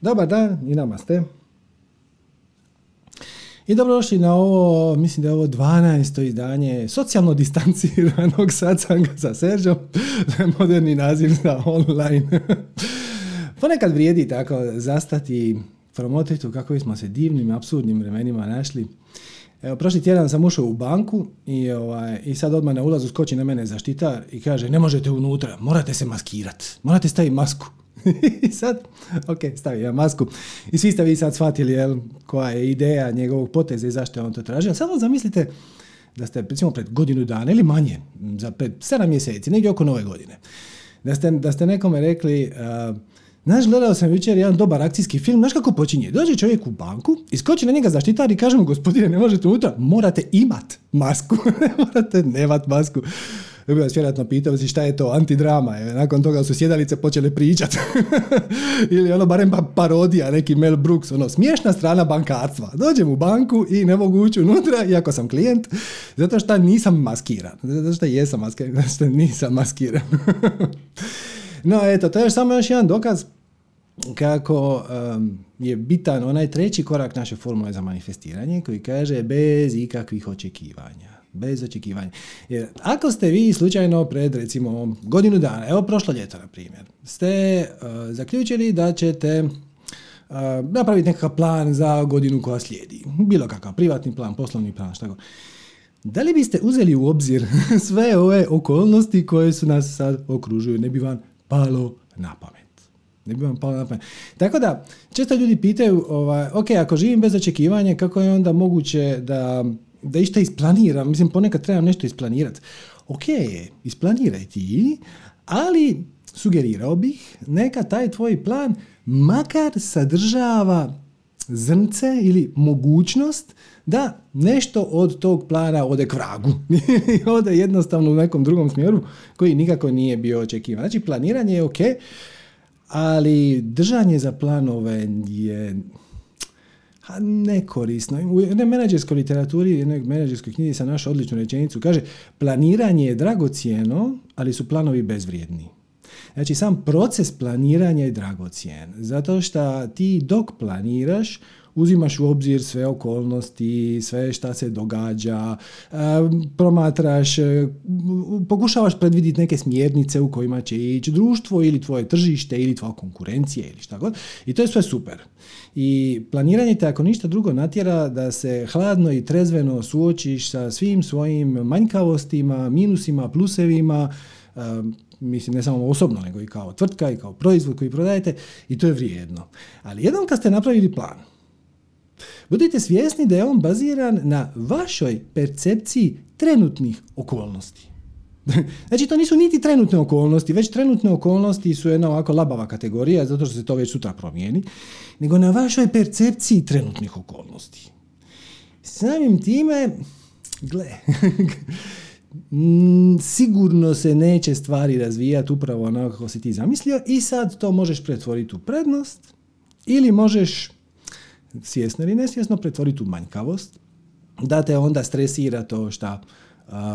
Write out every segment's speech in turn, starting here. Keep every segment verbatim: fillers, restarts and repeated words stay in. Dobar dan i namaste. I dobrodošli na ovo, mislim da je ovo dvanaesto izdanje socijalno distanciranog satsanga sa Seržom. Moderni naziv za online. Ponekad vrijedi tako zastati promotitu kako smo se divnim, apsurdnim vremenima našli. Evo, prošli tjedan sam ušao u banku i, ovaj, i sad odmah na ulazu skoči na mene zaštitar i kaže ne možete unutra, morate se maskirati, morate staviti masku. I sad, ok, stavim ja masku. I svi ste vi sad shvatili jel, koja je ideja njegovog poteza i zašto je on to tražio. Samo zamislite da ste recimo pred godinu dana ili manje, za pred sedam mjeseci, negdje oko nove godine, da ste, da ste nekome rekli... Uh, Znaš, gledao sam jučer jedan dobar akcijski film, znaš kako počinje? Dođe čovjek u banku, iskoči na njega zaštitar i kaže mu, gospodine, ne možete unutra, morate imat masku, ne morate nemat masku. Ja bih vas vjerojatno pitao si šta je to, antidrama, je. Nakon toga su sjedalice počele pričat. Ili ono, barem pa parodija, neki Mel Brooks, ono, smiješna strana bankarstva. Dođem u banku i ne mogu ući unutra, iako sam klijent, zato što nisam maskiran, zato što jesam maskiran, zato što nisam maskiran. No, eto, to je samo još jedan dokaz kako um, je bitan onaj treći korak naše formule za manifestiranje koji kaže bez ikakvih očekivanja. Bez očekivanja. Jer ako ste vi slučajno pred recimo godinu dana, evo prošlo ljeto na primjer, ste uh, zaključili da ćete uh, napraviti nekakav plan za godinu koja slijedi. Bilo kakav privatni plan, poslovni plan, šta god. Da li biste uzeli u obzir sve ove okolnosti koje su nas sad okružuju? Ne bi vam palo na pamet. Ne bi vam palo na pamet. Tako da, često ljudi pitaju, ovaj, ok, ako živim bez očekivanja, kako je onda moguće da, da išta isplaniram? Mislim, ponekad trebam nešto isplanirati. Ok, isplaniraj ti, ali sugerirao bih neka taj tvoj plan makar sadržava zrnce ili mogućnost da nešto od tog plana ode k vragu. Ode jednostavno u nekom drugom smjeru koji nikako nije bio očekivan. Znači, planiranje je ok, ali držanje za planove je nekorisno. U jednoj menadžerskoj literaturi, u jednoj menadžerskoj knjizi sam našao odličnu rečenicu. Kaže, planiranje je dragocijeno, ali su planovi bezvrijedni. Znači, sam proces planiranja je dragocijen. Zato što ti dok planiraš, uzimaš u obzir sve okolnosti, sve šta se događa, promatraš, pokušavaš predvidjeti neke smjernice u kojima će ići društvo ili tvoje tržište ili tvoja konkurencija ili šta god. I to je sve super. I planiranje te ako ništa drugo natjera da se hladno i trezveno suočiš sa svim svojim manjkavostima, minusima, plusevima, mislim ne samo osobno nego i kao tvrtka i kao proizvod koji prodajete i to je vrijedno. Ali jednom kad ste napravili plan, budite svjesni da je on baziran na vašoj percepciji trenutnih okolnosti. Znači, to nisu niti trenutne okolnosti, već trenutne okolnosti su jedna ovako labava kategorija, zato što se to već sutra promijeni, nego na vašoj percepciji trenutnih okolnosti. Samim time, gle, sigurno se neće stvari razvijati upravo onako kako si ti zamislio i sad to možeš pretvoriti u prednost ili možeš svjesno ili nesvjesno pretvoriti u manjkavost, da te onda stresira to šta,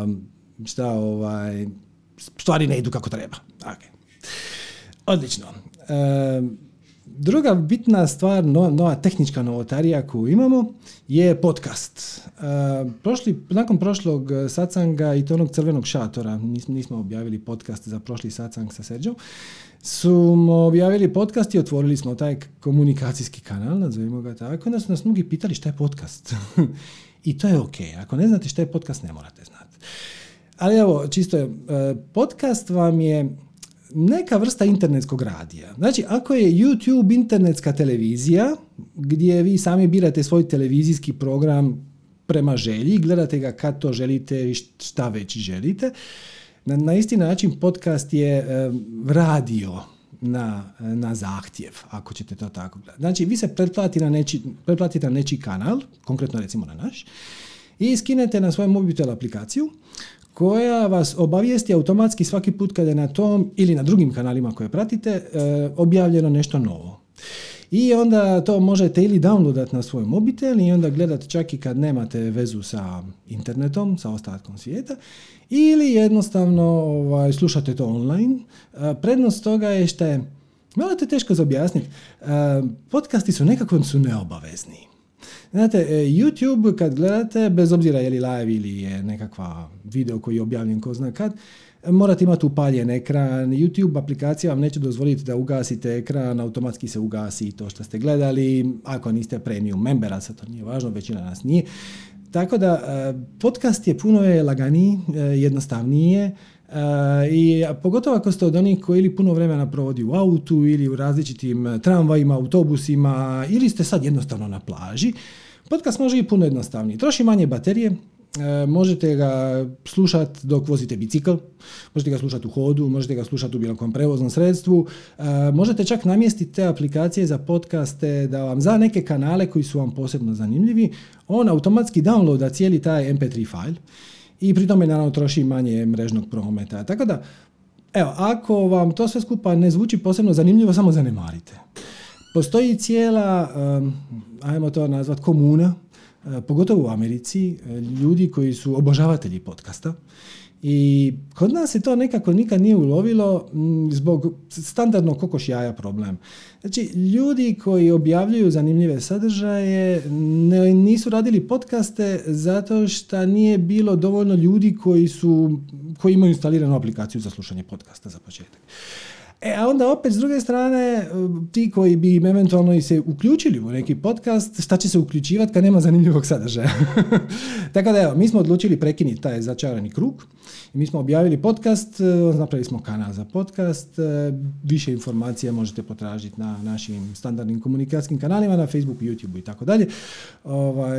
um, šta ovaj, stvari ne idu kako treba. Okay. Odlično. Um, druga bitna stvar, no, nova tehnička novotarija koju imamo je podcast. Um, prošli, nakon prošlog satsanga i to onog crvenog šatora, nis, nismo objavili podcast za prošli satsang sa Serđom, smo objavili podcast i otvorili smo taj komunikacijski kanal, nazovimo ga tako, onda su nas mnogi pitali šta je podcast. I to je ok, ako ne znate šta je podcast ne morate znati. Ali evo, čisto je, podcast vam je neka vrsta internetskog radija. Znači, ako je YouTube internetska televizija, gdje vi sami birate svoj televizijski program prema želji, gledate ga kad to želite i šta već želite, Na, na isti način podcast je e, radio na, na zahtjev, ako ćete to tako gledati. Znači, vi se pretplatite na nečiji pretplatite na nečiji kanal, konkretno recimo na naš, i skinete na svoj mobitel aplikaciju koja vas obavijesti automatski svaki put kada je na tom ili na drugim kanalima koje pratite e, objavljeno nešto novo. I onda to možete ili downloadati na svoj mobitel i onda gledati čak i kad nemate vezu sa internetom, sa ostatkom svijeta, ili jednostavno ovaj, slušate to online. Prednost toga je što je Malo to je teško za objasniti. Podcasti su nekako su neobavezni. Znate, YouTube kad gledate, bez obzira je li live ili je nekakva video koji je objavljen ko zna kad, morate imati upaljen ekran. YouTube aplikacija vam neće dozvoliti da ugasite ekran, automatski se ugasi to što ste gledali, ako niste premium member, sad to nije važno, većina nas nije. Tako da, podcast je puno je laganiji, jednostavnije, i pogotovo ako ste od onih koji ili puno vremena provodi u autu ili u različitim tramvajima, autobusima, ili ste sad jednostavno na plaži, podcast može i puno jednostavniji. Troši manje baterije, možete ga slušati dok vozite bicikl, možete ga slušati u hodu, možete ga slušati u bilo kom prevoznom sredstvu, možete čak namjestiti te aplikacije za podcaste da vam za neke kanale koji su vam posebno zanimljivi, on automatski downloada cijeli taj em pe tri file i pri tome naravno troši manje mrežnog prometa. Tako da, evo, ako vam to sve skupa ne zvuči posebno zanimljivo, samo zanemarite. Postoji cijela, ajmo to nazvati, komuna, pogotovo u Americi, ljudi koji su obožavatelji podcasta. I kod nas se to nekako nikad nije ulovilo zbog standardnog kokoš jaja problem. Znači, ljudi koji objavljuju zanimljive sadržaje ne, nisu radili podcaste zato što nije bilo dovoljno ljudi koji, su, koji imaju instaliranu aplikaciju za slušanje podcasta za početak. E, a onda opet, s druge strane, ti koji bi eventualno i se uključili u neki podcast, šta će se uključivati kad nema zanimljivog sadržaja? Tako da, evo, mi smo odlučili prekinuti taj začarani krug. Mi smo objavili podcast, napravili smo kanal za podcast. Više informacija možete potražiti na našim standardnim komunikacijskim kanalima, na Facebooku, YouTubeu i tako dalje.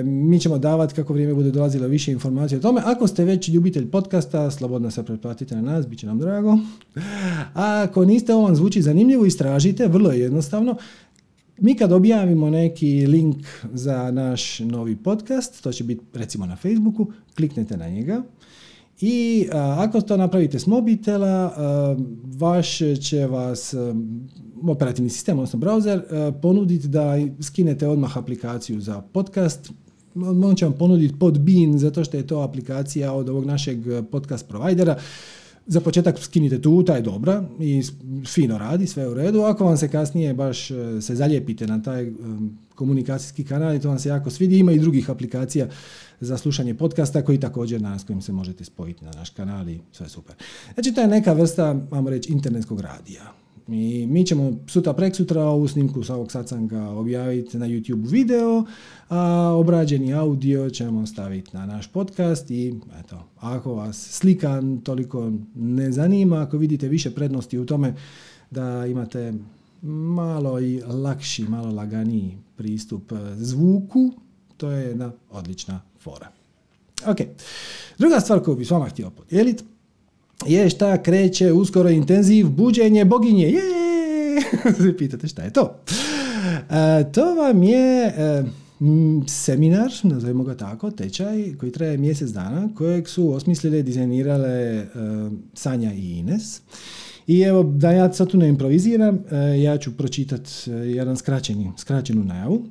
Mi ćemo davati, kako vrijeme bude dolazilo, više informacija o tome. Ako ste već ljubitelj podcasta, slobodno se pretplatite na nas, bit će nam drago. A ako niste, ovo vam zvuči zanimljivo, istražite, vrlo je jednostavno. Mi kad objavimo neki link za naš novi podcast, to će biti recimo na Facebooku, kliknete na njega i a, ako to napravite s mobitela, a, vaš će vas a, operativni sistem, odnosno browser, a, ponuditi da skinete odmah aplikaciju za podcast. On će vam ponuditi podbean, zato što je to aplikacija od ovog našeg podcast providera. Za početak skinite tu, ta je dobra i fino radi, sve u redu. Ako vam se kasnije baš se zalijepite na taj komunikacijski kanal i to vam se jako svidi, ima i drugih aplikacija za slušanje podcasta koji također na nas, kojim se možete spojiti na naš kanal i sve super. Znači, to je neka vrsta, vam reći, internetskog radija. I mi ćemo sutra prek sutra ovu snimku sa ovog satsanga objaviti na YouTube video, a obrađeni audio ćemo staviti na naš podcast i eto, ako vas slika toliko ne zanima, ako vidite više prednosti u tome da imate malo i lakši, malo laganiji pristup zvuku, to je jedna odlična fora. Ok, druga stvar koju bih s vama htio podijeliti je šta kreće uskoro intenziv Buđenje boginje. Jeee! Svi pitate šta je to? E, to vam je e, seminar, nazovimo ga tako, tečaj koji traje mjesec dana, kojeg su osmislile i dizajnirale e, Sanja i Ines. I evo, da ja sad tu ne improviziram, e, ja ću pročitati jedan skraćeni, skraćenu najavu.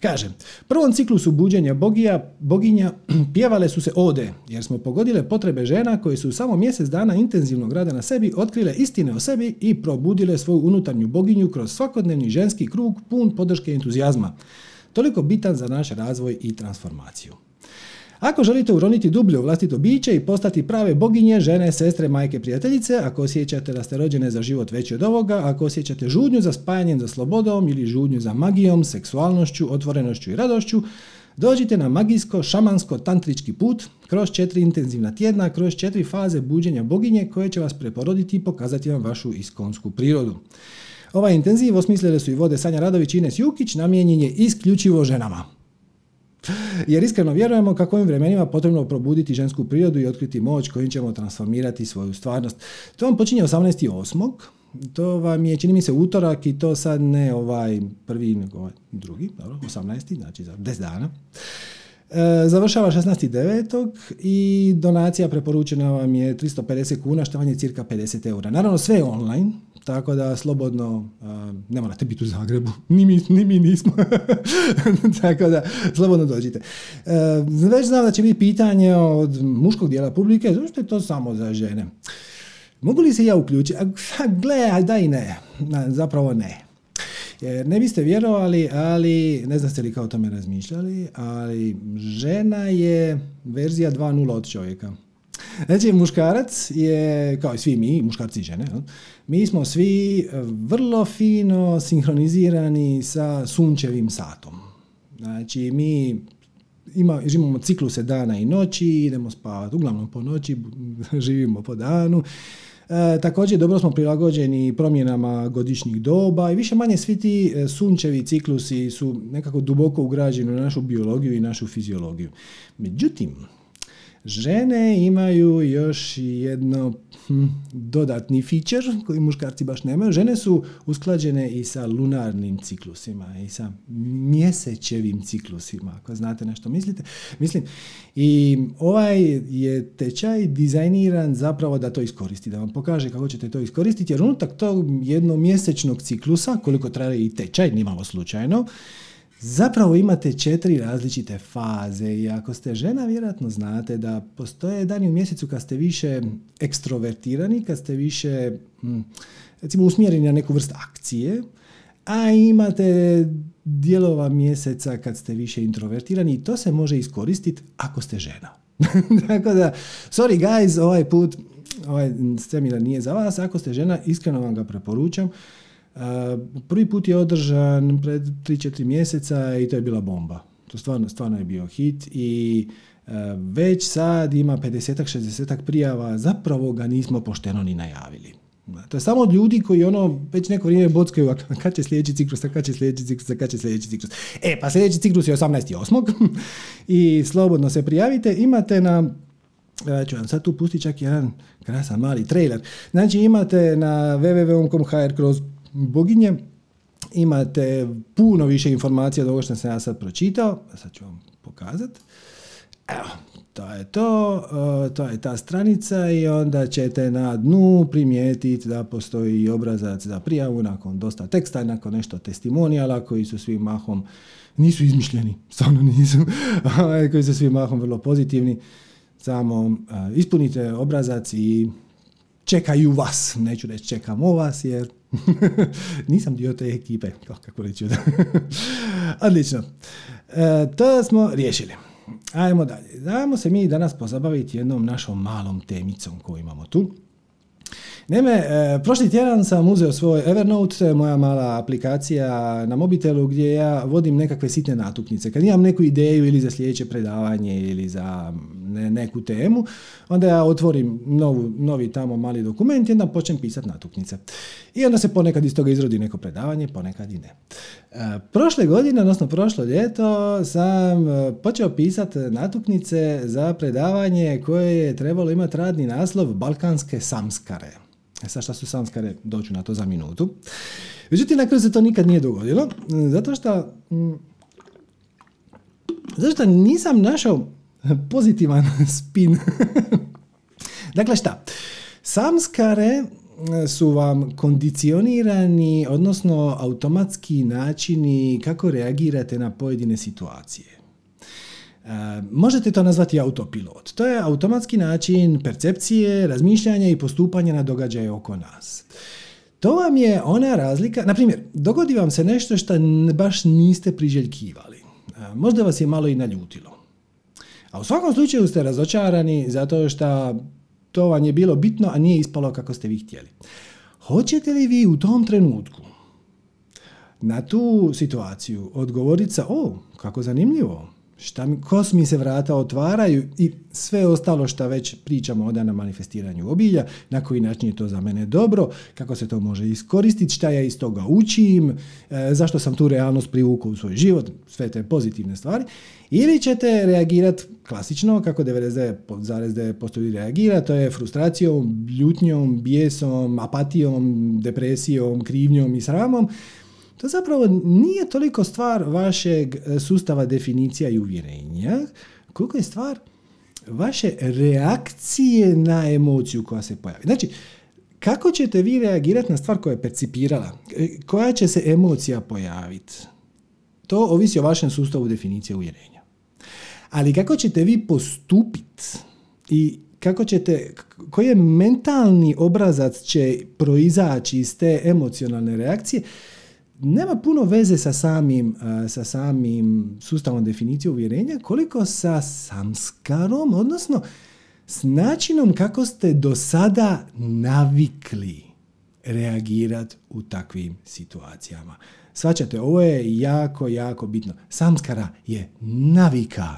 Kaže, prvom ciklusu Buđenja bogija, boginja pjevale su se ode, jer smo pogodile potrebe žena koje su samo mjesec dana intenzivnog rada na sebi otkrile istine o sebi i probudile svoju unutarnju boginju kroz svakodnevni ženski krug pun podrške i entuzijazma. Toliko bitan za naš razvoj i transformaciju. Ako želite uroniti dublje u vlastito biće i postati prave boginje, žene, sestre, majke, prijateljice, ako osjećate da ste rođene za život veći od ovoga, ako osjećate žudnju za spajanjem za slobodom ili žudnju za magijom, seksualnošću, otvorenošću i radošću, dođite na magijsko-šamansko-tantrički put kroz četiri intenzivna tjedna, kroz četiri faze buđenja boginje koje će vas preporoditi i pokazati vam vašu iskonsku prirodu. Ovaj intenziv osmislile su i vode Sanja Radović i Ines Jukić, namijenjen je isključivo ženama. Jer iskreno vjerujemo kako ovim vremenima potrebno probuditi žensku prirodu i otkriti moć kojim ćemo transformirati svoju stvarnost. To vam počinje osamnaestog osmog To vam je, čini mi se, utorak i to sad ne ovaj prvi, nego ovaj drugi, dobro, osamnaesti znači za deset dana E, završava šesnaestog devetog i donacija preporučena vam je tristo pedeset kuna, što vam je cirka pedeset eura. Naravno, sve je online, tako da slobodno, ne morate biti u Zagrebu, ni mi, ni mi nismo, tako da slobodno dođite. Već znam da će biti pitanje od muškog dijela publike, zašto je to samo za žene? Mogu li se ja uključiti? Gle, da i ne. Zapravo ne. Ne biste vjerovali, ali ne znam ste li kao o tome razmišljali, ali žena je verzija dva nula od čovjeka. Znači, muškarac je, kao i svi mi, muškarci i žene, mi smo svi vrlo fino sinhronizirani sa sunčevim satom. Znači, mi ima, živimo cikluse dana i noći, idemo spavati, uglavnom po noći, živimo po danu. E, također, dobro smo prilagođeni promjenama godišnjih doba i više manje svi ti sunčevi ciklusi su nekako duboko ugrađeni u našu biologiju i našu fiziologiju. Međutim, žene imaju još jedno hm, dodatni feature koji muškarci baš nemaju. Žene su usklađene i sa lunarnim ciklusima i sa mjesečevim ciklusima, ako znate na što mislite. Mislim, i ovaj je tečaj dizajniran zapravo da to iskoristi, da vam pokaže kako ćete to iskoristiti, jer unutar tog jednomjesečnog ciklusa, koliko traje i tečaj, nimalo slučajno, zapravo imate četiri različite faze i ako ste žena, vjerojatno znate da postoje dani u mjesecu kad ste više ekstrovertirani, kad ste više recimo usmjereni na neku vrst akcije, a imate dijelova mjeseca kad ste više introvertirani i to se može iskoristiti ako ste žena. Tako da, sorry guys, ovaj put, ovaj seminar nije za vas, ako ste žena, iskreno vam ga preporučam. Uh, prvi put je održan pred tri četiri mjeseca i to je bila bomba. To stvarno, stvarno je bio hit i uh, već sad ima pedesetak šezdesetak prijava, zapravo ga nismo pošteno ni najavili. To je samo od ljudi koji ono već neko vrijeme bockaju, a kad će sljedeći ciklus, a kad će sljedeći ciklus, a kad će sljedeći ciklus. E, pa sljedeći ciklus je osamnaesti osmog i slobodno se prijavite, imate na... Ja ću vam sad tu pustiti čak jedan krasan mali trailer. Znači imate na double-u double-u double-u dot om dot com dot h r kroz boginje, imate puno više informacija od ovoga što sam ja sad pročitao, sad ću vam pokazati. Evo, to je to, to je ta stranica i onda ćete na dnu primijetiti da postoji obrazac za prijavu nakon dosta teksta, nakon nešto testimonijala koji su svi mahom, nisu izmišljeni, stvarno nisu, koji su svi mahom vrlo pozitivni, samo ispunite obrazac i čekaju vas, neću reći čekamo vas jer nisam dio te ekipe, kako reći. Odlično, e, to smo riješili. Ajmo dalje, dajmo se mi danas pozabaviti jednom našom malom temicom koju imamo tu. Naime, e, prošli tjedan sam uzeo svoj Evernote, to je moja mala aplikacija na mobitelu gdje ja vodim nekakve sitne natuknice. Kad imam neku ideju ili za sljedeće predavanje ili za ne, neku temu, onda ja otvorim novu, novi tamo mali dokument i onda počnem pisati natuknice. I onda se ponekad iz toga izrodi neko predavanje, ponekad i ne. E, prošle godine, odnosno prošlo ljeto, sam počeo pisati natuknice za predavanje koje je trebalo imati radni naslov Balkanske samskare. E sad šta su samskare, doću na to za minutu. Međutim, na kraju se to nikad nije dogodilo, zato što, zato što nisam našao pozitivan spin. Dakle, šta? Samskare su vam kondicionirani, odnosno automatski načini kako reagirate na pojedine situacije. E, možete to nazvati autopilot. To je automatski način percepcije, razmišljanja i postupanja na događaje oko nas. To vam je ona razlika, na primjer, dogodi vam se nešto što baš niste priželjkivali. E, možda vas je malo i naljutilo. A u svakom slučaju ste razočarani zato što to vam je bilo bitno, a nije ispalo kako ste vi htjeli. Hoćete li vi u tom trenutku na tu situaciju odgovoriti sa, o, kako zanimljivo, šta mi, kos mi se vrata otvaraju i sve ostalo što već pričamo ovdje na manifestiranju obilja, na koji način je to za mene dobro, kako se to može iskoristiti, šta ja iz toga učim, zašto sam tu realnost privukao u svoj život, sve te pozitivne stvari. Ili ćete reagirati klasično, kako devedeset devet zarez devet posto ljudi reagira, to je frustracijom, ljutnjom, bijesom, apatijom, depresijom, krivnjom i sramom. To zapravo nije toliko stvar vašeg sustava definicija i uvjerenja, koliko je stvar vaše reakcije na emociju koja se pojavi. Znači, kako ćete vi reagirati na stvar koja je percipirala, koja će se emocija pojaviti, to ovisi o vašem sustavu definicije i uvjerenja. Ali kako ćete vi postupiti i kako ćete, koji je mentalni obrazac će proizaći iz te emocionalne reakcije, nema puno veze sa samim, sa samim sustavom definicije uvjerenja, koliko sa samskarom, odnosno s načinom kako ste do sada navikli reagirati u takvim situacijama. Shvaćate, ovo je jako, jako bitno. Samskara je navika.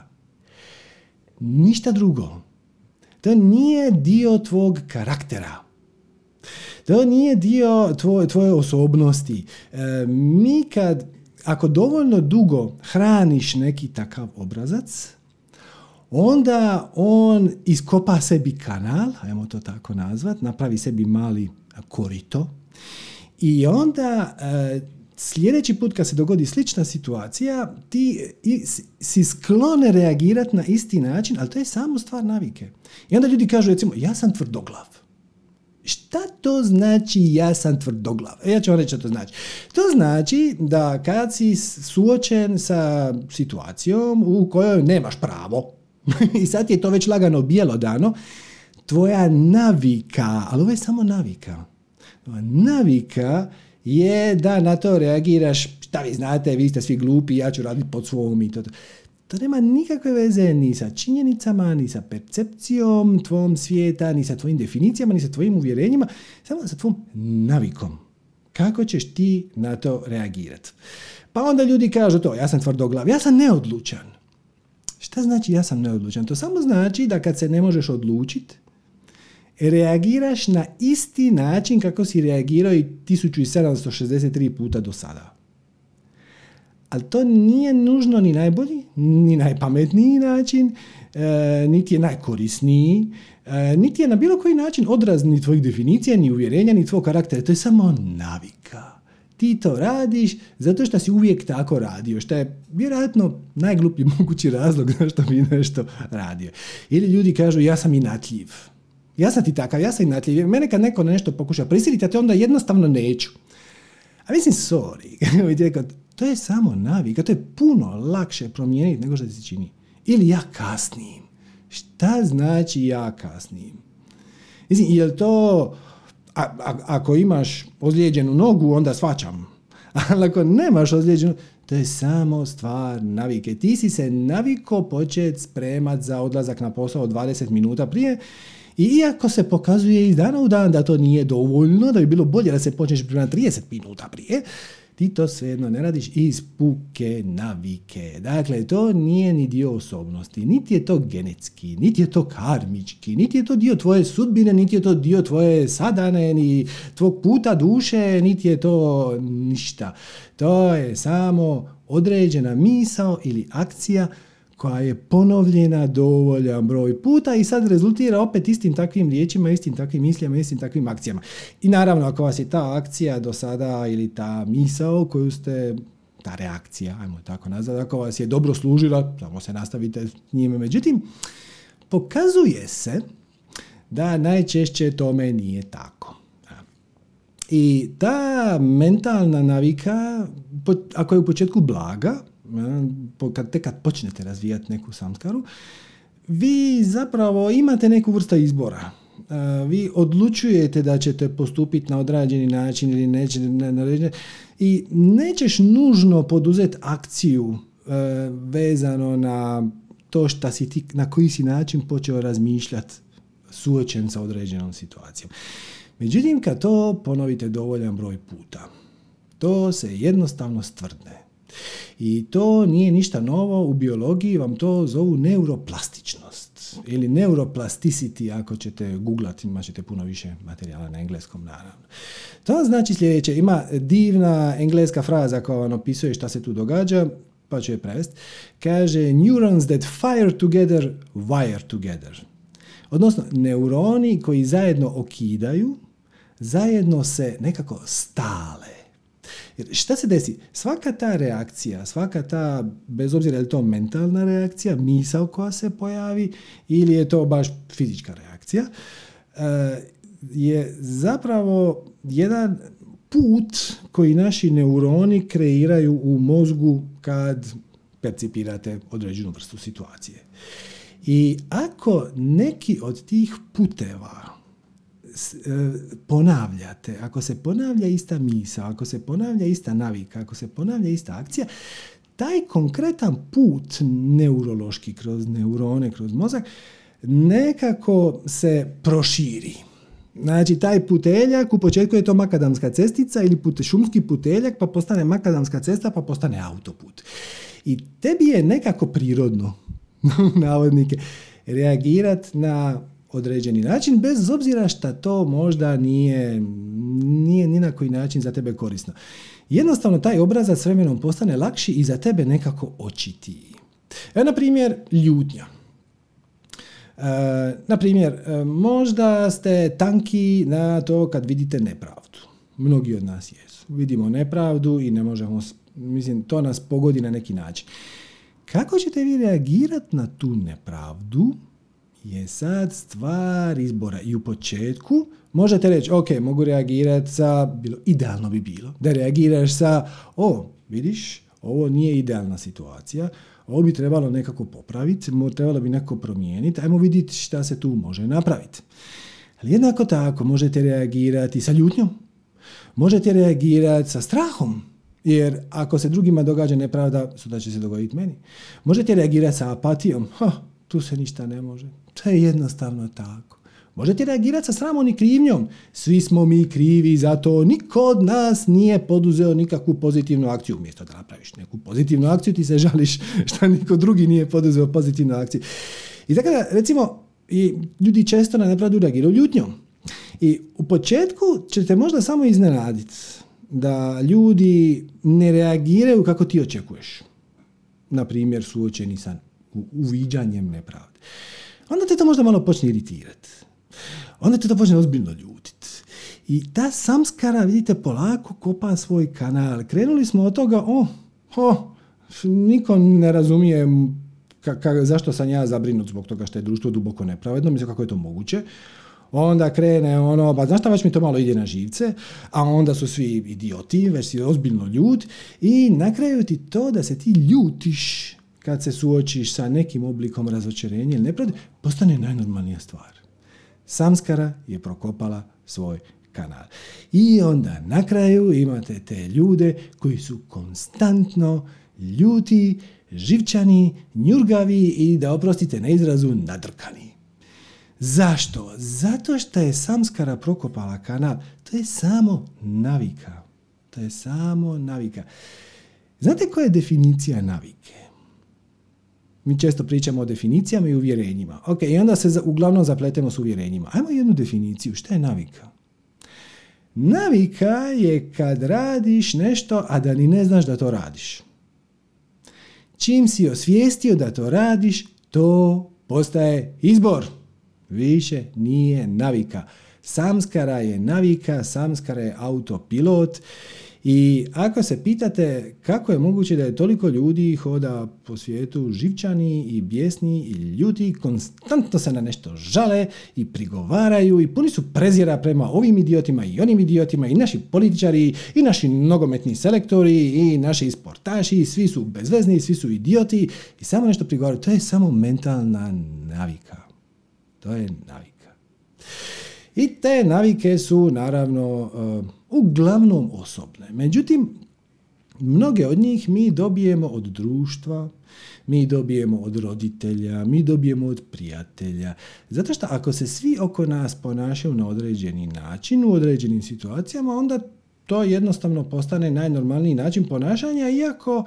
Ništa drugo. To nije dio tvog karaktera. To nije dio tvoj, tvoje osobnosti. E, mi kad, ako dovoljno dugo hraniš neki takav obrazac, onda on iskopa sebi kanal, ajmo to tako nazvat, napravi sebi mali korito i onda e, sljedeći put kad se dogodi slična situacija, ti si sklone reagirati na isti način, ali to je samo stvar navike. I onda ljudi kažu, recimo, ja sam tvrdoglav. Šta to znači ja sam tvrdoglav? E, ja ću vam reći što to znači. To znači da kad si suočen sa situacijom u kojoj nemaš pravo, i sad je to već lagano bijelo dano, tvoja navika, ali ovo je samo navika, navika je da na to reagiraš, šta vi znate, vi ste svi glupi, ja ću raditi pod svom i to. To nema nikakve veze ni sa činjenicama, ni sa percepcijom tvom svijeta, ni sa tvojim definicijama, ni sa tvojim uvjerenjima, samo sa tvom navikom. Kako ćeš ti na to reagirati? Pa onda ljudi kažu to, ja sam tvrdoglav, ja sam neodlučan. Šta znači ja sam neodlučan? To samo znači da kad se ne možeš odlučiti, reagiraš na isti način kako si reagirao i tisuću sedamsto šezdeset tri puta do sada. Ali to nije nužno ni najbolji, ni najpametniji način, e, niti je najkorisniji, e, niti je na bilo koji način odraz ni tvojih definicija, ni uvjerenja, ni tvojeg karaktera. To je samo navika. Ti to radiš zato što si uvijek tako radio, što je vjerojatno najgluplji mogući razlog zašto bi nešto radio. Ili ljudi kažu ja sam inatljiv. Ja sam ti takav, ja sam inatljiv. Mene kad neko nešto pokuša prisiliti, ja te onda jednostavno neću. A mislim, sorry, to je samo navika, to je puno lakše promijeniti nego što ti se čini. Ili ja kasnim. Šta znači ja kasnim? Mislim, je li to... A, a, ako imaš ozlijeđenu nogu, onda shvaćam. Ali ako nemaš ozlijeđenu, to je samo stvar navike. Ti si se naviko početi spremati za odlazak na posao dvadeset minuta prije i iako se pokazuje iz dana u dan da to nije dovoljno, da bi bilo bolje da se počneš spremati trideset minuta prije, ti to svejedno ne radiš iz puke navike. Dakle, to nije ni dio osobnosti, niti je to genetski, niti je to karmički, niti je to dio tvoje sudbine, niti je to dio tvoje sadane, ni tvog puta duše, niti je to ništa. To je samo određena misao ili akcija koja je ponovljena dovoljan broj puta i sad rezultira opet istim takvim riječima, istim takvim mislima, istim takvim akcijama. I naravno, ako vas je ta akcija do sada ili ta misao koju ste, ta reakcija, ajmo tako nazvati, ako vas je dobro služila, samo se nastavite s njime. Međutim, pokazuje se da najčešće tome nije tako. I ta mentalna navika, ako je u početku blaga, Kad, tek kad počnete razvijati neku samskaru, vi zapravo imate neku vrstu izbora. Vi odlučujete da ćete postupiti na određeni način ili nećete na određeni i nećeš nužno poduzeti akciju vezano na to šta si ti, na koji si način počeo razmišljati suočen sa određenom situacijom. Međutim, kad to ponovite dovoljan broj puta, to se jednostavno stvrdne. I to nije ništa novo, u biologiji vam to zovu neuroplastičnost ili neuroplasticity, ako ćete googlati, imat ćete puno više materijala na engleskom, naravno. To znači sljedeće, ima divna engleska fraza koja vam opisuje šta se tu događa, pa ću je prevesti, kaže neurons that fire together, wire together. Odnosno, neuroni koji zajedno okidaju, zajedno se nekako stale. Jer šta se desi? Svaka ta reakcija, svaka ta, bez obzira je li to mentalna reakcija, misao koja se pojavi ili je to baš fizička reakcija, je zapravo jedan put koji naši neuroni kreiraju u mozgu kad percipirate određenu vrstu situacije. I ako neki od tih puteva ponavljate, ako se ponavlja ista misao, ako se ponavlja ista navika, ako se ponavlja ista akcija, taj konkretan put neurološki kroz neurone, kroz mozak, nekako se proširi. Znači, taj puteljak, u početku je to makadamska cestica ili put, šumski puteljak, pa postane makadamska cesta, pa postane autoput. I tebi je nekako prirodno, navodnike, reagirati na određeni način, bez obzira šta to možda nije, nije ni na koji način za tebe korisno. Jednostavno, taj obrazac s vremenom postane lakši i za tebe nekako očitiji. E, na primjer, ljutnja. E, na primjer, možda ste tanki na to kad vidite nepravdu. Mnogi od nas jesu. Vidimo nepravdu i ne možemo, mislim, to nas pogodi na neki način. Kako ćete vi reagirati na tu nepravdu je sad stvar izbora. I u početku možete reći, ok, mogu reagirati sa, bilo, idealno bi bilo, da reagiraš sa, o, vidiš, ovo nije idealna situacija, ovo bi trebalo nekako popraviti, trebalo bi nekako promijeniti, ajmo vidjeti šta se tu može napraviti. Ali jednako tako možete reagirati sa ljutnjom, možete reagirati sa strahom, jer ako se drugima događa nepravda, sutra će se dogoditi meni. Možete reagirati sa apatijom, ha, tu se ništa ne može, to je jednostavno tako. Možete reagirati sa sramom i krivnjom. Svi smo mi krivi, zato niko od nas nije poduzeo nikakvu pozitivnu akciju. Umjesto da napraviš neku pozitivnu akciju, ti se žališ što niko drugi nije poduzeo pozitivnu akciju. I tako da, recimo, i ljudi često na nepravdu reagiraju ljutnjom. I u početku ćete možda samo iznenaditi da ljudi ne reagiraju kako ti očekuješ. Naprimjer, suočeni sa uviđanjem nepravde. Onda te to možda malo počne iritirati. Onda te to počne ozbiljno ljutiti. I ta samskara, vidite, polako kopa svoj kanal. Krenuli smo od toga, o, o, niko ne razumije ka, ka, zašto sam ja zabrinut zbog toga što je društvo duboko nepravedno, mislim kako je to moguće. Onda krene ono, ba znaš šta, već mi to malo ide na živce, a onda su svi idioti, već si ozbiljno ljut i na kraju ti to da se ti ljutiš kad se suočiš sa nekim oblikom razočarenja ili nepravde, postane najnormalnija stvar. Samskara je prokopala svoj kanal. I onda na kraju imate te ljude koji su konstantno ljuti, živčani, njurgavi i, da oprostite na izrazu, nadrkani. Zašto? Zato što je samskara prokopala kanal. To je samo navika. To je samo navika. Znate koja je definicija navike? Mi često pričamo o definicijama i uvjerenjima. Ok, i onda se uglavnom zapletemo s uvjerenjima. Ajmo jednu definiciju. Šta je navika? Navika je kad radiš nešto, a da ni ne znaš da to radiš. Čim si osvijestio da to radiš, to postaje izbor. Više nije navika. Samskara je navika, samskara je autopilot. I ako se pitate kako je moguće da je toliko ljudi hoda po svijetu živčani i bijesni i ljuti, konstantno se na nešto žale i prigovaraju i puni su prezira prema ovim idiotima i onim idiotima i naši političari i naši nogometni selektori i naši sportaši, svi su bezvezni, svi su idioti i samo nešto prigovaraju. To je samo mentalna navika. To je navika. I te navike su naravno uh, uglavnom osobne. Međutim, mnoge od njih mi dobijemo od društva, mi dobijemo od roditelja, mi dobijemo od prijatelja. Zato što ako se svi oko nas ponašaju na određeni način, u određenim situacijama, onda to jednostavno postane najnormalniji način ponašanja, iako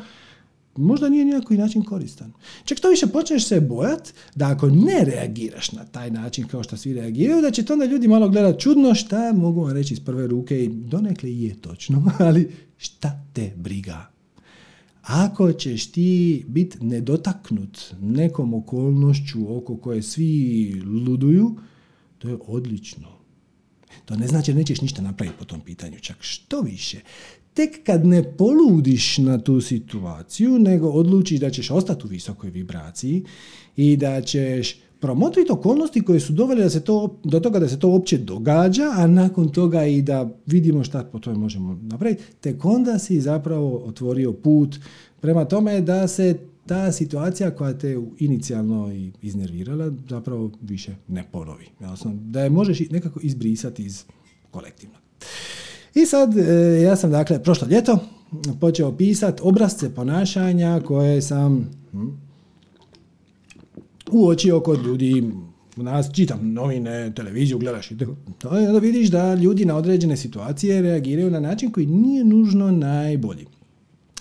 možda nije nikakav način koristan. Čak što više počneš se bojati da ako ne reagiraš na taj način kao što svi reagiraju, da će to onda ljudi malo gledati čudno, šta mogu vam reći iz prve ruke i donekle je točno, ali šta te briga. Ako ćeš ti biti nedotaknut nekom okolnošću oko koje svi luduju, to je odlično. To ne znači da nećeš ništa napraviti po tom pitanju, čak što više. Tek kad ne poludiš na tu situaciju, nego odlučiš da ćeš ostati u visokoj vibraciji i da ćeš promotriti okolnosti koje su dovele da se to, do toga da se to uopće događa, a nakon toga i da vidimo šta po tome možemo napraviti, tek onda si zapravo otvorio put prema tome da se ta situacija koja te inicijalno iznervirala zapravo više ne ponovi. Jasno, da je možeš nekako izbrisati iz kolektivnog. I sad, ja sam dakle prošlo ljeto počeo pisati obrasce ponašanja koje sam hm, uočio kod ljudi. Nas čitam novine, televiziju, gledaš i tako. I onda vidiš da ljudi na određene situacije reagiraju na način koji nije nužno najbolji.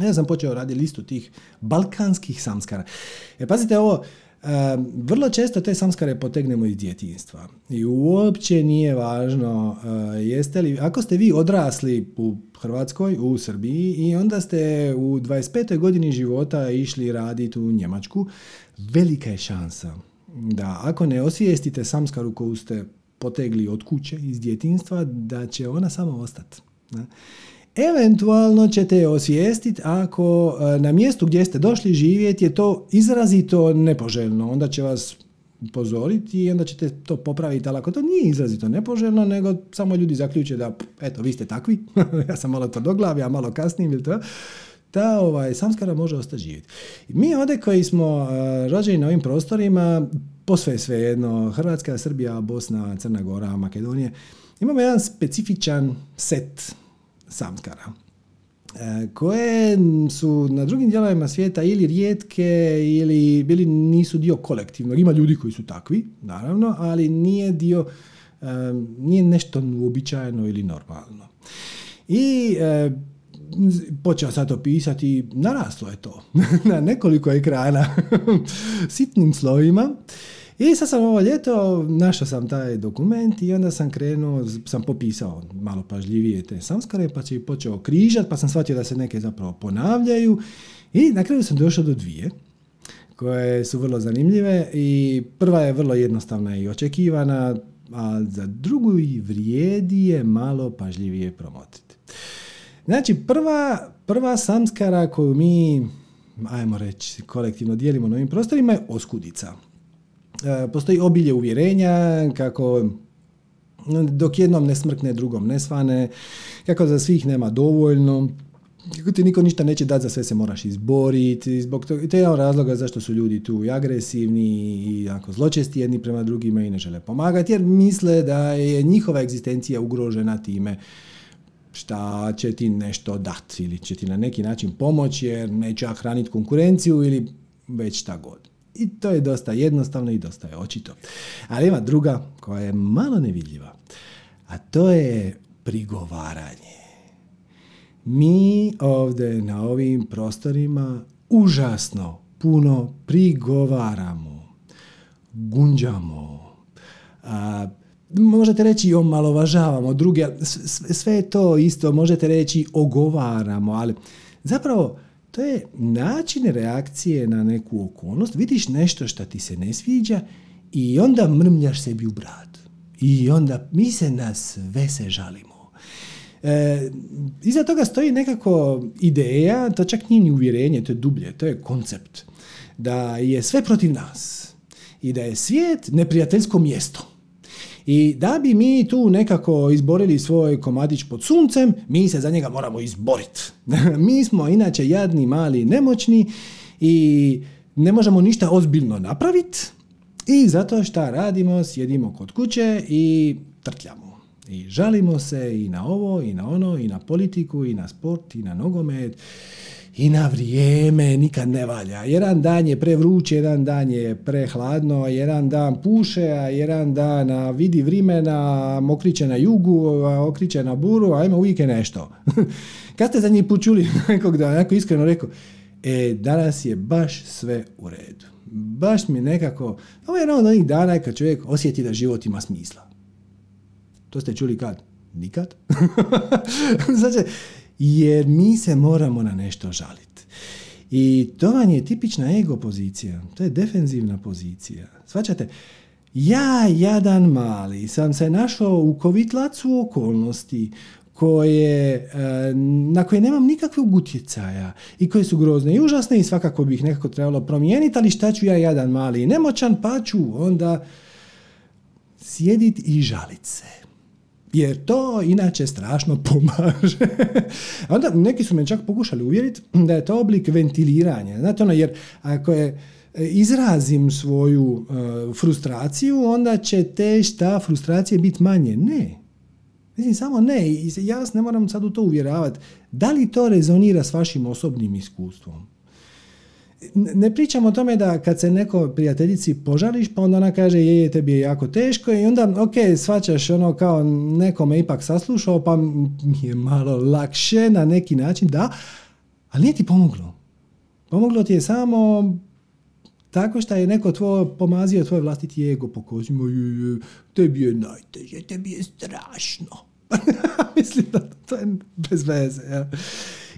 Ja sam počeo raditi listu tih balkanskih samskara. E, pazite ovo, e, vrlo često te samskare potegnemo iz djetinjstva. I uopće nije važno e, jeste li, ako ste vi odrasli u Hrvatskoj, u Srbiji i onda ste u dvadeset petoj godini života išli raditi u Njemačku, velika je šansa da ako ne osvijestite samskaru koju ste potegli od kuće iz djetinjstva, da će ona samo ostati. Da? Eventualno ćete je osvijestiti ako na mjestu gdje ste došli živjeti je to izrazito nepoželjno. Onda će vas upozoriti i onda ćete to popraviti. Ali ako to nije izrazito nepoželjno, nego samo ljudi zaključe da eto, vi ste takvi, ja sam malo tvrdoglav, ja malo kasnim ili to, ta ovaj, samskara može ostati živjeti. Mi ovdje koji smo uh, rođeni na ovim prostorima, posve svejedno, Hrvatska, Srbija, Bosna, Crna Gora, Makedonija, imamo jedan specifičan set samskara, koje su na drugim dijelovima svijeta ili rijetke ili bili nisu dio kolektivnog. Ima ljudi koji su takvi, naravno, ali nije dio, nije nešto uobičajeno ili normalno. I počeo sad to pisati, naraslo je to na nekoliko ekrana sitnim slovima. I sad sam ovo ljeto, našao sam taj dokument i onda sam krenuo, sam popisao malo pažljivije te samskare, pa sam počeo križati, pa sam shvatio da se neke zapravo ponavljaju i na kraju sam došao do dvije koje su vrlo zanimljive i prva je vrlo jednostavna i očekivana, a za drugu i vrijedi je malo pažljivije promotiti. Znači, prva, prva samskara koju mi, ajmo reći, kolektivno dijelimo na ovim prostorima je oskudica. Postoji obilje uvjerenja kako dok jednom ne smrkne, drugom ne svane, kako za svih nema dovoljno, kako ti niko ništa neće dati, za sve se moraš izboriti. Zbog toga, to je jedan razloga zašto su ljudi tu i agresivni i jako zločesti jedni prema drugima i ne žele pomagati, jer misle da je njihova egzistencija ugrožena time šta će ti nešto dati ili će ti na neki način pomoći jer neću ja hraniti konkurenciju ili već šta god. I to je dosta jednostavno i dosta je očito. Ali ima druga koja je malo nevidljiva, a to je prigovaranje. Mi ovdje na ovim prostorima užasno puno prigovaramo, gunđamo, a, možete reći omalovažavamo druge, sve je to isto, možete reći ogovaramo, ali zapravo to je način reakcije na neku okolnost. Vidiš nešto što ti se ne sviđa i onda mrmljaš sebi u brad. I onda mi se na sve se žalimo. E, iza toga stoji nekako ideja, to čak nije ni uvjerenje, to je dublje, to je koncept. Da je sve protiv nas i da je svijet neprijateljsko mjesto. I da bi mi tu nekako izborili svoj komadić pod suncem, mi se za njega moramo izboriti. Mi smo inače jadni, mali, nemoćni i ne možemo ništa ozbiljno napraviti i zato šta radimo, sjedimo kod kuće i trtljamo. I žalimo se i na ovo, i na ono, i na politiku, i na sport, i na nogomet, i na vrijeme, nikad ne valja. Jedan dan je prevruće, jedan dan je prehladno, jedan dan puše, a jedan dan a vidi vrimena, mokriće na jugu, a okriće na buru, a ima uvijek nešto. Kad ste za njih počuli nekog da onako iskreno rekao, e, danas je baš sve u redu. Baš mi nekako, ovo je jedan od onih dana kad čovjek osjeti da život ima smisla. To ste čuli kad? Nikad. Znači, jer mi se moramo na nešto žaliti. I to vam je tipična ego pozicija. To je defenzivna pozicija. Shvaćate? Ja, jadan mali, sam se našao u kovitlacu okolnosti koje, na koje nemam nikakvog utjecaja i koje su grozne i užasne i svakako bi ih nekako trebalo promijeniti, ali šta ću ja, jadan mali i nemoćan, pa ću onda sjediti i žaliti se. jer to inače strašno pomaže. Onda neki su me čak pokušali uvjeriti da je to oblik ventiliranja. Znate ono, jer ako je izrazim svoju uh, frustraciju, onda će te šta frustracije biti manje. Ne. Mislim, samo ne. I ja vas ne moram sad u to uvjeravati. Da li to rezonira s vašim osobnim iskustvom? Ne pričam o tome da kad se neko prijateljici požališ, pa onda ona kaže je, je, tebi je jako teško i onda, ok, shvaćaš ono kao neko me ipak saslušao, pa mi je malo lakše na neki način, da, ali nije ti pomoglo. Pomoglo ti je samo tako što je neko tvoj pomazio tvoj vlastiti ego po kozima, tebi je najteže, tebi je strašno. Mislim da to je bez veze, ja.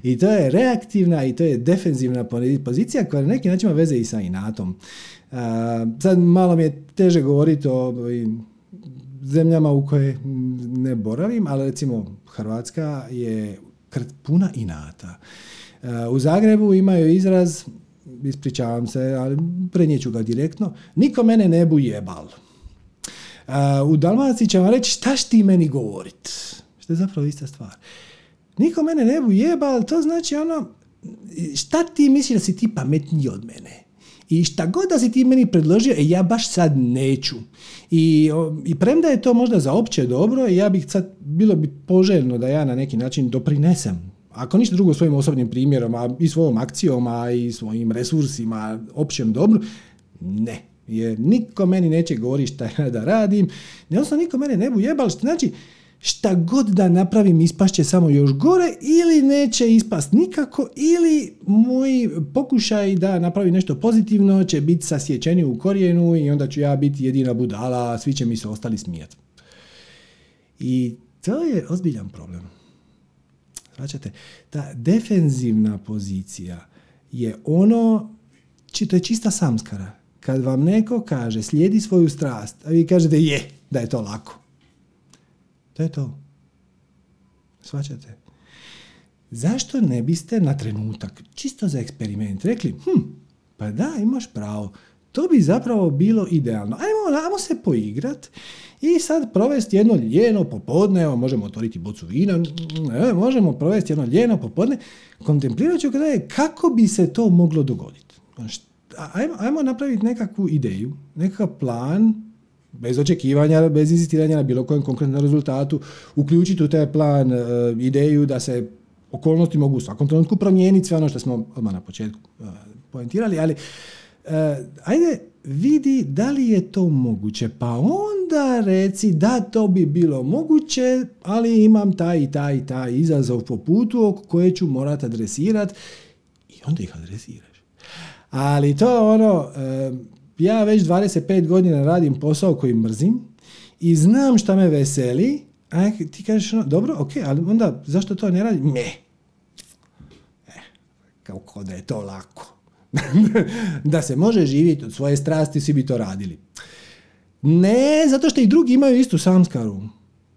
I to je reaktivna i to je defenzivna pozicija koja na neki način ima veze i sa inatom. Uh, sad malo mi je teže govoriti o zemljama u koje ne boravim, ali recimo Hrvatska je puna inata. Uh, u Zagrebu imaju izraz, ispričavam se, ali prenijeću ga direktno, niko mene ne bu jebal. Uh, u Dalmaciji će vam reći šta ti meni govorit, što je zapravo ista stvar. Niko mene ne bu jebal, to znači ono, šta ti misliš da si ti pametniji od mene? I šta god da si ti meni predložio, e, ja baš sad neću. I, i premda je to možda za opće dobro, ja bih sad, bilo bi poželjno da ja na neki način doprinesem. Ako ništa drugo svojim osobnim primjerom, a i svojom akcijom, a i svojim resursima, općem dobru, ne. Jer niko meni neće govori šta ja da radim, ne, odnosno niko mene ne bu jebal, što znači, šta god da napravim ispašće samo još gore ili neće ispast nikako ili moji pokušaj da napravim nešto pozitivno će biti sasječeni u korijenu i onda ću ja biti jedina budala, svi će mi se ostali smijati. I to je ozbiljan problem. Svaćate, ta defenzivna pozicija je ono, to je čista samskara. Kad vam neko kaže slijedi svoju strast, a vi kažete je, da je to lako. To je to. Svaćate. Zašto ne biste na trenutak, čisto za eksperiment, rekli, hm, pa da, imaš pravo, to bi zapravo bilo idealno. Ajmo, ajmo se poigrati i sad provesti jedno ljeno popodne, evo, možemo otvoriti bocu vina, evo, možemo provesti jedno ljeno popodne, kontemplirat ću kada je kako bi se to moglo dogoditi. Ajmo, ajmo napraviti nekakvu ideju, nekakav plan, bez očekivanja, bez inzistiranja na bilo kojem konkretnom rezultatu, uključiti u taj plan e, ideju da se okolnosti mogu u svakom trenutku promijeniti, sve ono što smo odmah na početku e, poentirali, ali e, ajde vidi da li je to moguće, pa onda reci da to bi bilo moguće, ali imam taj i taj i taj izazov po putu koje ću morati adresirati i onda ih adresiraš. Ali to je ono... E, ja već dvadeset pet godina radim posao koji mrzim i znam šta me veseli, a ti kažeš, no, dobro, ok, ali onda zašto to ne radim? Ne. Eh, kao ko da je to lako. Da se može živjeti od svoje strasti, svi bi to radili. Ne, zato što i drugi imaju istu samskaru.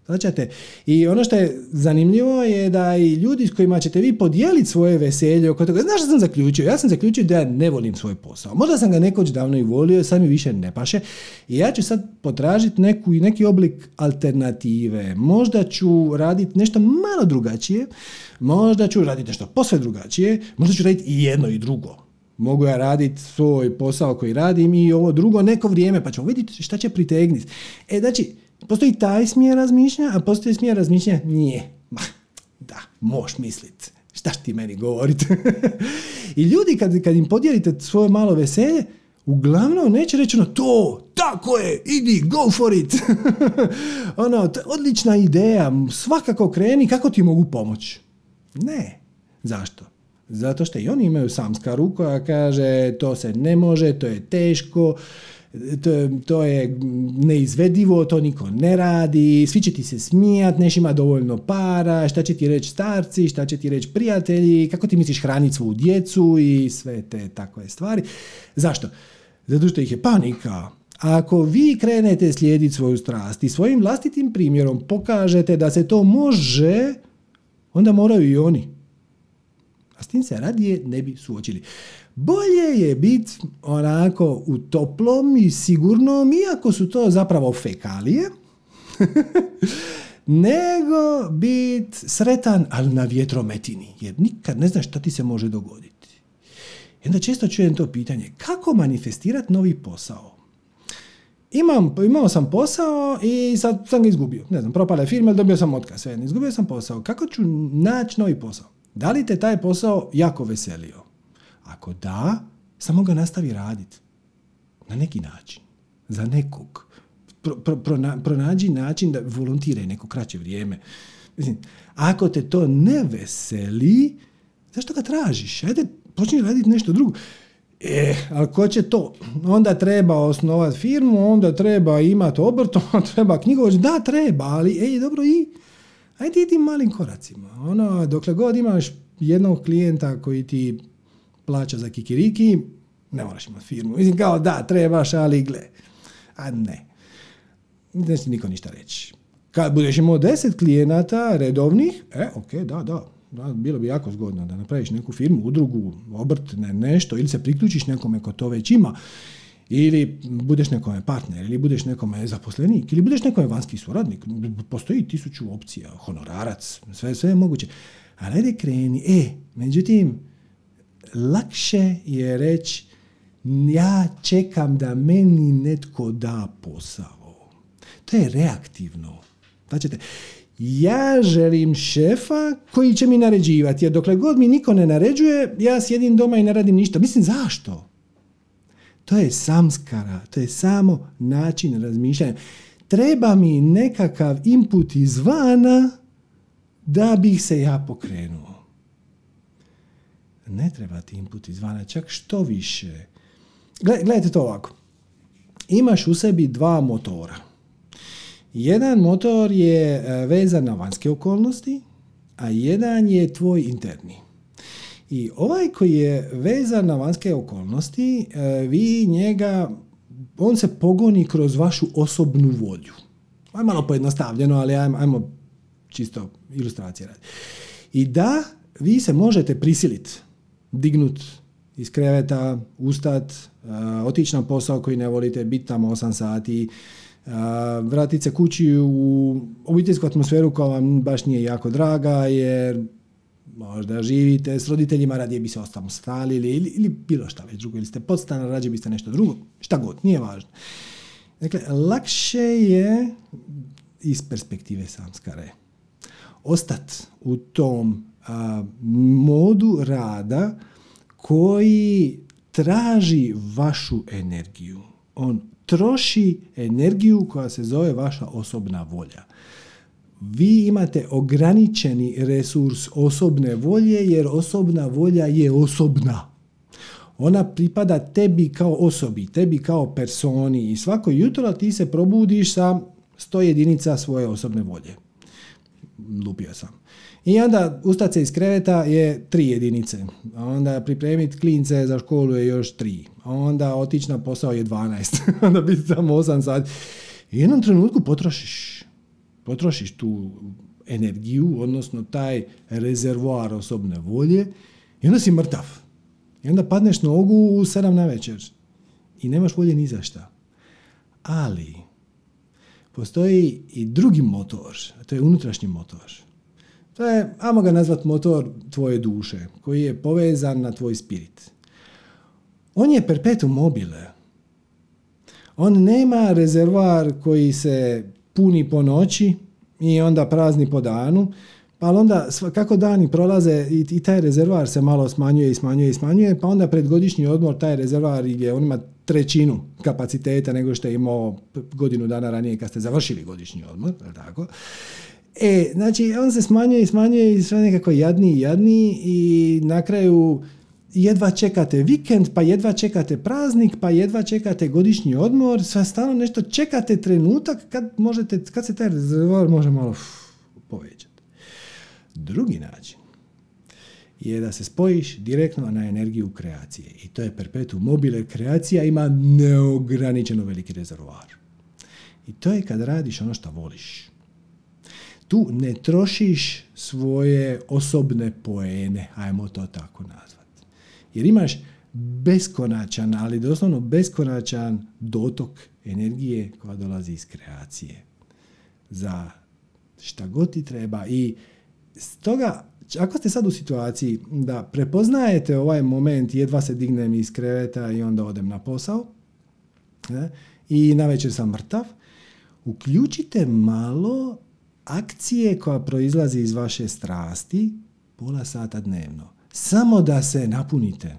Značate? I ono što je zanimljivo je da i ljudi s kojima ćete vi podijeliti svoje veselje oko toga, znaš što sam zaključio? Ja sam zaključio da ja ne volim svoj posao. Možda sam ga nekoć davno i volio, sad mi više ne paše i ja ću sad potražiti neku, neki oblik alternative. Možda ću raditi nešto malo drugačije, možda ću raditi nešto posve drugačije, možda ću raditi i jedno i drugo. Mogu ja raditi svoj posao koji radim i ovo drugo neko vrijeme, pa ćemo vidjeti šta će pritegnuti. E, znači, postoji taj smjer razmišljanja, a postoji smjer razmišljanja nije. Ma, da, moš misliti. Šta ti meni govoriti? I ljudi kad, kad im podijelite svoje malo veselje, uglavnom neće reći ono, to, tako je, idi, go for it. Ono, odlična ideja, svakako kreni, kako ti mogu pomoći? Ne. Zašto? Zato što i oni imaju samskaru koja kaže, to se ne može, to je teško, To, to je neizvedivo, to niko ne radi, svi će ti se smijat, neš ima dovoljno para, šta će ti reći starci, šta će ti reći prijatelji, kako ti misliš hraniti svu djecu i sve te takve stvari. Zašto? Zato što ih je panika. Ako vi krenete slijediti svoju strast i svojim vlastitim primjerom pokažete da se to može, onda moraju i oni. A s tim se radije ne bi suočili. Bolje je biti onako u toplom i sigurnom, iako su to zapravo fekalije, nego biti sretan, ali na vjetrometini, jer nikad ne znaš šta ti se može dogoditi. I onda često čujem to pitanje, kako manifestirati novi posao? Imam, imao sam posao i sad sam ga izgubio. Ne znam, propala je firma, dobio sam otkaz, sve, izgubio sam posao. Kako ću naći novi posao? Da li te taj posao jako veselio? Ako da, samo ga nastavi raditi. Na neki način. Za nekog. Pro, pro, prona, pronađi način da volontiraj neko kraće vrijeme. Mislim, ako te to ne veseli, zašto ga tražiš? Ajde, počni raditi nešto drugo. E, ali ko će to? Onda treba osnovati firmu, onda treba imati obrt, onda treba knjigovođu. Da, treba, ali ej, dobro i... Ajde idi malim koracima. Ono, dokle god imaš jednog klijenta koji ti plaća za kikiriki, ne moraš imati firmu. Mislim, kao da, trebaš, ali gle. A ne. Neće niko ništa reći. Kad budeš imao deset klijenata redovnih, e, ok, da, da, da, bilo bi jako zgodno da napraviš neku firmu, udrugu, obrt, ne, nešto, ili se priključiš nekome ko to već ima, ili budeš nekome partner, ili budeš nekome zaposlenik, ili budeš nekome vanjski suradnik. Postoji tisuću opcija, honorarac, sve, sve je moguće. Ali ajde kreni. E, međutim, lakše je reći ja čekam da meni netko da posao. To je reaktivno. Značite, ja želim šefa koji će mi naređivati, jer dokle god mi niko ne naređuje, ja sjedim doma i ne radim ništa. Mislim, zašto? To je samskara, to je samo način razmišljanja. Treba mi nekakav input izvana da bih se ja pokrenuo. Ne treba ti input izvana, čak što više. Gledajte to ovako. Imaš u sebi dva motora. Jedan motor je vezan na vanjske okolnosti, a jedan je tvoj interni. I ovaj koji je vezan na vanjske okolnosti, vi njega, on se pogoni kroz vašu osobnu volju. Ovo je malo pojednostavljeno, ali ajmo, ajmo čisto ilustracije raditi. I da, vi se možete prisiliti, dignut iz kreveta, ustat, otići na posao koji ne volite, biti tamo osam sati, vratiti se kući u obiteljsku atmosferu koja vam baš nije jako draga, jer... Možda živite s roditeljima, radije bi se osamostalili ili, ili bilo šta već drugo, ili ste podstana, radije biste nešto drugo, šta god, nije važno. Dakle, lakše je iz perspektive samskare ostat u tom a, modu rada koji traži vašu energiju. On troši energiju koja se zove vaša osobna volja. Vi imate ograničeni resurs osobne volje, jer osobna volja je osobna. Ona pripada tebi kao osobi, tebi kao personi i svako jutro ti se probudiš sa sto jedinica svoje osobne volje. Lupio sam. I onda ustat se iz kreveta je tri jedinice, onda pripremiti klince za školu je još tri, onda otići na posao je dvanaest, onda biti samo osam sati. I u jednom trenutku potrošiš. Potrošiš tu energiju, odnosno taj rezervoar osobne volje i onda si mrtav. I onda padneš na nogu u sedam na večer i nemaš volje ni za šta. Ali postoji i drugi motor, a to je unutrašnji motor. To je, ajmo ga nazvat motor tvoje duše, koji je povezan na tvoj spirit. On je perpetuum mobile. On nema rezervoar koji se puni po noći i onda prazni po danu, pa onda kako dani prolaze i, i taj rezervoar se malo smanjuje i smanjuje i smanjuje, pa onda pred godišnji odmor taj rezervoar je, on ima trećinu kapaciteta nego što je imao godinu dana ranije kad ste završili godišnji odmor, tako. E, znači, on se smanjuje i smanjuje i sve nekako jadni i jadni i na kraju jedva čekate vikend, pa jedva čekate praznik, pa jedva čekate godišnji odmor, sve stalno nešto čekate trenutak kad možete, kad se taj rezervoar može malo uf, povećati. Drugi način je da se spojiš direktno na energiju kreacije i to je perpetuum mobile. Kreacija ima neograničeno veliki rezervoar. I to je kad radiš ono što voliš. Tu ne trošiš svoje osobne poene, ajmo to tako nazvati. Jer imaš beskonačan, ali doslovno beskonačan dotok energije koja dolazi iz kreacije. Za šta god ti treba. I stoga, ako ste sad u situaciji da prepoznajete ovaj moment, jedva se dignem iz kreveta i onda odem na posao, ne, i navečer sam mrtav, uključite malo akcije koja proizlazi iz vaše strasti pola sata dnevno. Samo da se napunite.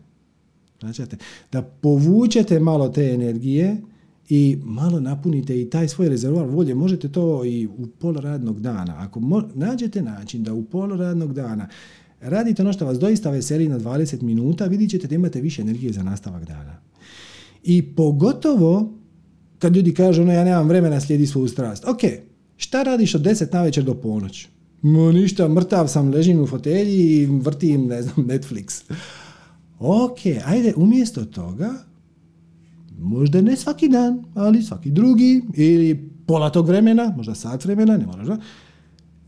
Značite, da povučete malo te energije i malo napunite i taj svoj rezervoar volje. Možete to i u pola radnog dana. Ako mo- nađete način da u pola radnog dana radite ono što vas doista veseli na dvadeset minuta, vidjet ćete da imate više energije za nastavak dana. I pogotovo kad ljudi kažu, ono, ja nemam vremena, slijedi svoju strast. Ok, šta radiš od deset na večer do ponoć? No ništa, mrtav sam, ležim u fotelji i vrtim, ne znam, Netflix. Ok, ajde, umjesto toga, možda ne svaki dan, ali svaki drugi, ili pola tog vremena, možda sat vremena, ne moraš da,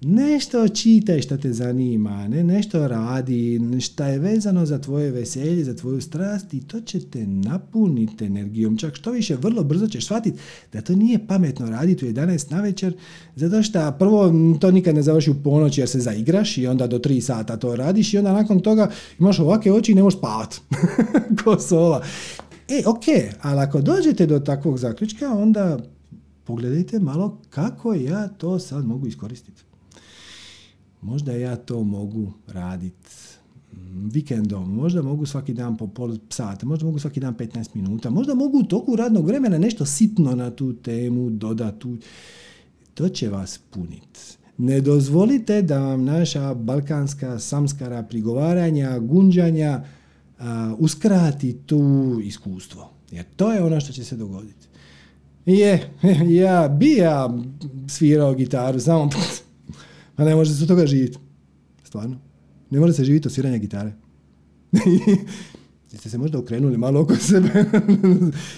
nešto čitaj šta te zanima, ne, nešto radi, šta je vezano za tvoje veselje, za tvoju strast, i to će te napuniti energijom. Čak što više, vrlo brzo ćeš shvatiti da to nije pametno raditi u jedanaest na večer, zato što prvo to nikad ne završi u ponoći jer se zaigraš i onda do tri sata to radiš i onda nakon toga imaš ovake oči i ne možeš spavati. Ko sova. E, ok, ali ako dođete do takvog zaključka, onda pogledajte malo kako ja to sad mogu iskoristiti. Možda ja to mogu raditi vikendom, možda mogu svaki dan po pol sata, možda mogu svaki dan petnaest minuta, možda mogu u toku radnog vremena nešto sitno na tu temu dodati. To će vas puniti. Ne dozvolite da vam naša balkanska samskara prigovaranja, gunđanja uh, uskrati tu iskustvo. Jer to je ono što će se dogoditi. Je, ja bi ja svirao gitaru, samo... A ne može se od toga živjeti. Stvarno. Ne može se živjeti od sviranja gitare. Jeste se možda okrenuli malo oko sebe?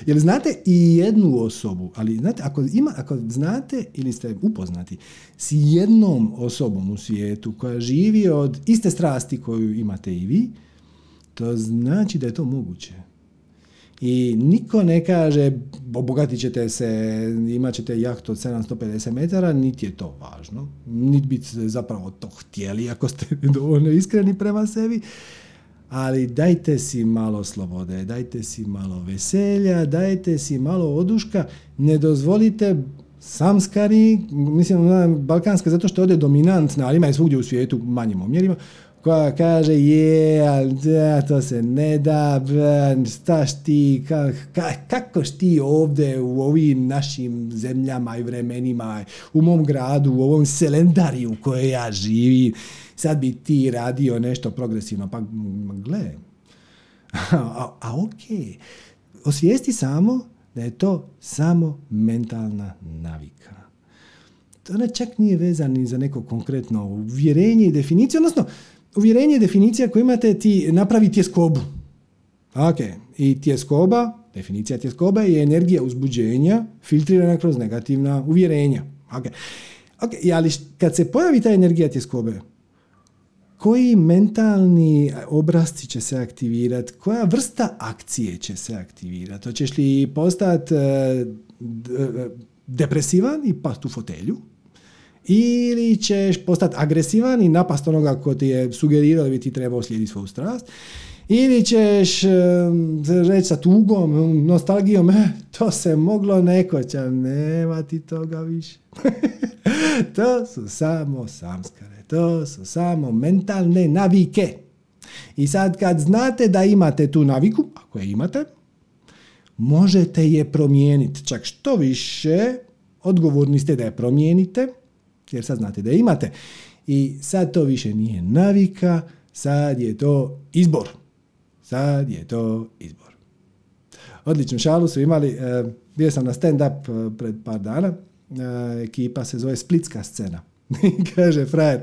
Jer znate i jednu osobu, ali znate, ako, ima, ako znate ili ste upoznati s jednom osobom u svijetu koja živi od iste strasti koju imate i vi, to znači da je to moguće. I niko ne kaže obogatit ćete se, imat ćete jahtu od sedamsto pedeset metara, niti je to važno, niti bi zapravo to htjeli ako ste dovoljno iskreni prema sebi, ali dajte si malo slobode, dajte si malo veselja, dajte si malo oduška, ne dozvolite samskari, mislim balkanska zato što ovdje je dominantna, ali ima je svugdje u svijetu u manjim omjerima, koja kaže, je, ali da, to se ne da, staš ti, ka, ka, kakoš ti ovdje u ovim našim zemljama i vremenima, u mom gradu, u ovom selendariju u kojoj ja živim, sad bi ti radio nešto progresivno. Pa gle, a, a ok, osvijesti samo da je to samo mentalna navika. Ona čak nije vezana ni za neko konkretno uvjerenje i definiciju, odnosno uvjerenje i definicija koju imate ti napravi tjeskobu. Ok, i tjeskoba, definicija tjeskoba je energija uzbuđenja filtrirana kroz negativna uvjerenja. Ok, okay. Ali kad se pojavi ta energija tjeskobe, koji mentalni obrasci će se aktivirati, koja vrsta akcije će se aktivirati? Hoćeš li postati uh, d- depresivan i past u fotelju? Ili ćeš postati agresivan i napast onoga ko ti je sugerirao da bi ti trebao slijediti svoju strast? Ili ćeš um, reći sa tugom, nostalgijom, eh, to se moglo nekoć, a nema ti toga više. To su samo samskare, to su samo mentalne navike. I sad kad znate da imate tu naviku, ako je imate, možete je promijeniti. Čak što više odgovorni ste da je promijenite, jer sad znate da imate. I sad to više nije navika, sad je to izbor. Sad je to izbor. Odličnu šalu su imali, e, bio sam na stand-up pred par dana, e, ekipa se zove Splitska scena. Kaže frajer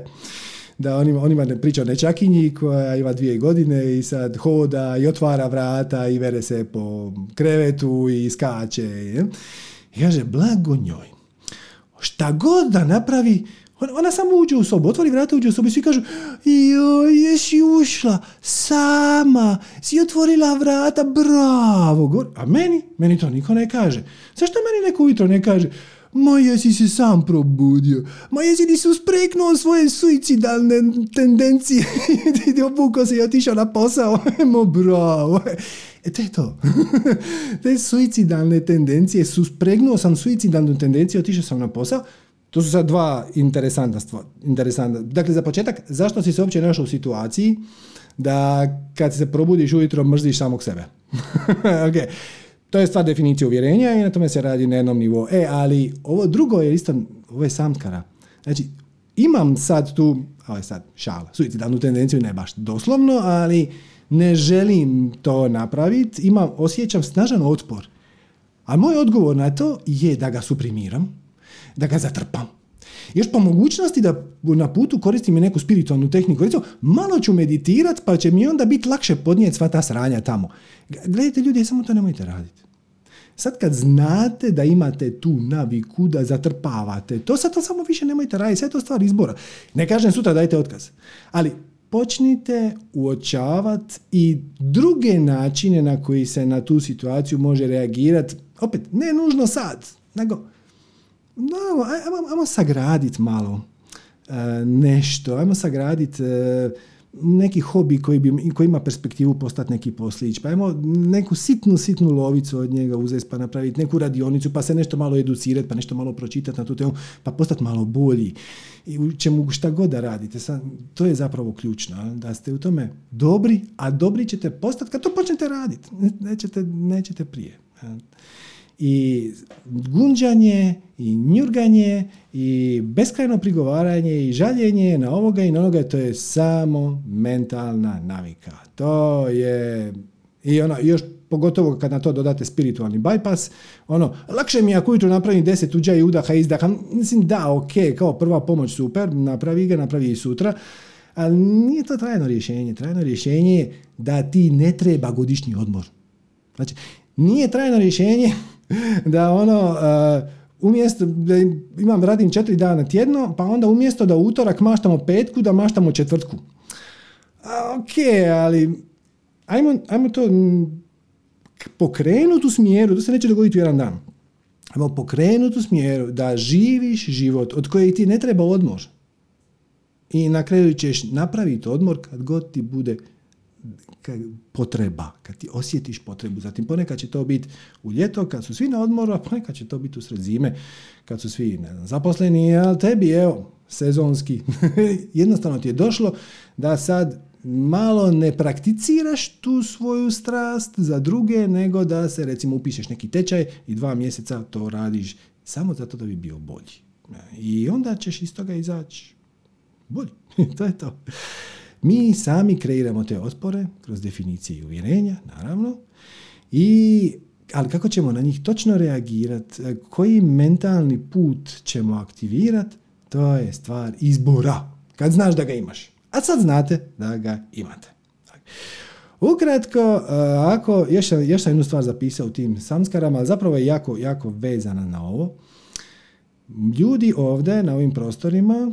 da onima, onima ne priča o nečakinji koja ima dvije godine i sad hoda i otvara vrata i vere se po krevetu i skače. Je. I kaže, blago njoj. Šta god da napravi, ona samo uđe u sobu, otvori vrata, uđe u sobu i svi kažu, joj, jesi ušla sama, si otvorila vrata, bravo. A meni? Meni to niko ne kaže. Zašto meni neko ujutro ne kaže, Ma jesi se sam probudio? Ma jesi li se uspreknuo svoje suicidalne tendencije? Obukao se i otišao na posao? Mo bravo. E to je to. Te suicidalne tendencije, suspregnuo sam suicidalnu tendenciju, otišao sam na posao. To su sad dva interesantna stvar. Interesantna. Dakle, za početak, zašto si se uopće našao u situaciji da kad se probudiš ujutro mrziš samog sebe? Okay. To je stvar definicije uvjerenja i na tome se radi na jednom nivou. E, ali ovo drugo je isto, ovo je samskara. Znači, imam sad tu, ovo je sad šala, suicidalnu tendenciju, ne baš doslovno, ali ne želim to napraviti, imam, osjećam snažan otpor. A moj odgovor na to je da ga suprimiram, da ga zatrpam. Još po mogućnosti da na putu koristim i neku spiritualnu tehniku. Recimo, malo ću meditirati pa će mi onda biti lakše podnijeti sva ta sranja tamo. Gledajte ljudi, samo to nemojte raditi. Sad kad znate da imate tu naviku da zatrpavate, to sad to samo više nemojte raditi. Sve to stvar izbora. Ne kažem sutra dajte otkaz. Ali počnite uočavati i druge načine na koji se na tu situaciju može reagirati. Opet, ne nužno sad, nego no, ajmo, ajmo sagraditi malo e, nešto, ajmo sagraditi e, neki hobi koji, bi, koji ima perspektivu postati neki poslić, pa ajmo neku sitnu, sitnu lovicu od njega uzeti pa napraviti neku radionicu, pa se nešto malo educirati, pa nešto malo pročitati na tu temu, pa postati malo bolji. I u čemu šta god da radite, sad, to je zapravo ključno, da ste u tome dobri, a dobri ćete postati kad to počnete raditi, nećete, nećete prije. I gunđanje, i njurganje, i beskrajno prigovaranje, i žaljenje na ovoga i na onoga, to je samo mentalna navika. To je, i ono, još pogotovo kad na to dodate spiritualni bypass, ono, lakše mi je ako ujutro napravim deset uđaja i udaha i izdaha, mislim da, ok, kao prva pomoć super, napravi ga, napravi i sutra, ali nije to trajno rješenje. Trajno rješenje je da ti ne treba godišnji odmor. Znači, nije trajno rješenje da ono, uh, umjesto, da imam, radim četiri dana tjedno, pa onda umjesto da utorak maštamo petku, da maštamo četvrtku. A, ok, ali ajmo, ajmo to pokrenuti u smjeru, to se neće dogoditi u jedan dan. Ajmo pokrenuti u smjeru da živiš život od kojeg ti ne treba odmor. I na kraju ćeš napraviti odmor kad god ti bude potreba, kad ti osjetiš potrebu. Zatim ponekad će to biti u ljeto kad su svi na odmoru, a ponekad će to biti u sred zime kad su svi, ne znam, zaposleni, ali tebi, evo, sezonski jednostavno ti je došlo da sad malo ne prakticiraš tu svoju strast za druge, nego da se recimo upišeš neki tečaj i dva mjeseca to radiš samo zato da bi bio bolji. I onda ćeš iz toga izaći bolji. To je to. Mi sami kreiramo te otpore kroz definicije i uvjerenja, naravno, i, ali kako ćemo na njih točno reagirati, koji mentalni put ćemo aktivirati, to je stvar izbora, kad znaš da ga imaš. A sad znate da ga imate. Ukratko, ako, još, još sam jednu stvar zapisao u tim samskarama, zapravo je jako, jako vezana na ovo. Ljudi ovdje na ovim prostorima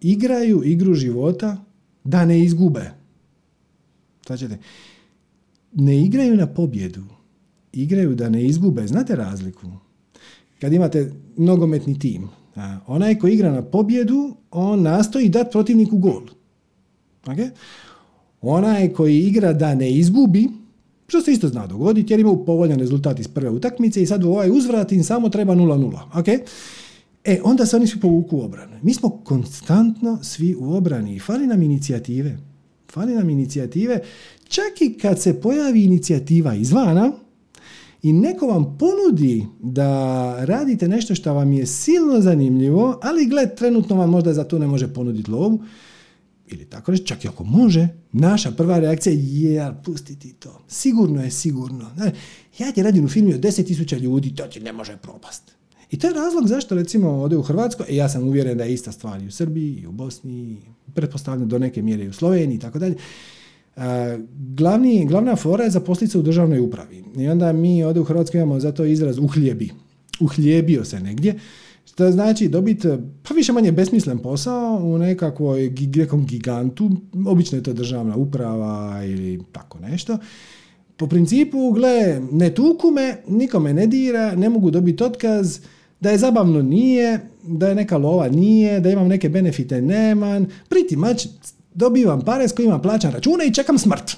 igraju igru života da ne izgube. Značite, ne igraju na pobjedu, igraju da ne izgube. Znate razliku? Kad imate nogometni tim, a, onaj koji igra na pobjedu, on nastoji dati protivniku gol. Okay? Onaj koji igra da ne izgubi, što se isto zna dogoditi, jer ima povoljan rezultat iz prve utakmice i sad u ovaj uzvrat im samo treba nula nula. Okay? E, onda se oni svi povuku u obranu. Mi smo konstantno svi u obrani i fali nam inicijative. Fali nam inicijative. Čak i kad se pojavi inicijativa izvana i neko vam ponudi da radite nešto što vam je silno zanimljivo, ali gled, trenutno vam možda za to ne može ponuditi lovu, ili tako reći, čak i ako može, naša prva reakcija je, ja, pustiti to. Sigurno je sigurno. Ja ti radim u firmi od deset tisuća ljudi, to ti ne može propast. I to je razlog zašto, recimo, ovdje u Hrvatskoj, e, ja sam uvjeren da je ista stvar i u Srbiji, i u Bosni, pretpostavljam do neke mjere i u Sloveniji, i tako dalje. Glavna fora je zaposlit se u državnoj upravi. I onda mi ovdje u Hrvatskoj imamo zato izraz uhljebi. Uhljebio se negdje. Što znači dobiti, pa više manje besmislen posao u nekakvoj, nekom gigantu, obično je to državna uprava ili tako nešto. Po principu, gle, ne tuku me, nikome ne dira, ne mogu dobiti otkaz, Da je zabavno nije, da je neka lova nije, da imam neke benefite nemam. Pretty much dobivam pare s kojima plaćam račune i čekam smrt.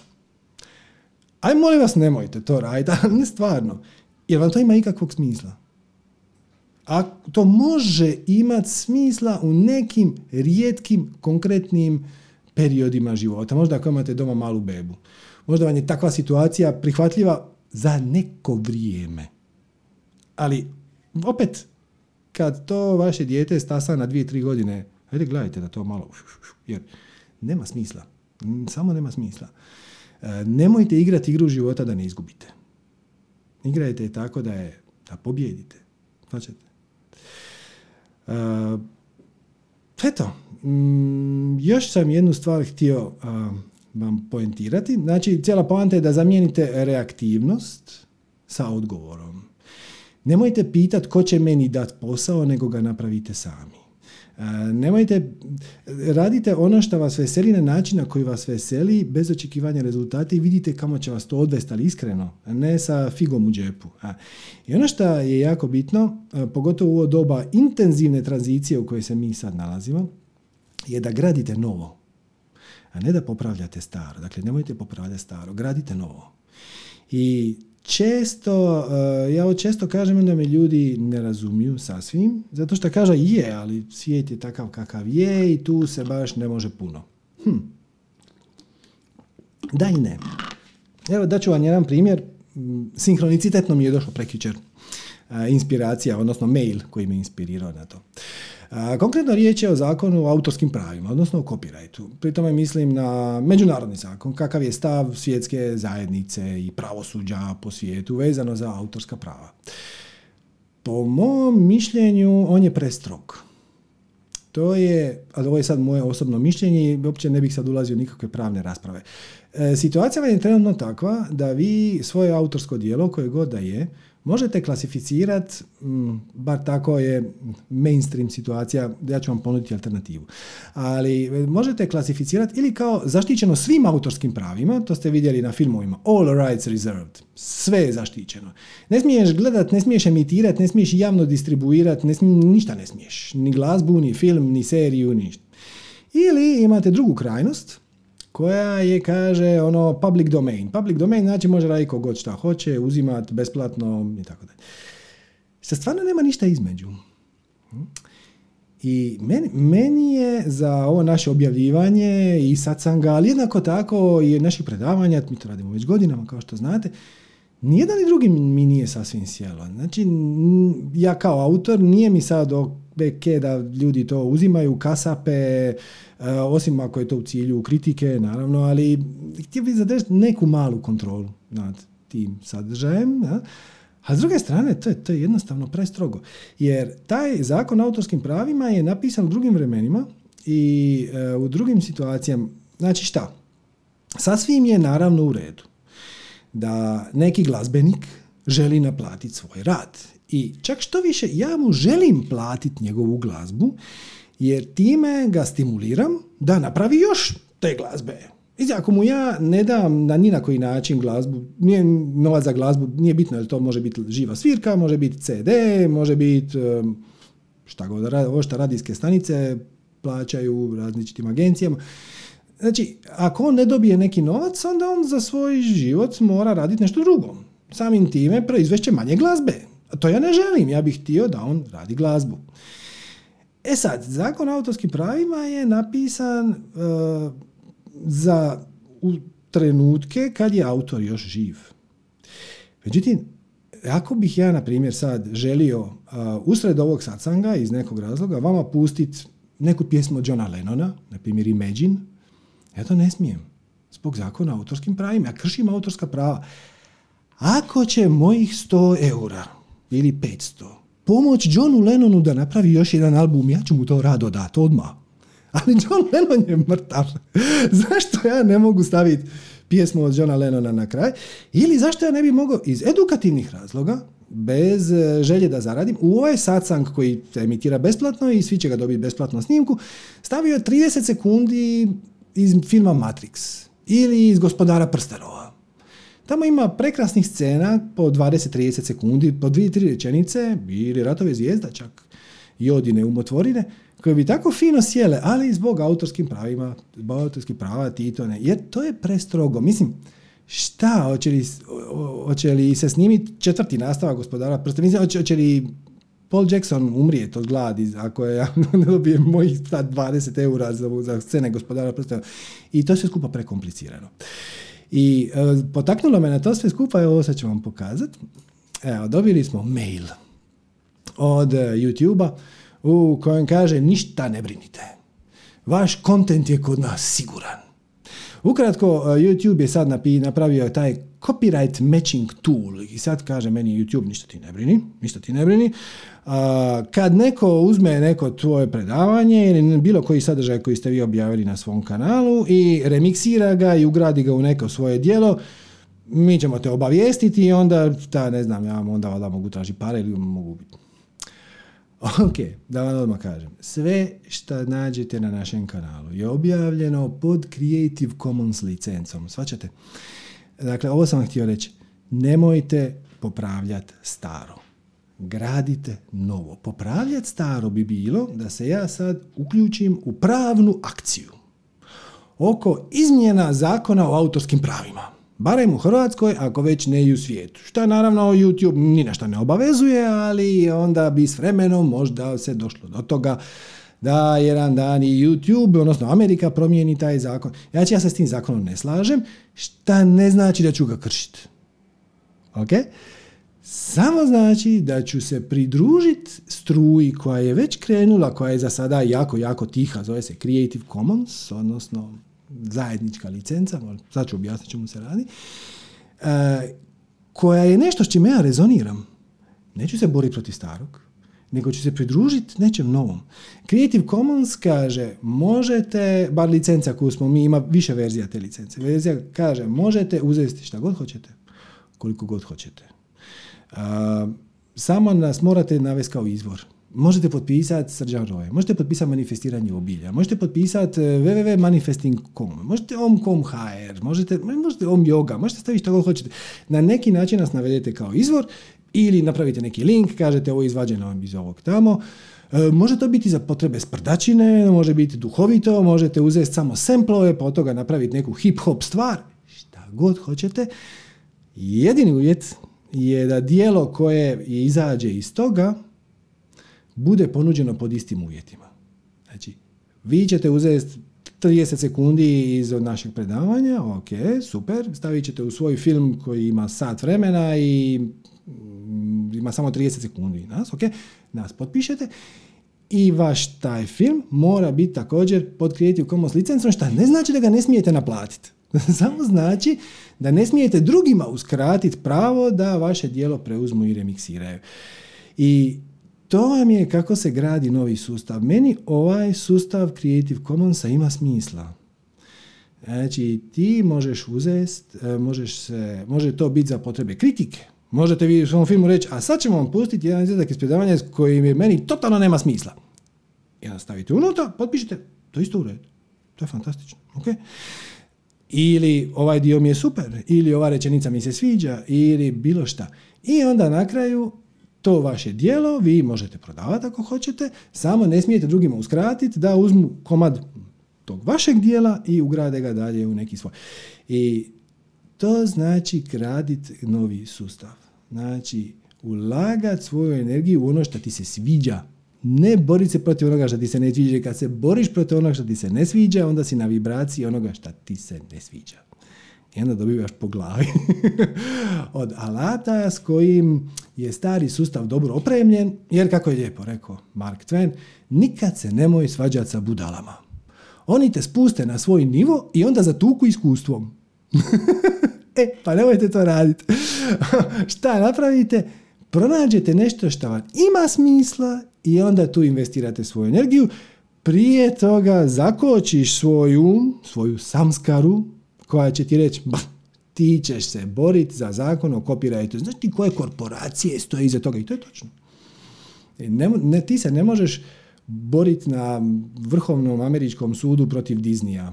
Aj, molim vas, nemojte to raditi, ali ne stvarno. Jer vam to ima ikakvog smisla? A to može imati smisla u nekim rijetkim, konkretnim periodima života. Možda ako imate doma malu bebu. Možda vam je takva situacija prihvatljiva za neko vrijeme. Ali, opet, kad to vaše dijete stasa na dvije tri godine, ajde gledajte da to malo... Jer nema smisla. Samo nema smisla. E, nemojte igrati igru života da ne izgubite. Igrajte je tako da je da pobjedite. Znači, e, eto, m, još sam jednu stvar htio a, vam poentirati. Znači, cijela poanta je da zamijenite reaktivnost sa odgovorom. Nemojte pitati ko će meni dati posao, nego ga napravite sami. E, nemojte, radite ono što vas veseli na način na koji vas veseli, bez očekivanja rezultata i vidite kamo će vas to odvesti, ali iskreno, a ne sa figom u džepu. A, I ono što je jako bitno, a, pogotovo u ovo doba intenzivne tranzicije u kojoj se mi sad nalazimo, je da gradite novo, a ne da popravljate staro. Dakle, nemojte popravljati staro, gradite novo. I često, ja ovo često kažem da me ljudi ne razumiju sasvim, zato što kaže je, ali svijet je takav kakav je i tu se baš ne može puno. Hm. Da i ne. Evo daću vam jedan primjer, sinhronicitetno mi je došlo prekjučer inspiracija, odnosno mail koji me inspirirao na to. Konkretno riječ je o zakonu o autorskim pravima, odnosno o copyrightu. Pri tome mislim na međunarodni zakon, kakav je stav svjetske zajednice i pravosuđa po svijetu vezano za autorska prava. Po mom mišljenju, on je prestrog. To je, ali ovo je sad moje osobno mišljenje i uopće ne bih sad ulazio u nikakve pravne rasprave. E, situacija je trenutno takva da vi svoje autorsko djelo, koje god da je, možete klasificirati, bar tako je mainstream situacija, ja ću vam ponuditi alternativu, ali možete klasificirati ili kao zaštićeno svim autorskim pravima, to ste vidjeli na filmovima, all rights reserved, sve je zaštićeno. Ne smiješ gledat, ne smiješ emitirati, ne smiješ javno distribuirati, ne smiješ, ništa ne smiješ, ni glazbu, ni film, ni seriju, ništa. Ili imate drugu krajnost, koja je, kaže, ono, public domain. Public domain, znači može raditi kogod šta hoće, uzimat besplatno i tako dalje. Se stvarno nema ništa između. I meni, meni je za ovo naše objavljivanje i satsanga, ali jednako tako i naših predavanja, mi to radimo već godinama, kao što znate, nijedan ni drugi mi nije sasvim sjelo. Znači, ja kao autor nije mi sad ok da ljudi to uzimaju, kasape, osim ako je to u cilju kritike, naravno, ali htio bih zadržati neku malu kontrolu nad tim sadržajem. Ja? A s druge strane, to je, to je jednostavno prestrogo. Jer taj zakon o autorskim pravima je napisan u drugim vremenima i e, u drugim situacijama. Znači šta? Sasvim je naravno u redu da neki glazbenik želi naplatiti svoj rad. I čak što više, ja mu želim platiti njegovu glazbu, jer time ga stimuliram da napravi još te glazbe. I ako mu ja ne dam na ni na koji način glazbu, nije novac za glazbu, nije bitno, jer to može biti živa svirka, može biti C D, može biti šta god, ovo šta radijske stanice plaćaju različitim agencijama. Znači, ako on ne dobije neki novac, onda on za svoj život mora raditi nešto drugo. Samim time proizvešće manje glazbe. A to ja ne želim, ja bih htio da on radi glazbu. E sad, zakon o autorskim pravima je napisan uh, za u trenutke kad je autor još živ. Međutim, ako bih ja, na primjer, sad želio uh, usred ovog satsanga iz nekog razloga vama pustiti neku pjesmu od Johna Lennona, na primjer Imagine, ja to ne smijem, zbog zakona o autorskim pravima. Ja kršim autorska prava. Ako će mojih sto eura ili petsto pomoć Johnu Lennonu da napravi još jedan album, ja ću mu to rado dati odmah. Ali John Lennon je mrtav. Zašto ja ne mogu staviti pjesmu od Johna Lennona na kraj? Ili zašto ja ne bi mogao iz edukativnih razloga, bez želje da zaradim, u ovaj satsang koji se emitira besplatno i svi će ga dobiti besplatno snimku, stavio trideset sekundi iz filma Matrix ili iz Gospodara prstenova. Tamo ima prekrasnih scena po dvadeset do trideset sekundi, po dvije tri rečenice, ili ratove zvijezda čak, i odine umotvorine, koje bi tako fino sjele, ali zbog autorskim pravima, zbog autorskih prava Titone, jer to je prestrogo. Mislim, šta, hoće li, hoće li se snimiti četvrti nastavak Gospodara prstenova, hoće, hoće li Paul Jackson umrijet od gladi ako ja ne dobijem mojih dvadeset eura za, za scene Gospodara prstenova. I to je sve skupa prekomplicirano. I e, potaknulo me na to sve skupa, evo sad ću vam pokazati. Evo, dobili smo mail od e, YouTube-a u kojem kaže: ništa ne brinite, vaš kontent je kod nas siguran. Ukratko, YouTube je sad napi, napravio taj copyright matching tool i sad kaže meni YouTube: ništa ti ne brini, ništa ti ne brini. A, kad neko uzme neko tvoje predavanje ili bilo koji sadržaj koji ste vi objavili na svom kanalu i remiksira ga i ugradi ga u neko svoje djelo, mi ćemo te obavijestiti i onda, ta, ne znam, ja vam onda, onda mogu tražiti pare ili mogu biti. Ok, da vam odmah kažem, sve što nađete na našem kanalu je objavljeno pod Creative Commons licencom, shvaćate? Dakle, ovo sam vam htio reći, nemojte popravljati staro, gradite novo. Popravljati staro bi bilo da se ja sad uključim u pravnu akciju oko izmjena zakona o autorskim pravima. Barem u Hrvatskoj, ako već ne i u svijetu. Šta naravno YouTube ni na šta ne obavezuje, ali onda bi s vremenom možda se došlo do toga da jedan dan i YouTube, odnosno Amerika, promijeni taj zakon. Ja ću ja se s tim zakonom ne slažem, šta ne znači da ću ga kršiti. Ok? Samo znači da ću se pridružiti struji koja je već krenula, koja je za sada jako, jako tiha, zove se Creative Commons, odnosno zajednička licenca, sad ću objasniti čemu se radi, e, koja je nešto s čime ja rezoniram. Neću se boriti protiv starog, nego ću se pridružiti nečem novom. Creative Commons kaže, možete, bar licenca koju smo mi, ima više verzija te licence, verzija kaže, možete uzeti šta god hoćete, koliko god hoćete. E, samo nas morate navesti kao izvor. Možete potpisati Srđan Roje, možete potpisati manifestiranje obilja, možete potpisati double-u double-u double-u dot manifesting dot com, možete om dot com dot h r, možete, možete om.joga, možete staviti što god hoćete. Na neki način nas navedete kao izvor ili napravite neki link, kažete ovo je izvađeno iz ovog tamo. E, može to biti za potrebe sprdačine, može biti duhovito, možete uzeti samo semplove, pa od toga napraviti neku hip-hop stvar, šta god hoćete. Jedini uvjet je da dijelo koje izađe iz toga bude ponuđeno pod istim uvjetima. Znači, vi ćete uzeti trideset sekundi iz našeg predavanja, ok, super, stavit ćete u svoj film koji ima sat vremena i ima samo trideset sekundi nas, ok, nas potpišete i vaš taj film mora biti također pod Creative Commons licencom, što ne znači da ga ne smijete naplatiti. Samo znači da ne smijete drugima uskratiti pravo da vaše djelo preuzmu i remiksiraju. I to vam je kako se gradi novi sustav. Meni ovaj sustav Creative Commonsa ima smisla. Znači, ti možeš uzest, možeš se, može to biti za potrebe kritike. Možete vi u svom filmu reći, a sad ćemo vam pustiti jedan izgledak iz predavanja s kojim meni totalno nema smisla. Jedan stavite unutra, potpišite, to je isto u redu. To je fantastično. Okay? Ili ovaj dio mi je super, ili ova rečenica mi se sviđa, ili bilo šta. I onda na kraju to vaše djelo vi možete prodavati ako hoćete, samo ne smijete drugima uskratiti da uzmu komad tog vašeg djela i ugrade ga dalje u neki svoj. I to znači graditi novi sustav. Znači, ulagati svoju energiju u ono što ti se sviđa. Ne boriti se protiv onoga što ti se ne sviđa. Kad se boriš protiv onoga što ti se ne sviđa, onda si na vibraciji onoga što ti se ne sviđa. I onda dobivaš po glavi od alata s kojim je stari sustav dobro opremljen, jer kako je lijepo rekao Mark Twain, nikad se nemoj svađati sa budalama. Oni te spuste na svoj nivo i onda zatuku iskustvom. E, pa nemojte to raditi. Šta napravite? Pronađete nešto što vam ima smisla i onda tu investirate svoju energiju. Prije toga zakočiš svoju, svoju samskaru, koja će ti reći, ba, ti ćeš se boriti za zakon o copyrightu. Znaš ti koje korporacije stoje iza toga? I to je točno. Ne, ne, ti se ne možeš boriti na Vrhovnom američkom sudu protiv Disneya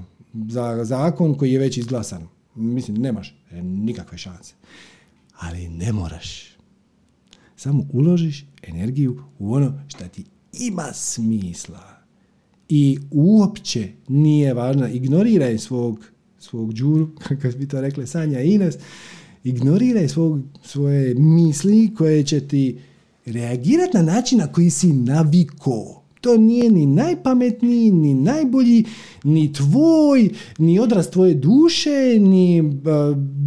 za zakon koji je već izglasan. Mislim, nemaš nikakve šanse. Ali ne moraš. Samo uložiš energiju u ono što ti ima smisla. I uopće nije važno. Ignoriraj svog, svog džuru, kako bi to rekle Sanja i Ines. Ignoriraj svog, svoje misli koje će ti reagirati na način na koji si naviko. To nije ni najpametniji, ni najbolji, ni tvoj, ni odraz tvoje duše, ni, uh,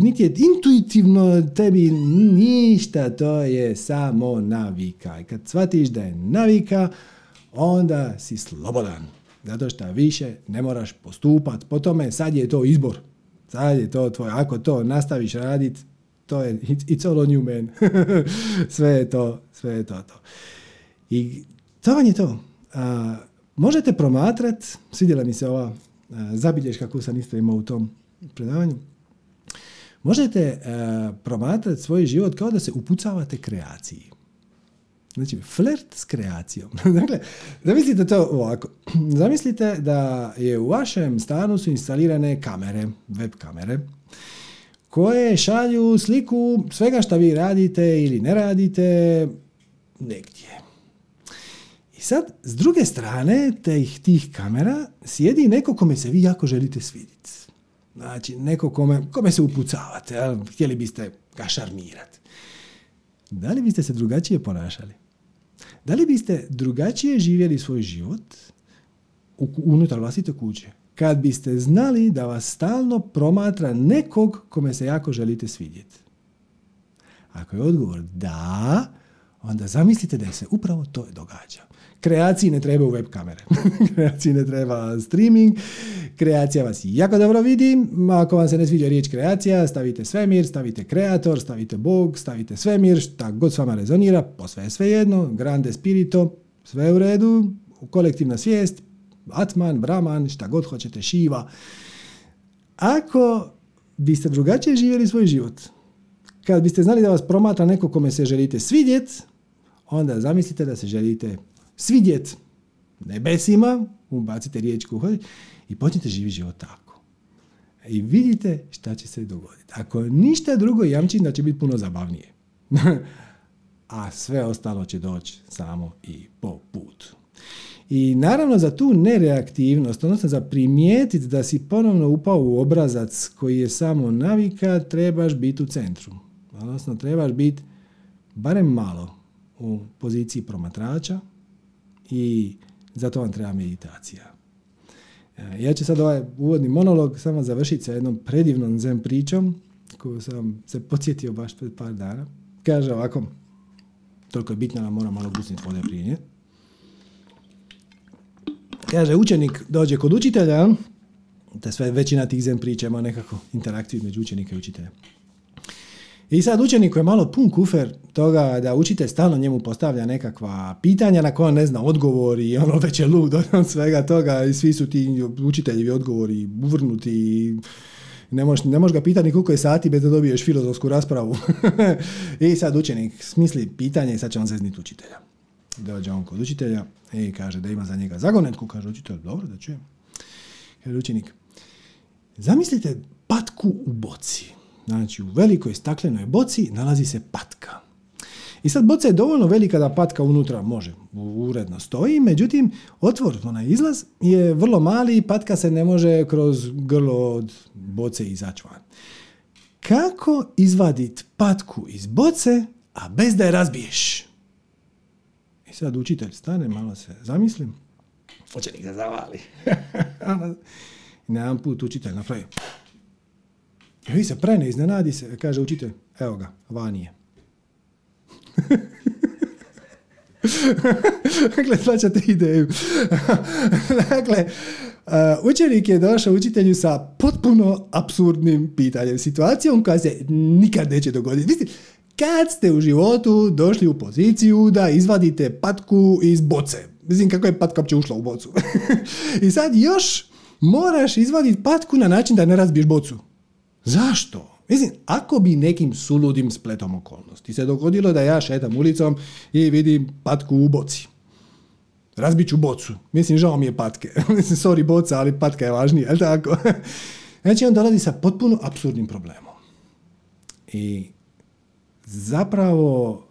niti je intuitivno tebi ništa, to je samo navika. I kad shvatiš da je navika, onda si slobodan. Zato što više ne moraš postupati po tome, sad je to izbor. Sad je to tvoj, ako to nastaviš raditi, to je, it's all on you, man. Sve je to, sve je to to. I to vam je to. A, možete promatrati, svidjela mi se ova a, zabilješka koju sam isto imao u tom predavanju, možete a, promatrati svoj život kao da se upucavate kreaciji. Znači, flert s kreacijom. Dakle, zamislite to ovako. Zamislite da je u vašem stanu su instalirane kamere, web kamere, koje šalju sliku svega što vi radite ili ne radite negdje. I sad, s druge strane tih, tih kamera sjedi neko kome se vi jako želite svidjeti. Znači, neko kome, kome se upucavate, ali htjeli biste ga šarmirati. Da li biste se drugačije ponašali? Da li biste drugačije živjeli svoj život unutar vlastite kuće? Kad biste znali da vas stalno promatra nekog kome se jako želite svidjeti? Ako je odgovor da, onda zamislite da se upravo to događa. Kreaciji ne treba web kamere. Kreaciji ne treba streaming. Kreacija vas jako dobro vidi. Ako vam se ne sviđa riječ kreacija, stavite svemir, stavite kreator, stavite Bog, stavite svemir, šta god s vama rezonira, posve je svejedno, grande spirito, sve u redu, kolektivna svijest, atman, brahman, šta god hoćete, šiva. Ako biste drugačije živjeli svoj život, kad biste znali da vas promatra neko kome se želite svidjeti, onda zamislite da se želite svidjet nebesima, ubacite riječ koju hoćete i počnete živjeti život tako. I vidite šta će se dogoditi. Ako ništa drugo, jamčim da će biti puno zabavnije. A sve ostalo će doći samo i po putu. I naravno za tu nereaktivnost, odnosno za primijetiti da si ponovno upao u obrazac koji je samo navika, trebaš biti u centru. Odnosno trebaš biti barem malo u poziciji promatrača i zato vam treba meditacija. Ja ću sad ovaj uvodni monolog samo završiti sa jednom predivnom zen pričom koju sam se podsjetio baš pred par dana. Kaže ovako, toliko je bitno da moram malo gusniti vode prije nje. Kaže, učenik dođe kod učitelja, te sve većina tih zen priča ima nekako interakciju između učenika i učitelja. I sad učenik koji je malo pun kufer toga da učitelj stalno njemu postavlja nekakva pitanja na koja on ne zna odgovor i ono već je lud od svega toga i svi su ti učitelji odgovori uvrnuti i ne možeš ne moš ga pitati ni koliko je sati bez da dobiješ filozofsku raspravu. I sad učenik smisli pitanje i sad će on zezniti učitelja. Dođe on kod učitelja i kaže da ima za njega zagonetku. Kaže učitelj, dobro da čujem. Kaže učenik, zamislite patku u boci. Znači, u velikoj staklenoj boci nalazi se patka. I sad boca je dovoljno velika da patka unutra može uredno stoji, međutim, otvor, onaj izlaz, je vrlo mali i patka se ne može kroz grlo od boce izaći van. Kako izvaditi patku iz boce, a bez da je razbiješ? I sad učitelj stane, malo se zamislim. Učenik se zavali. I na jedan put učitelj napravi. I vi se prene, iznenadi se, kaže učitelj, evo ga, vani je. Dakle, slačate ideju. Dakle, učenik je došao učitelju sa potpuno apsurdnim pitanjem, situacijom koja se nikad neće dogoditi. Mislim, kad ste u životu došli u poziciju da izvadite patku iz boce? Mislim, kako je patka uopće ušla u bocu? I sad još moraš izvaditi patku na način da ne razbiješ bocu. Zašto? Mislim, ako bi nekim suludim spletom okolnosti se dogodilo da ja šetam ulicom i vidim patku u boci. Razbit ću bocu. Mislim, žao mi je patke. Mislim, sorry boca, ali patka je važnija, jel tako? Znači, on dolazi sa potpuno apsurdnim problemom. I zapravo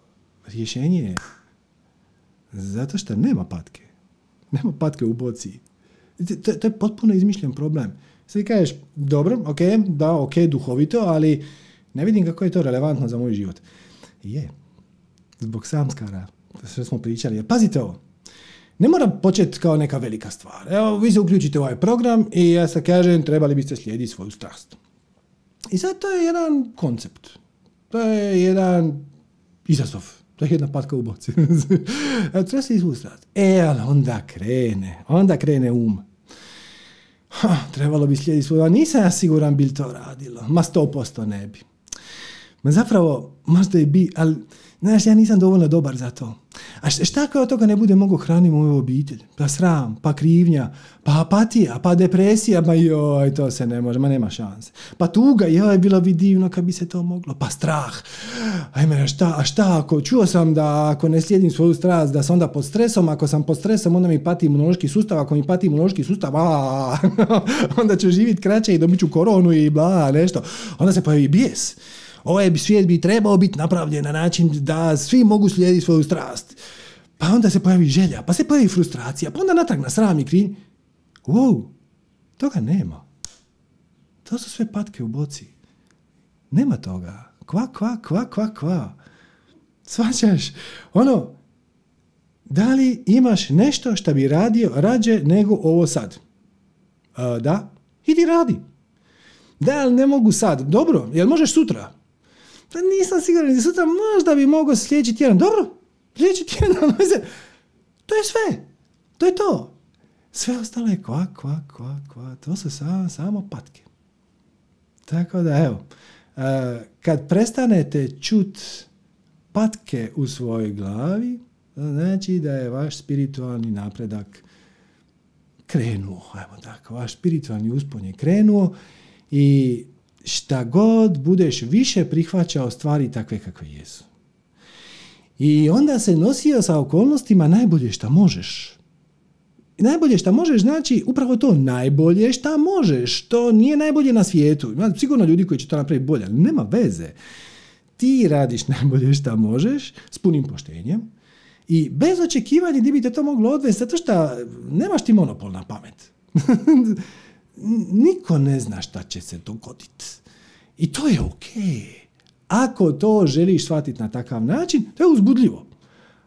rješenje je zato što nema patke. Nema patke u boci. To, to je potpuno izmišljen problem. Sad kažeš, dobro, ok, da, ok, duhovito, ali ne vidim kako je to relevantno za moj život. Je, zbog samskara, sve smo pričali. Jer pazite ovo, ne mora početi kao neka velika stvar. Evo, vi se uključite u ovaj program i ja sad kažem, trebali biste slijediti svoju strast. I sad to je jedan koncept. To je jedan izazov. To je jedna patka u boci. Treba se izvustrati. E, ali onda krene. Onda krene um. Ha, trebalo bi slijediti svoju. Nisam ja siguran bi li to radilo. Ma sto posto ne bi. Ma zapravo, možda i bi, ali znaš, ja nisam dovoljno dobar za to. A šta kao toga ne bude mogo hraniti moju obitelj? Pa sram, pa krivnja, pa apatija, pa depresija, ma joj, to se ne može, ma nema šanse. Pa tuga, joj, bilo bi divno kad bi se to moglo, pa strah. Ajme, šta, a šta, ako čuo sam da ako ne slijedim svoju strast, da sam onda pod stresom, ako sam pod stresom, onda mi pati imunološki sustav, ako mi pati imunološki sustav, a, onda ću živjeti kraće i dobit ću koronu i bla, nešto. Onda se pojavi bijes. Ovaj svijet bi trebao biti napravljen na način da svi mogu slijediti svoju strast. Pa onda se pojavi želja, pa se pojavi frustracija, pa onda natrag na sram i krin. Wow, toga nema. To su sve patke u boci. Nema toga. Kva, kva, kva, kva, kva. Svačaš, ono, da li imaš nešto što bi radio rađe nego ovo sad? E, da, idi radi. Da, ali ne mogu sad. Dobro, jel možeš sutra? Pa nisam siguran, sutra možda bi mogao sljedeći tjedan. Dobro, sljedeći tjedan. To je sve. To je to. Sve ostalo je kva, kva, kva, kva. To su samo, samo patke. Tako da, evo, kad prestanete čut patke u svojoj glavi, znači da je vaš spiritualni napredak krenuo. Ajmo tako, vaš spiritualni uspon je krenuo. I šta god budeš više prihvaćao stvari takve kakve jesu. I onda se nosio sa okolnostima najbolje šta možeš. I najbolje šta možeš znači upravo to najbolje šta možeš. To nije najbolje na svijetu. Ima sigurno ljudi koji će to napraviti bolje, ali nema veze. Ti radiš najbolje šta možeš s punim poštenjem i bez očekivanja gdje bi te to moglo odvesti zato što nemaš ti monopol na pamet. Niko ne zna šta će se dogoditi. I to je okej. Okay. Ako to želiš shvatiti na takav način, to je uzbudljivo.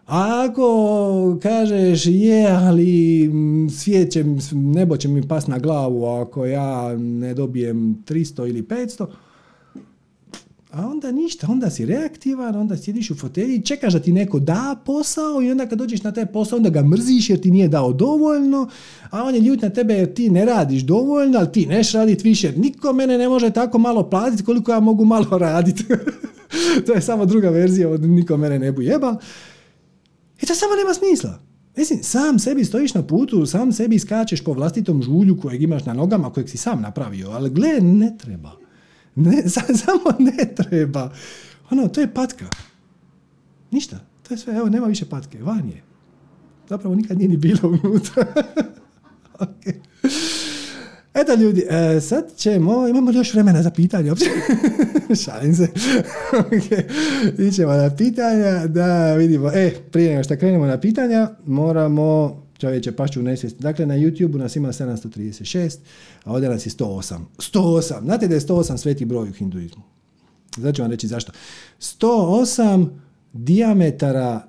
A ako kažeš je, ali svijet će, nebo će mi pas na glavu ako ja ne dobijem tristo ili petsto, a onda ništa, onda si reaktivan, onda sjediš u fotelji, čekaš da ti neko da posao i onda kad dođeš na taj posao, onda ga mrziš jer ti nije dao dovoljno, a on je ljut na tebe jer ti ne radiš dovoljno, ali ti neš radit više. Niko mene ne može tako malo platiti koliko ja mogu malo raditi. To je samo druga verzija od niko mene ne bu jebal. I to samo nema smisla. Mislim, sam sebi stojiš na putu, sam sebi skačeš po vlastitom žulju kojeg imaš na nogama, kojeg si sam napravio, ali gle, ne treba. Ne, samo ne treba. Ono, to je patka. Ništa, to je sve, evo, nema više patke, van je. Zapravo nikad nije ni bilo unutra. Okay. Eto ljudi, sad ćemo, imamo još vremena za pitanje, uopće. Šalim se. Okay. Ićemo na pitanja, da vidimo. E, prije nego što krenemo na pitanja, moramo... Čovječe, pašću u nesvijest. Dakle, na YouTube nas ima sedamsto trideset šest, a ovdje nas je sto osam. sto osam! Znate da je sto osam sveti broj u hinduizmu. Znači vam reći zašto. sto osam dijametara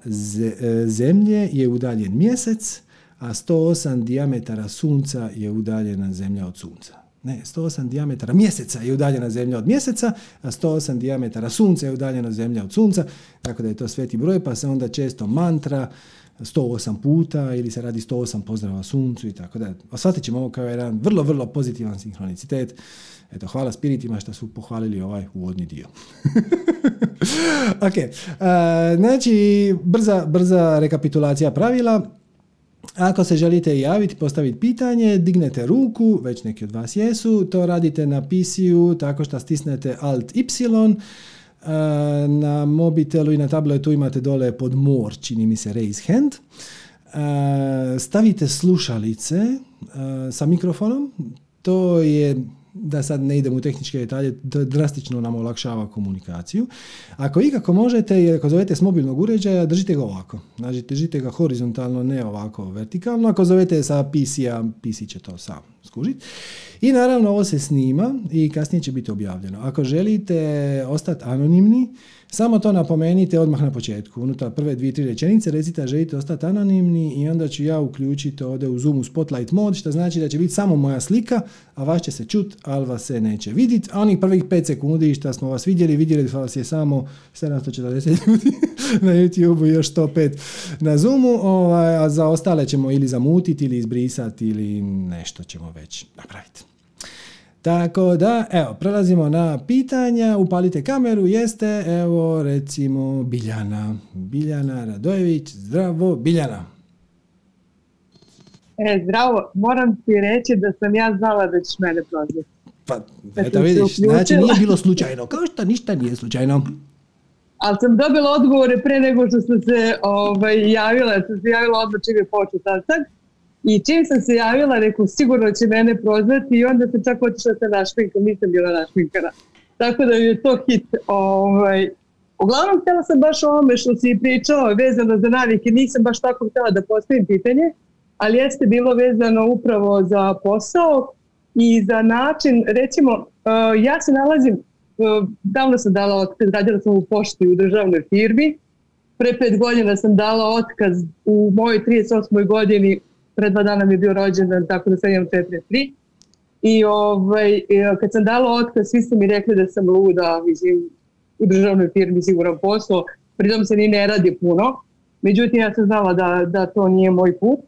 zemlje je udaljen mjesec, a sto osam dijametara sunca je udaljena zemlja od sunca. Ne, sto osam dijametara mjeseca je udaljena zemlja od mjeseca, a sto osam dijametara sunca je udaljena zemlja od sunca, tako da je to sveti broj, pa se onda često mantra sto osam puta ili se radi sto osam pozdrava suncu i tako da. Osvatit ćemo ovo kao jedan vrlo, vrlo pozitivan sinhronicitet. Eto, hvala spiritima što su pohvalili ovaj uvodni dio. Ok, uh, znači, brza, brza rekapitulacija pravila. Ako se želite javiti, postaviti pitanje, dignete ruku, već neki od vas jesu, to radite na P C-u tako što stisnete Alt-Y, na mobitelu i na tabletu imate dole pod more, čini mi se raise hand, stavite slušalice sa mikrofonom, to je da sad ne idem u tehničke detalje, drastično nam olakšava komunikaciju. Ako ikako možete, ako zovete s mobilnog uređaja, držite ga ovako. Znači, držite ga horizontalno, ne ovako vertikalno. Ako zovete sa P C-a, P C će to sam skužiti. I naravno, ovo se snima i kasnije će biti objavljeno. Ako želite ostati anonimni, samo to napomenite odmah na početku. Unutar prve dvije, tri rečenice recite da želite ostati anonimni i onda ću ja uključiti ovdje u Zoomu Spotlight mod, što znači da će biti samo moja slika, a vas će se čut, ali vas se neće vidjeti. A onih prvih pet sekundi što smo vas vidjeli, vidjeli da vas je samo sedamsto četrdeset ljudi na YouTube-u, još sto pet na Zoomu, a za ostale ćemo ili zamutiti ili izbrisati ili nešto ćemo već napraviti. Tako da, evo, prelazimo na pitanja, upalite kameru, jeste, evo, recimo, Biljana. Biljana Radović, zdravo, Biljana. E, zdravo, moram ti reći da sam ja znala da ćeš mene prozvati. Pa, eto vidiš, znači nije bilo slučajno, kao što ništa nije slučajno. Ali sam dobila odgovore pre nego što sam se ovaj, javila, sam se javila odmah čim je počeo sastanak. I čim sam se javila, rekao, sigurno će mene prozvati i onda sam čak otišla sa našminkama, nisam bila našminkana. Tako da je to hit. Ovaj. Uglavnom, htjela sam baš o ovome što si pričao vezano za navike, nisam baš tako htjela da postavim pitanje, ali jeste bilo vezano upravo za posao i za način, recimo, ja se nalazim, davno sam dala otkaz, radila sam u pošti u državnoj firmi, pre pet godina sam dala otkaz u mojoj trideset osmoj godini. Pred dva dana mi je bio rođendan, tako da sam imam četrdeset tri. I ovaj, kad sam dala otkaz, svi su mi rekli da sam luda, mislim, u državnoj firmi siguran posao, pritom se ni ne radi puno. Međutim, ja sam znala da, da to nije moj put.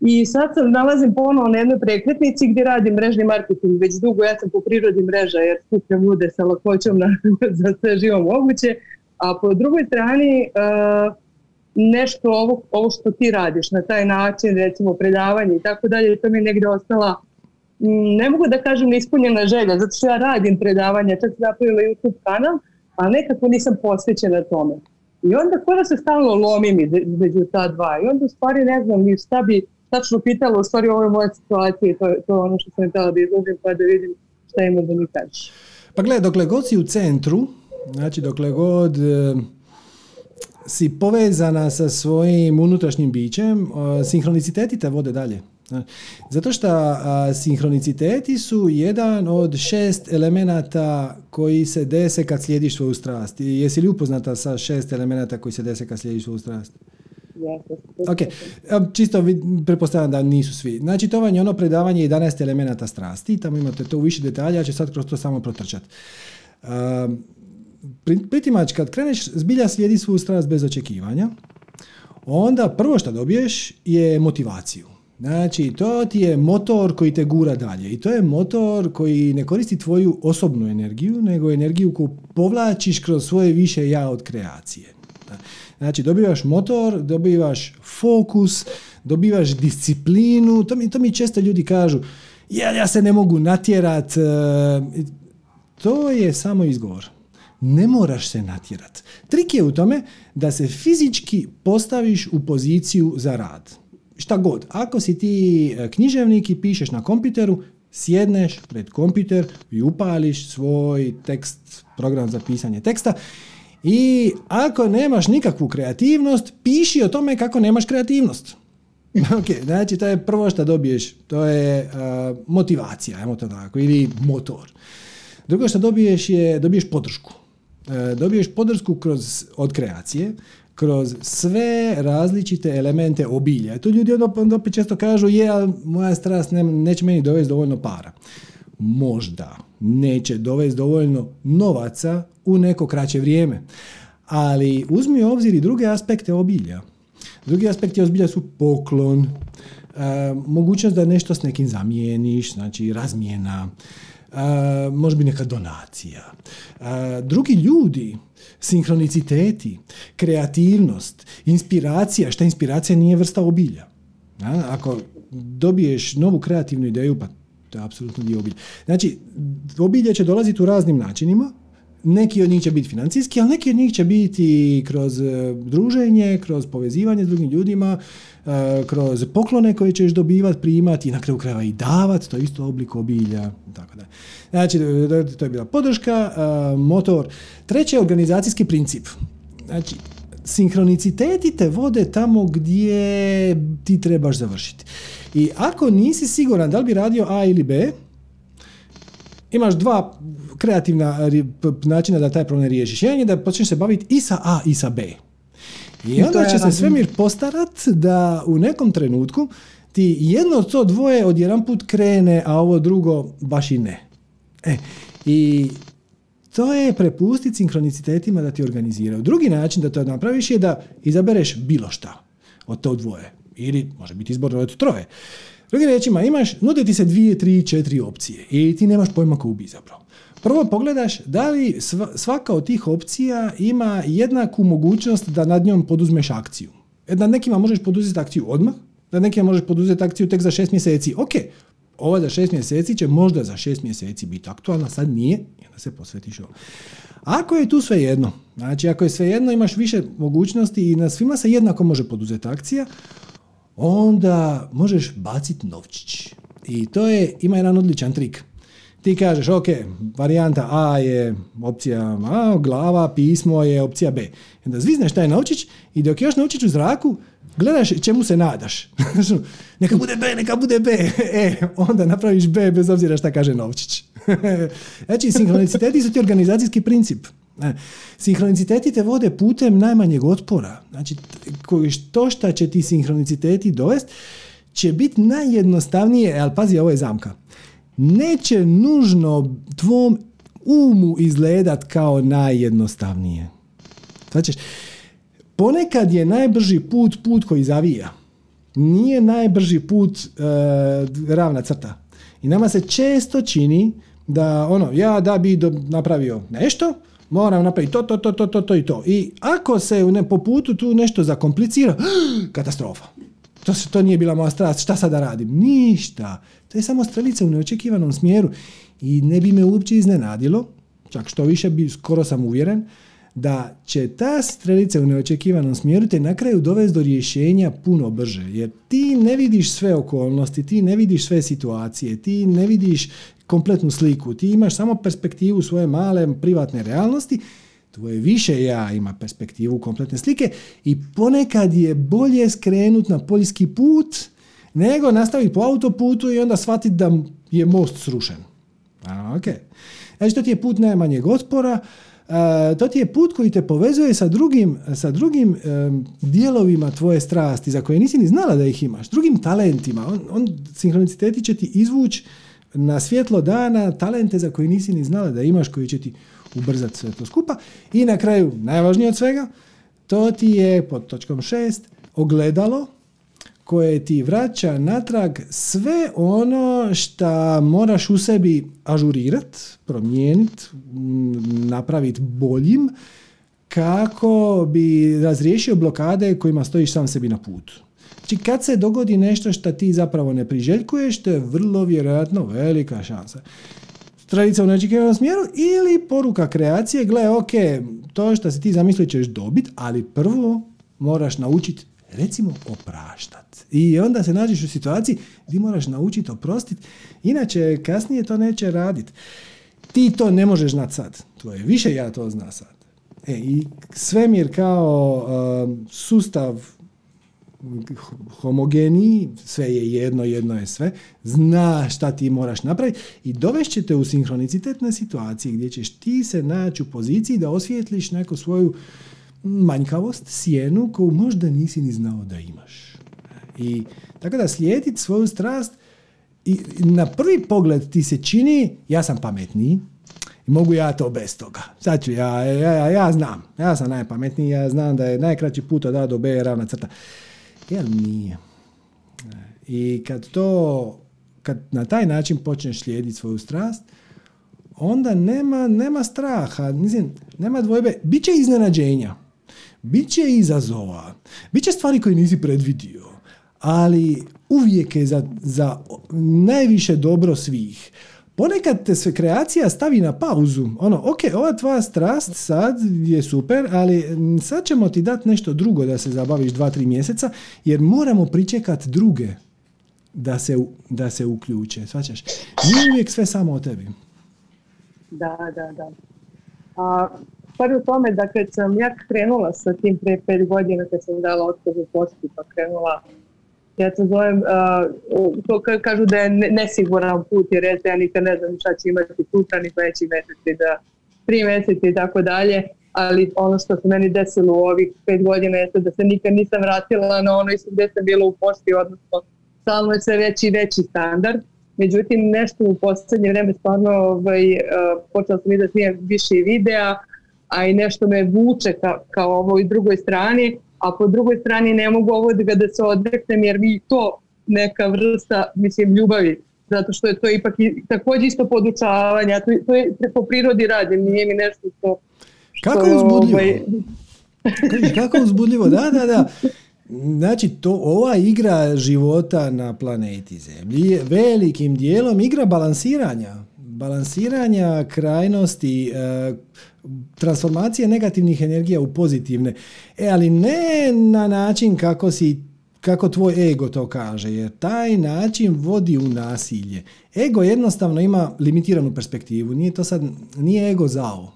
I sad sam nalazim ponovno na jednoj prekretnici gdje radim mrežni marketing. Već dugo ja sam po prirodi mreža jer skupljam ljude sa lakoćom na, za sve živo moguće. A po drugoj strani... Uh, nešto ovo, ovo što ti radiš na taj način, recimo predavanje i tako dalje, to mi je negdje ostala, ne mogu da kažem neispunjena želja, zato što ja radim predavanja, čak sam napravila YouTube kanal, a nekako nisam posvećena tome. I onda kora se stalno lomim između ta dva i onda u stvari ne znam ni šta bi tačno pitala, u stvari ovo je moja situacija i to, to je ono što sam htjela da izložim pa da vidim šta ima da mi kažeš. Pa gledaj, dokle god si u centru, znači dokle god... E... si povezana sa svojim unutrašnjim bićem, sinhroniciteti te vode dalje. Zato što sinhroniciteti su jedan od šest elemenata koji se dese kad slijediš svoju strast. Jesi li upoznata sa šest elemenata koji se dese kad slijediš svoju strast? Ok, čisto pretpostavljam da nisu svi. Znači, to vam je ono predavanje jedanaest elemenata strasti, tamo imate to u više detalja, ja ću sad kroz to samo protrčati. Um, Pritimač, kad kreneš, zbilja slijedi svu strast bez očekivanja, onda prvo što dobiješ je motivaciju. Znači, to ti je motor koji te gura dalje i to je motor koji ne koristi tvoju osobnu energiju, nego energiju koju povlačiš kroz svoje više ja od kreacije. Znači, dobivaš motor, dobivaš fokus, dobivaš disciplinu, to mi, to mi često ljudi kažu, ja, ja se ne mogu natjerat, to je samo izgovor. Ne moraš se natjerati. Trik je u tome da se fizički postaviš u poziciju za rad. Šta god, ako si ti književnik i pišeš na kompjuteru, sjedneš pred kompjuter i upališ svoj tekst, program za pisanje teksta i ako nemaš nikakvu kreativnost, piši o tome kako nemaš kreativnost. Okay, znači, to je prvo što dobiješ, to je uh, motivacija, ajmo to tako, ili motor. Drugo što dobiješ je, dobiješ podršku. Dobiješ podršku kroz, od kreacije, kroz sve različite elemente obilja. Tu ljudi onda opet često kažu, je, moja strast ne, neće meni dovesti dovoljno para. Možda neće dovesti dovoljno novaca u neko kraće vrijeme. Ali uzmi u obzir i druge aspekte obilja. Drugi aspekti obilja su poklon, mogućnost da nešto s nekim zamijeniš, znači razmjena, Uh, može bi neka donacija. Uh, drugi ljudi, sinhroniciteti, kreativnost, inspiracija, šta inspiracija nije vrsta obilja. Uh, ako dobiješ novu kreativnu ideju, pa to je apsolutno dio obilja. Znači, obilje će dolaziti u raznim načinima, Neki od njih će biti financijski, ali neki od njih će biti kroz druženje, kroz povezivanje s drugim ljudima, kroz poklone koje ćeš dobivati, primati i na kraju krajeva i davati, to je isto oblik obilja. Tako da. Znači, to je bila podrška, motor. Treće je organizacijski princip. Znači, sinhroniciteti te vode tamo gdje ti trebaš završiti. I ako nisi siguran da li bi radio A ili B, imaš dva kreativna načina da taj problem riješiš. Jedan je da počneš se baviti i sa A i sa B. I onda će se svemir postarat da u nekom trenutku ti jedno od to dvoje odjedanput krene, a ovo drugo baš i ne. E, i to je prepustiti sinkronicitetima da ti organiziraju. Drugi način da to napraviš je da izabereš bilo šta od to dvoje. Ili može biti izbor od troje. Drugim rečima, imaš, nude ti se dvije, tri, četiri opcije i ti nemaš pojma koju bi izabrao. Prvo pogledaš da li svaka od tih opcija ima jednaku mogućnost da nad njom poduzmeš akciju. Na nekima možeš poduzeti akciju odmah, na nekima možeš poduzeti akciju tek za šest mjeseci. Ok, ova za šest mjeseci će možda za šest mjeseci biti aktualna, sad nije, i onda se posvetiš ovo. Ako je tu sve jedno, znači ako je sve jedno, imaš više mogućnosti i na svima se jednako može poduzeti akcija, onda možeš baciti novčić. I to je, ima jedan odličan trik. Ti kažeš, ok, varijanta A je opcija A, glava, pismo je opcija B. Onda zvizneš taj novčić i dok još novčić u zraku, gledaš čemu se nadaš. Neka bude B, neka bude B. E, onda napraviš B bez obzira šta kaže novčić. Znači, sinhroniciteti su ti organizacijski princip. Sinhroniciteti te vode putem najmanjeg otpora. Znači, to šta će ti sinhroniciteti dovest će biti najjednostavnije, ali pazi, ovo je zamka. Neće nužno tvom umu izgledat kao najjednostavnije. Znači, ponekad je najbrži put put koji zavija. Nije najbrži put uh, ravna crta. I nama se često čini da ono, ja da bi do, napravio nešto, moram napraviti to, to, to, to, to, to i to. I ako se ne, po putu tu nešto zakomplicira, katastrofa. To, to nije bila moja strast, šta sada radim? Ništa. To je samo strelica u neočekivanom smjeru. I ne bi me uopće iznenadilo, čak što više, bi, skoro sam uvjeren, da će ta strelica u neočekivanom smjeru te na kraju dovesti do rješenja puno brže. Jer ti ne vidiš sve okolnosti, ti ne vidiš sve situacije, ti ne vidiš kompletnu sliku, ti imaš samo perspektivu svoje male privatne realnosti, tvoje više ja ima perspektivu kompletne slike i ponekad je bolje skrenut na poljski put nego nastaviti po autoputu i onda shvatiti da je most srušen. A, okay. Znači, to ti je put najmanjeg otpora, Uh, to ti je put koji te povezuje sa drugim, sa drugim um, dijelovima tvoje strasti za koje nisi ni znala da ih imaš, drugim talentima. On, on, sinhroniciteti će ti izvući na svjetlo dana talente za koje nisi ni znala da imaš, koji će ti ubrzati sve to skupa. I na kraju, najvažnije od svega, to ti je pod točkom šest ogledalo koje ti vraća natrag sve ono što moraš u sebi ažurirati, promijeniti, napraviti boljim, kako bi razriješio blokade kojima stojiš sam sebi na putu. Znači, kad se dogodi nešto što ti zapravo ne priželjkuješ, to je vrlo vjerojatno velika šansa. Strelica u neočekivanom smjeru ili poruka kreacije, gle, ok, to što si ti zamislio ćeš dobiti, ali prvo moraš naučiti, recimo, opraštat. I onda se nađeš u situaciji gdje moraš naučiti oprostiti, inače kasnije to neće raditi. Ti to ne možeš znati sad. Tvoje više ja to zna sad. E, i svemir kao um, sustav homogeniji, sve je jedno, jedno je sve, zna šta ti moraš napraviti i dovešće te u sinhronicitetne situacije gdje ćeš ti se naći u poziciji da osvijetliš neku svoju manjkavost, sjenu koju možda nisi ni znao da imaš. I tako da slijediti svoju strast i na prvi pogled ti se čini, ja sam pametniji i mogu ja to bez toga. Sad ću, ja, ja, ja znam, ja sam najpametniji, ja znam da je najkraći put od A do B ravna crta. Jel nije? I kad to, kad na taj način počneš slijediti svoju strast, onda nema, nema straha, mislim, nema dvojbe, bit će iznenađenja. Biće izazova, biće stvari koje nisi predvidio, ali uvijek je za, za najviše dobro svih. ponekad te sve kreacija stavi na pauzu. Ono, ok, ova tvoja strast sad je super, ali sad ćemo ti dati nešto drugo da se zabaviš dva tri mjeseca, jer moramo pričekati druge da se, da se uključe. Svaćaš? Nije uvijek sve samo o tebi. Da, da, da. A, stvar u tome da kad sam ja krenula sa tim prije pet godina, kad sam dala otkaz u poslu, pa krenula, ja to zovem, uh, to kažu da je nesiguran put, jer je, ja nikad ne znam šta će imati sutra, ni treći mjeseci, da tri mjeseci i tako dalje, ali ono što se meni desilo u ovih pet godina je da se nikad nisam vratila na ono isto gdje sam bila u pošti, odnosno stalno je sve veći i veći standard. Međutim, nešto u posljednje vrijeme stvarno ovaj, uh, počela sam i da snijem više videa, a i nešto me vuče ka, kao ovoj drugoj strani, a po drugoj strani ne mogu ovo da se odreknem, jer mi to neka vrsta, mislim, ljubavi, zato što je to ipak i, također isto podučavanje, to, to je po prirodi radim, nije mi nešto što... Kako je uzbudljivo, ovaj... kako je uzbudljivo, da, da, da. Znači, to, ova igra života na planeti Zemlji je velikim dijelom igra balansiranja. Balansiranja krajnosti, e, transformacije negativnih energija u pozitivne. E, ali ne na način kako, si, kako tvoj ego to kaže, jer taj način vodi u nasilje. Ego jednostavno ima limitiranu perspektivu, nije to sad, nije ego zao.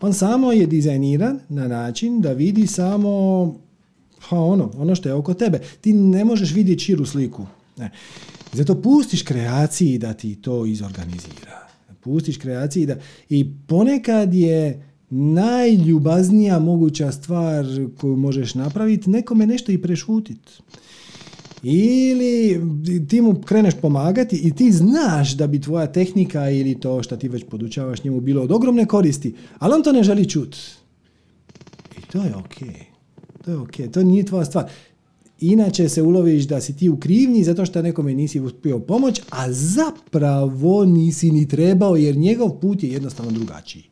On samo je dizajniran na način da vidi samo... Pa ono, ono što je oko tebe. Ti ne možeš vidjeti širu sliku. Ne. Zato pustiš kreaciji da ti to izorganizira. Pustiš kreaciji da... I ponekad je najljubaznija moguća stvar koju možeš napraviti nekome nešto i prešutiti. Ili ti mu kreneš pomagati i ti znaš da bi tvoja tehnika ili to što ti već podučavaš njemu bilo od ogromne koristi, ali on to ne želi čuti. I to je okej. Okay. To je okej, okay. To nije tvoja stvar. Inače se uloviš da si ti u krivnji zato što nekome nisi uspio pomoć, a zapravo nisi ni trebao jer njegov put je jednostavno drugačiji.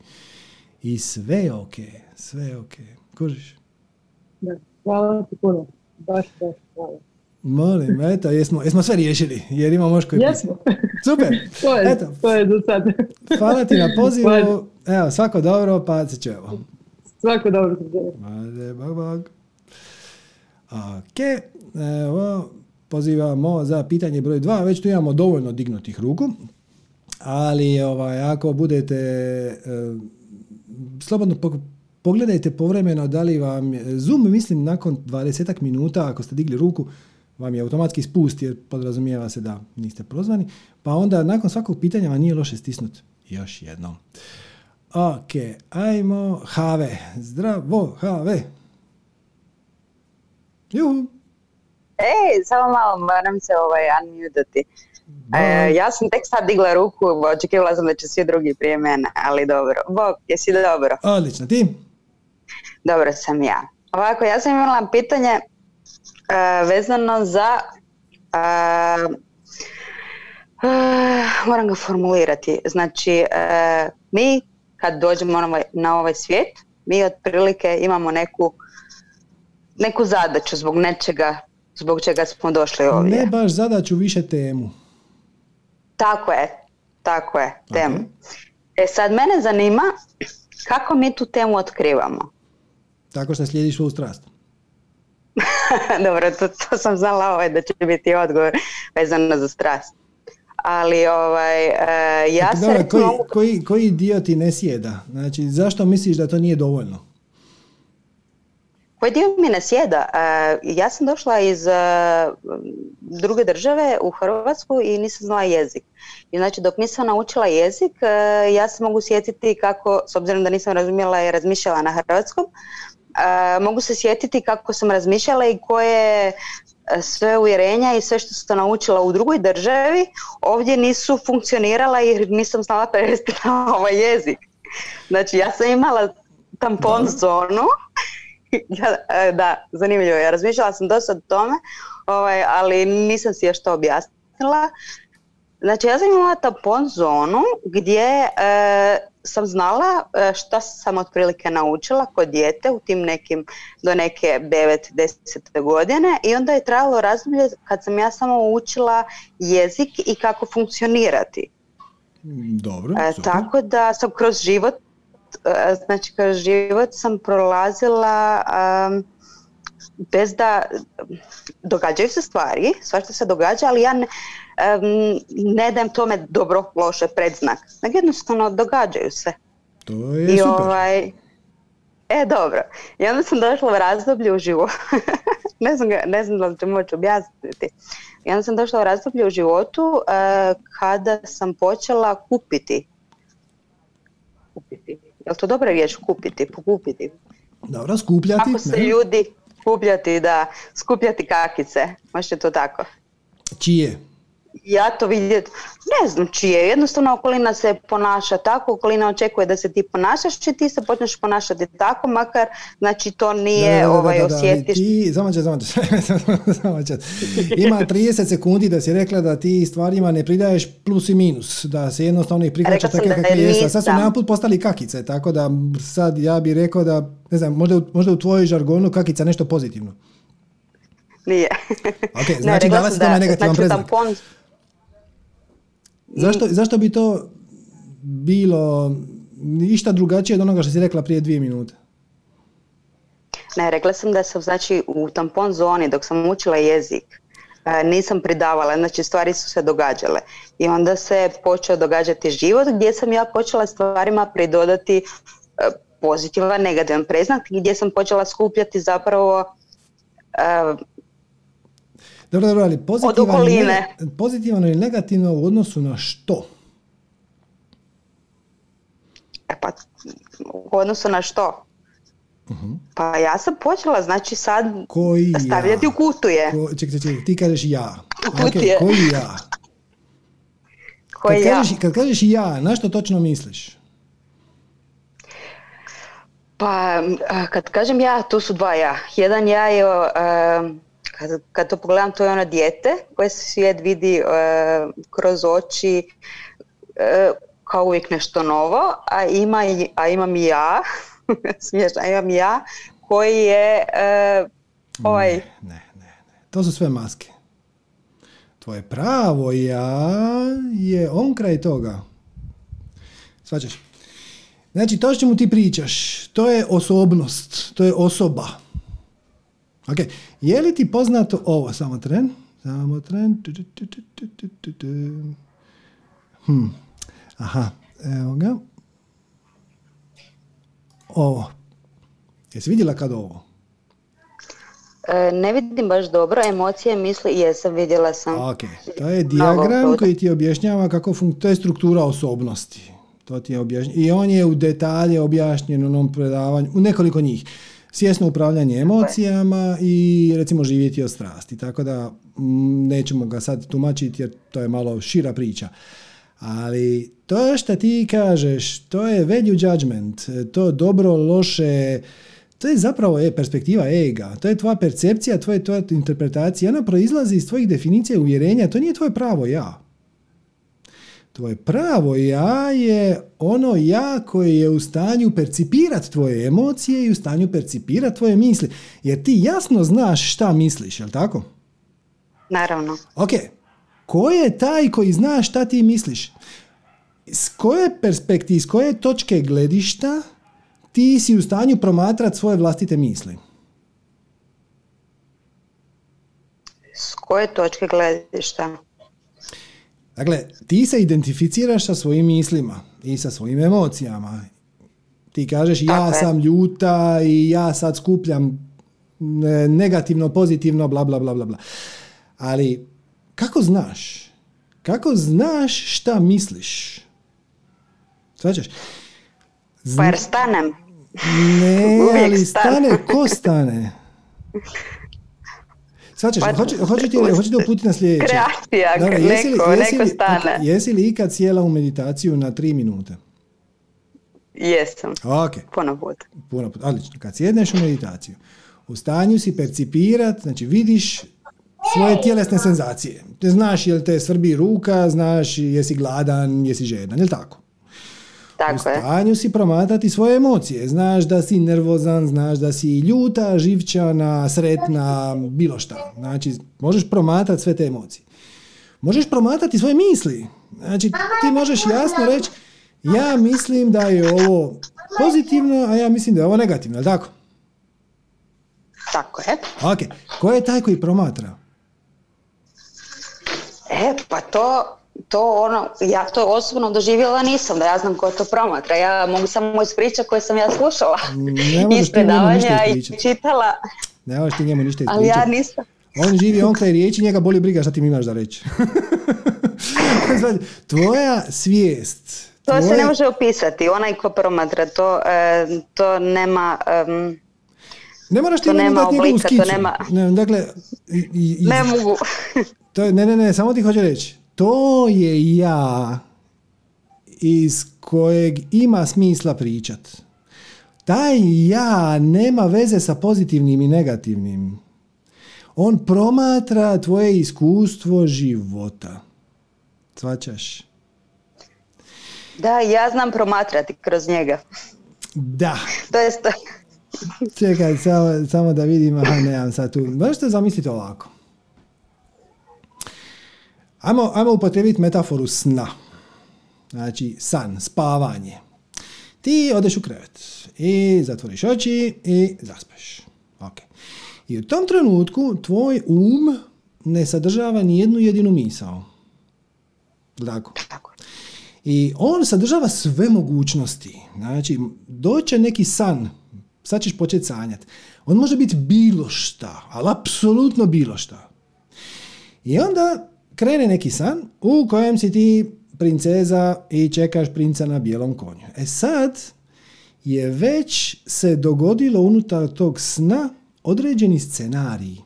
I sve je okej, okay. sve je okej. Okay. Kužiš? Da, hvala ti puno. Baš, baš, hvala. Molim, eto, jesmo, jesmo sve riješili, jer imamo još koji pismo. Super, to je, eto. To je do sad. Hvala ti na pozivu, evo, svako dobro, pa se čujemo. Svako dobro se čujemo. Ok, evo, pozivamo za pitanje broj dva, već tu imamo dovoljno dignutih ruku, ali ovaj, ako budete, e, slobodno pogledajte povremeno da li vam Zoom, mislim nakon dvadesetak minuta, ako ste digli ruku, vam je automatski spust jer podrazumijeva se da niste prozvani, pa onda nakon svakog pitanja vam nije loše stisnuti još jednom. Ok, ajmo Have, zdravo Have. Juhu. Ej, samo malo, moram se ovaj unmutati. E, ja sam tek sad digla ruku, očekivala sam da će svi drugi prije mene, ali dobro. Bog, jesi dobro? Odlično, ti? Dobro sam ja. Ovako, ja sam imala pitanje uh, vezano za... Uh, uh, moram ga formulirati. Znači, uh, mi kad dođemo na ovaj, na ovaj svijet, mi otprilike imamo neku... neku zadaću zbog nečega, zbog čega smo došli ovdje. Ne baš zadaću, više temu. Tako je, tako je, temu. Okay. E sad, mene zanima kako mi tu temu otkrivamo. Tako što slijediš svoju strast. Dobro, to, to sam znala ovaj, da će biti odgovor vezano za strast. Ali ovaj, e, ja se... Dobro, koji, mogu... koji, koji dio ti ne sjeda? Znači, zašto misliš da to nije dovoljno? Koji dio mi ne sjeda? Ja sam došla iz druge države u Hrvatsku i nisam znala jezik. I znači dok nisam naučila jezik, ja se mogu sjetiti kako, s obzirom da nisam razumjela i razmišljala na hrvatskom, mogu se sjetiti kako sam razmišljala i koje sve uvjerenja i sve što sam naučila u drugoj državi ovdje nisu funkcionirala jer nisam znala prevesti na ovaj jezik. Znači ja sam imala tampon zonu. Da, da, zanimljivo je. Ja razmišljala sam dosta o tome, ovaj, ali nisam si još to objasnila. Znači, ja sam imala tampon zonu gdje e, sam znala šta sam otprilike naučila kod dijete u tim nekim, do neke devet do deset godine i onda je trajalo razdoblje kad sam ja samo učila jezik i kako funkcionirati. Dobro. E, tako da sam kroz život, znači kroz život sam prolazila um, bez da, događaju se stvari, svašta se događa, ali ja ne, um, ne dajem tome dobro, loše predznak. Znači jednostavno događaju se. To je i super. Ovaj, e, dobro. I onda sam došla u razdoblje u životu. ne, znam, ne znam da li ću moći objasniti. I onda sam došla u razdoblje u životu uh, kada sam počela kupiti. Kupiti. Je li to dobra riječ? Kupiti, pokupiti. Dobro, skupljati. Ako se ne? Ljudi skupljati, da, skupljati kakice. Možete to tako. Čije? Ja to vidjet, ne znam čije, jednostavno okolina se ponaša tako, okolina očekuje da se ti ponašaš i ti se počneš ponašati tako, makar, znači to nije, da, da, ovaj, da, da, da, osjetiš. Ti, zamačat, zamačat, zamačat. Ima trideset sekundi da si rekla da ti stvarima ne pridaješ plus i minus, da se jednostavno ih prihvaća takve kakve jeste. Sad su naput postali kakice, tako da sad ja bih rekao da, ne znam, možda, možda u tvojoj žargonu kakica nešto pozitivno. Nije. Ok, znači ne, dala si tome negativan predznak. Znači, Zašto, zašto bi to bilo išta drugačije od onoga što si rekla prije dvije minute? Ne, rekla sam da sam, znači, u tampon zoni dok sam učila jezik nisam pridavala, znači stvari su se događale. I onda se počeo događati život gdje sam ja počela stvarima pridodati pozitivan, negativan predznak, gdje sam počela skupljati zapravo... Uh, Dobro, dobro, ali pozitivno ili, pozitivno ili negativno u odnosu na što? E pa, u odnosu na što? Uh-huh. Pa ja sam počela, znači sad koji stavljati ja? U kutuje. Ko, ček, ček, ček, ti kažeš ja. U kutije. Okay, koji ja? Koji kad, ja? Kažeš, kad kažeš ja, na što točno misliš? Pa, kad kažem ja, tu su dva ja. Jedan ja je... Uh, Kad, kad to pogledam, to je ono dijete koje se svijet vidi uh, kroz oči uh, kao uvijek nešto novo, a, ima, a imam i ja, smiješno, imam ja koji je uh, ovaj... Ne, ne, ne, ne, to su sve maske. Tvoje pravo ja je on kraj toga. Svačaš? Znači, to što mu ti pričaš, to je osobnost, to je osoba. Ok, je li ti poznato ovo? Samo tren. Samo tren. Hm. Aha, evo ga. Ovo. Jesi vidjela kad ovo? E, ne vidim baš dobro, emocije, misli, jesam, vidjela sam. Ok, to je dijagram koji ti objašnjava kako funkcionira, to je struktura osobnosti. To ti je objašnjeno. I on je u detalje objašnjen u onom predavanju, u nekoliko njih. Svjesno upravljanje emocijama i recimo živjeti od strasti, tako da m, nećemo ga sad tumačiti jer to je malo šira priča. Ali to što ti kažeš, to je value judgment, to dobro, loše, to je zapravo je perspektiva ega, to je tvoja percepcija, tvoja, tvoja interpretacija, ona proizlazi iz tvojih definicija i uvjerenja, to nije tvoje pravo ja. Tvoje pravo ja je ono ja koje je u stanju percipirati tvoje emocije i u stanju percipirati tvoje misli. Jer ti jasno znaš šta misliš, je li tako? Naravno. Ok. Ko je taj koji zna šta ti misliš? S koje perspektive, iz koje točke gledišta ti si u stanju promatrati svoje vlastite misli? S koje točke gledišta? Dakle, ti se identificiraš sa svojim mislima i sa svojim emocijama. Ti kažeš ja sam ljuta i ja sad skupljam negativno, pozitivno, bla, bla, bla, bla, bla. Ali kako znaš? Kako znaš šta misliš? Svačaš? Zna... Pa jer stanem. Ne, ali stane, ko stane? Svačeš, hoćete uputiti na sljedeće. Kreacija, Dara, jesi li, neko, jesi li, neko stane. Jesi li ikad sjela u meditaciju na tri minute? Jesam. Ok. Puno puta. Puno puta, odlično. Kad sjedneš u meditaciju, u stanju si percipirati, znači vidiš svoje tjelesne senzacije. Te znaš je li te svrbi ruka, znaš jesi gladan, jesi žedan, je li tako? Tako u stanju je. Si promatrati svoje emocije. Znaš da si nervozan, znaš da si ljuta, živčana, sretna, bilo šta. Znači, možeš promatrati sve te emocije. možeš promatrati svoje misli. Znači, ti možeš jasno reći, ja mislim da je ovo pozitivno, a ja mislim da je ovo negativno, je li tako? Tako je. Ok, ko je taj koji promatra? E, pa to... To ono, ja to osobno doživjela nisam, da ja znam ko to promatra. Ja mogu samo ispričati koje sam ja slušala iz predavanja i čitala. Ne možeš ti njemu ništa ispričati. Ali ja nisam. On živi, on kraj riječi, njega boli briga šta ti mi imaš da reći. Tvoja svijest. Tvoja... To se ne može opisati. Onaj ko promatra, to, to nema... Um... Ne moraš ti nema dati njegovu skicu. Nema... Ne, dakle, i, i, i... ne mogu. To je, ne, ne, ne, samo ti hoću reći. To je ja iz kojeg ima smisla pričat. Taj ja nema veze sa pozitivnim i negativnim. On promatra tvoje iskustvo života. Shvaćaš? Da, ja znam promatrati kroz njega. Da. To je sto... Čekaj, samo, samo da vidim. Aha, nemam sad tu. Možete zamisliti ovako. Ajmo, ajmo upotrijebiti metaforu sna. Znači, san, spavanje. Ti odeš u krevet i zatvoriš oči i zaspeš. Okay. I u tom trenutku tvoj um ne sadržava ni jednu jedinu misao. Tako. I on sadržava sve mogućnosti. Znači, doće neki san, sad ćeš početi sanjati. On može biti bilo šta, ali apsolutno bilo šta. I onda krene neki san u kojem si ti princeza i čekaš princa na bijelom konju. E sad je već se dogodilo unutar tog sna određeni scenarij.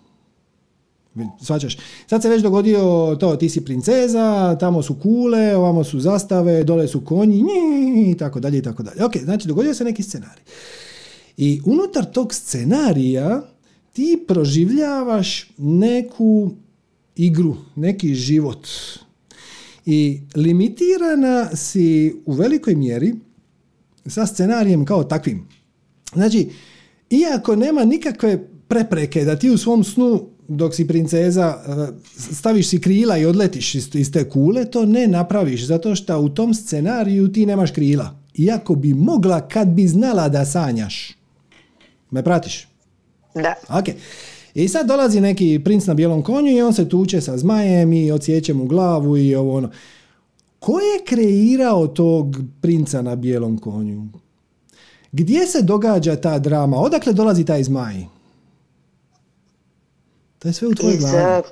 Svačaš? Sad se već dogodio to, ti si princeza, tamo su kule, ovamo su zastave, dole su konji, i tako dalje, i tako dalje. Ok, znači dogodio se neki scenarij. I unutar tog scenarija ti proživljavaš neku igru, neki život. I limitirana si u velikoj mjeri sa scenarijem kao takvim. Znači, iako nema nikakve prepreke da ti u svom snu, dok si princeza, staviš si krila i odletiš iz te kule, to ne napraviš, zato što u tom scenariju ti nemaš krila. Iako bi mogla kad bi znala da sanjaš. Me pratiš? Da. Okay. I sad dolazi neki princ na bijelom konju i on se tuče sa zmajem i odsjeće mu glavu i ovo ono. Ko je kreirao tog princa na bijelom konju? Gdje se događa ta drama? Odakle dolazi taj zmaj? To je sve u tvojoj glavi.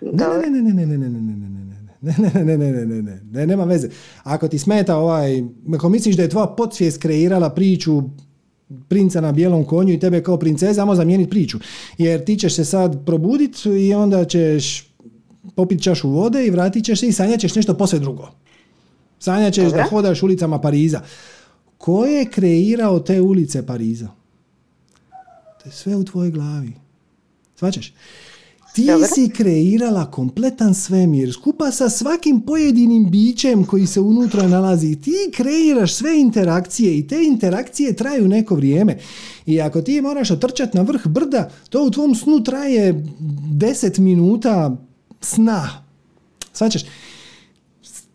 Ne, ne, ne, ne, ne, ne, ne, ne, ne, ne. Ne, ne, ne, ne, ne, ne, ne, nema veze. Ako ti smeta ovaj, ako misliš da je tvoja podsvijest kreirala priču princa na bijelom konju i tebe kao princeza, ajmo zamijeniti priču. Jer ti ćeš se sad probuditi i onda ćeš popiti čašu vode i vratit ćeš se i sanjaćeš nešto posve drugo. Sanjaćeš Dobre. Da hodaš ulicama Pariza. Ko je kreirao te ulice Pariza? To je sve u tvojoj glavi. Svaćaš? Ti Dobre. Si kreirala kompletan svemir skupa sa svakim pojedinim bićem koji se unutra nalazi. Ti kreiraš sve interakcije i te interakcije traju neko vrijeme. I ako ti moraš otrčati na vrh brda, to u tvom snu traje deset minuta sna. Svačaš?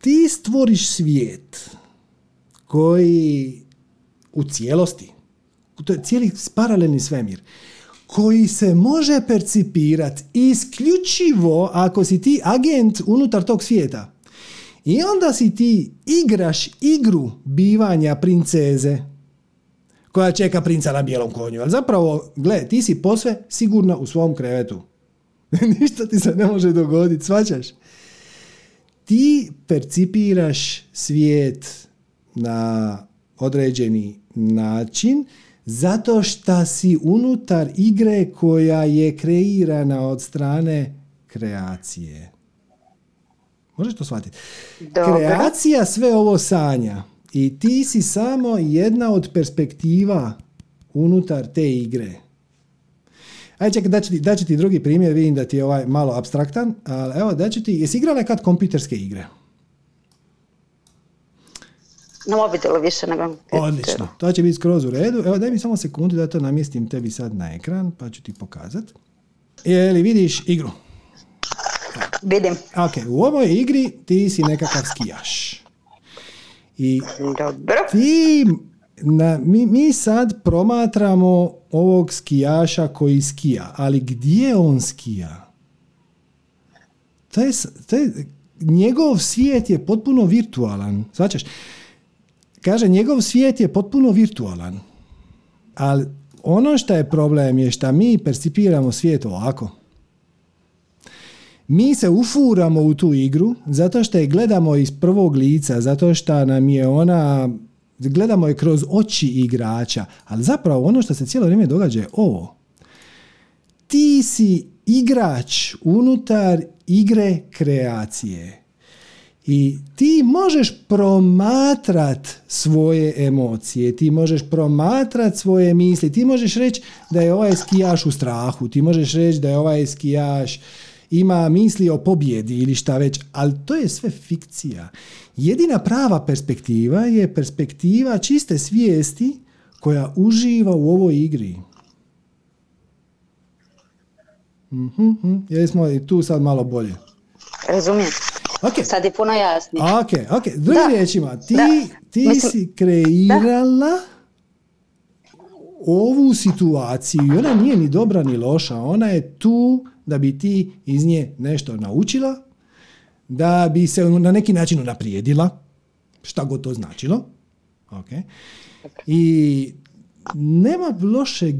Ti stvoriš svijet koji u cijelosti, to je cijeli paralelni svemir, koji se može percipirati isključivo ako si ti agent unutar tog svijeta. I onda si ti igraš igru bivanja princeze koja čeka princa na bijelom konju. Ali zapravo, gle, ti si posve sigurna u svom krevetu. Ništa ti se ne može dogoditi, svačaš? Ti percipiraš svijet na određeni način zato što si unutar igre koja je kreirana od strane kreacije. Možeš to shvatiti? Dobre. Kreacija sve ovo sanja i ti si samo jedna od perspektiva unutar te igre. Ajde čekaj, daću ti, daću ti drugi primjer, vidim da ti je ovaj malo apstraktan, ali evo daću ti, jesi igrala kad kompjuterske igre? Na mobitelu više nego... Odlično, to će biti skroz u redu. Evo daj mi samo sekundu da to namjestim tebi sad na ekran, pa ću ti pokazat. Je li vidiš igru? Vidim. Ok, u ovoj igri ti si nekakav skijaš. I dobro. Ti, na, mi, mi sad promatramo ovog skijaša koji skija, ali gdje on skija? To je, to je, njegov svijet je potpuno virtualan. Svačaš? Kaže, njegov svijet je potpuno virtualan. Ali ono što je problem je što mi percipiramo svijet ovako. Mi se ufuramo u tu igru zato što je gledamo iz prvog lica, zato što nam je ona, gledamo je kroz oči igrača, ali zapravo ono što se cijelo vrijeme događa je ovo. Ti si igrač unutar igre kreacije i ti možeš promatrat svoje emocije, ti možeš promatrat svoje misli, ti možeš reći da je ovaj skijaš u strahu, ti možeš reći da je ovaj skijaš ima misli o pobjedi ili šta već, ali to je sve fikcija. Jedina prava perspektiva je perspektiva čiste svijesti koja uživa u ovoj igri. Mm-hmm. Jeli smo i tu sad malo bolje? Razumijem. Okay. Sad je puno jasnije. Okay, okay. Drugim riječima, ti, ti Mislim, si kreirala da. ovu situaciju i ona nije ni dobra ni loša, ona je tu da bi ti iz nje nešto naučila, da bi se na neki način unaprijedila, šta god to značilo. Okay. I nema lošeg,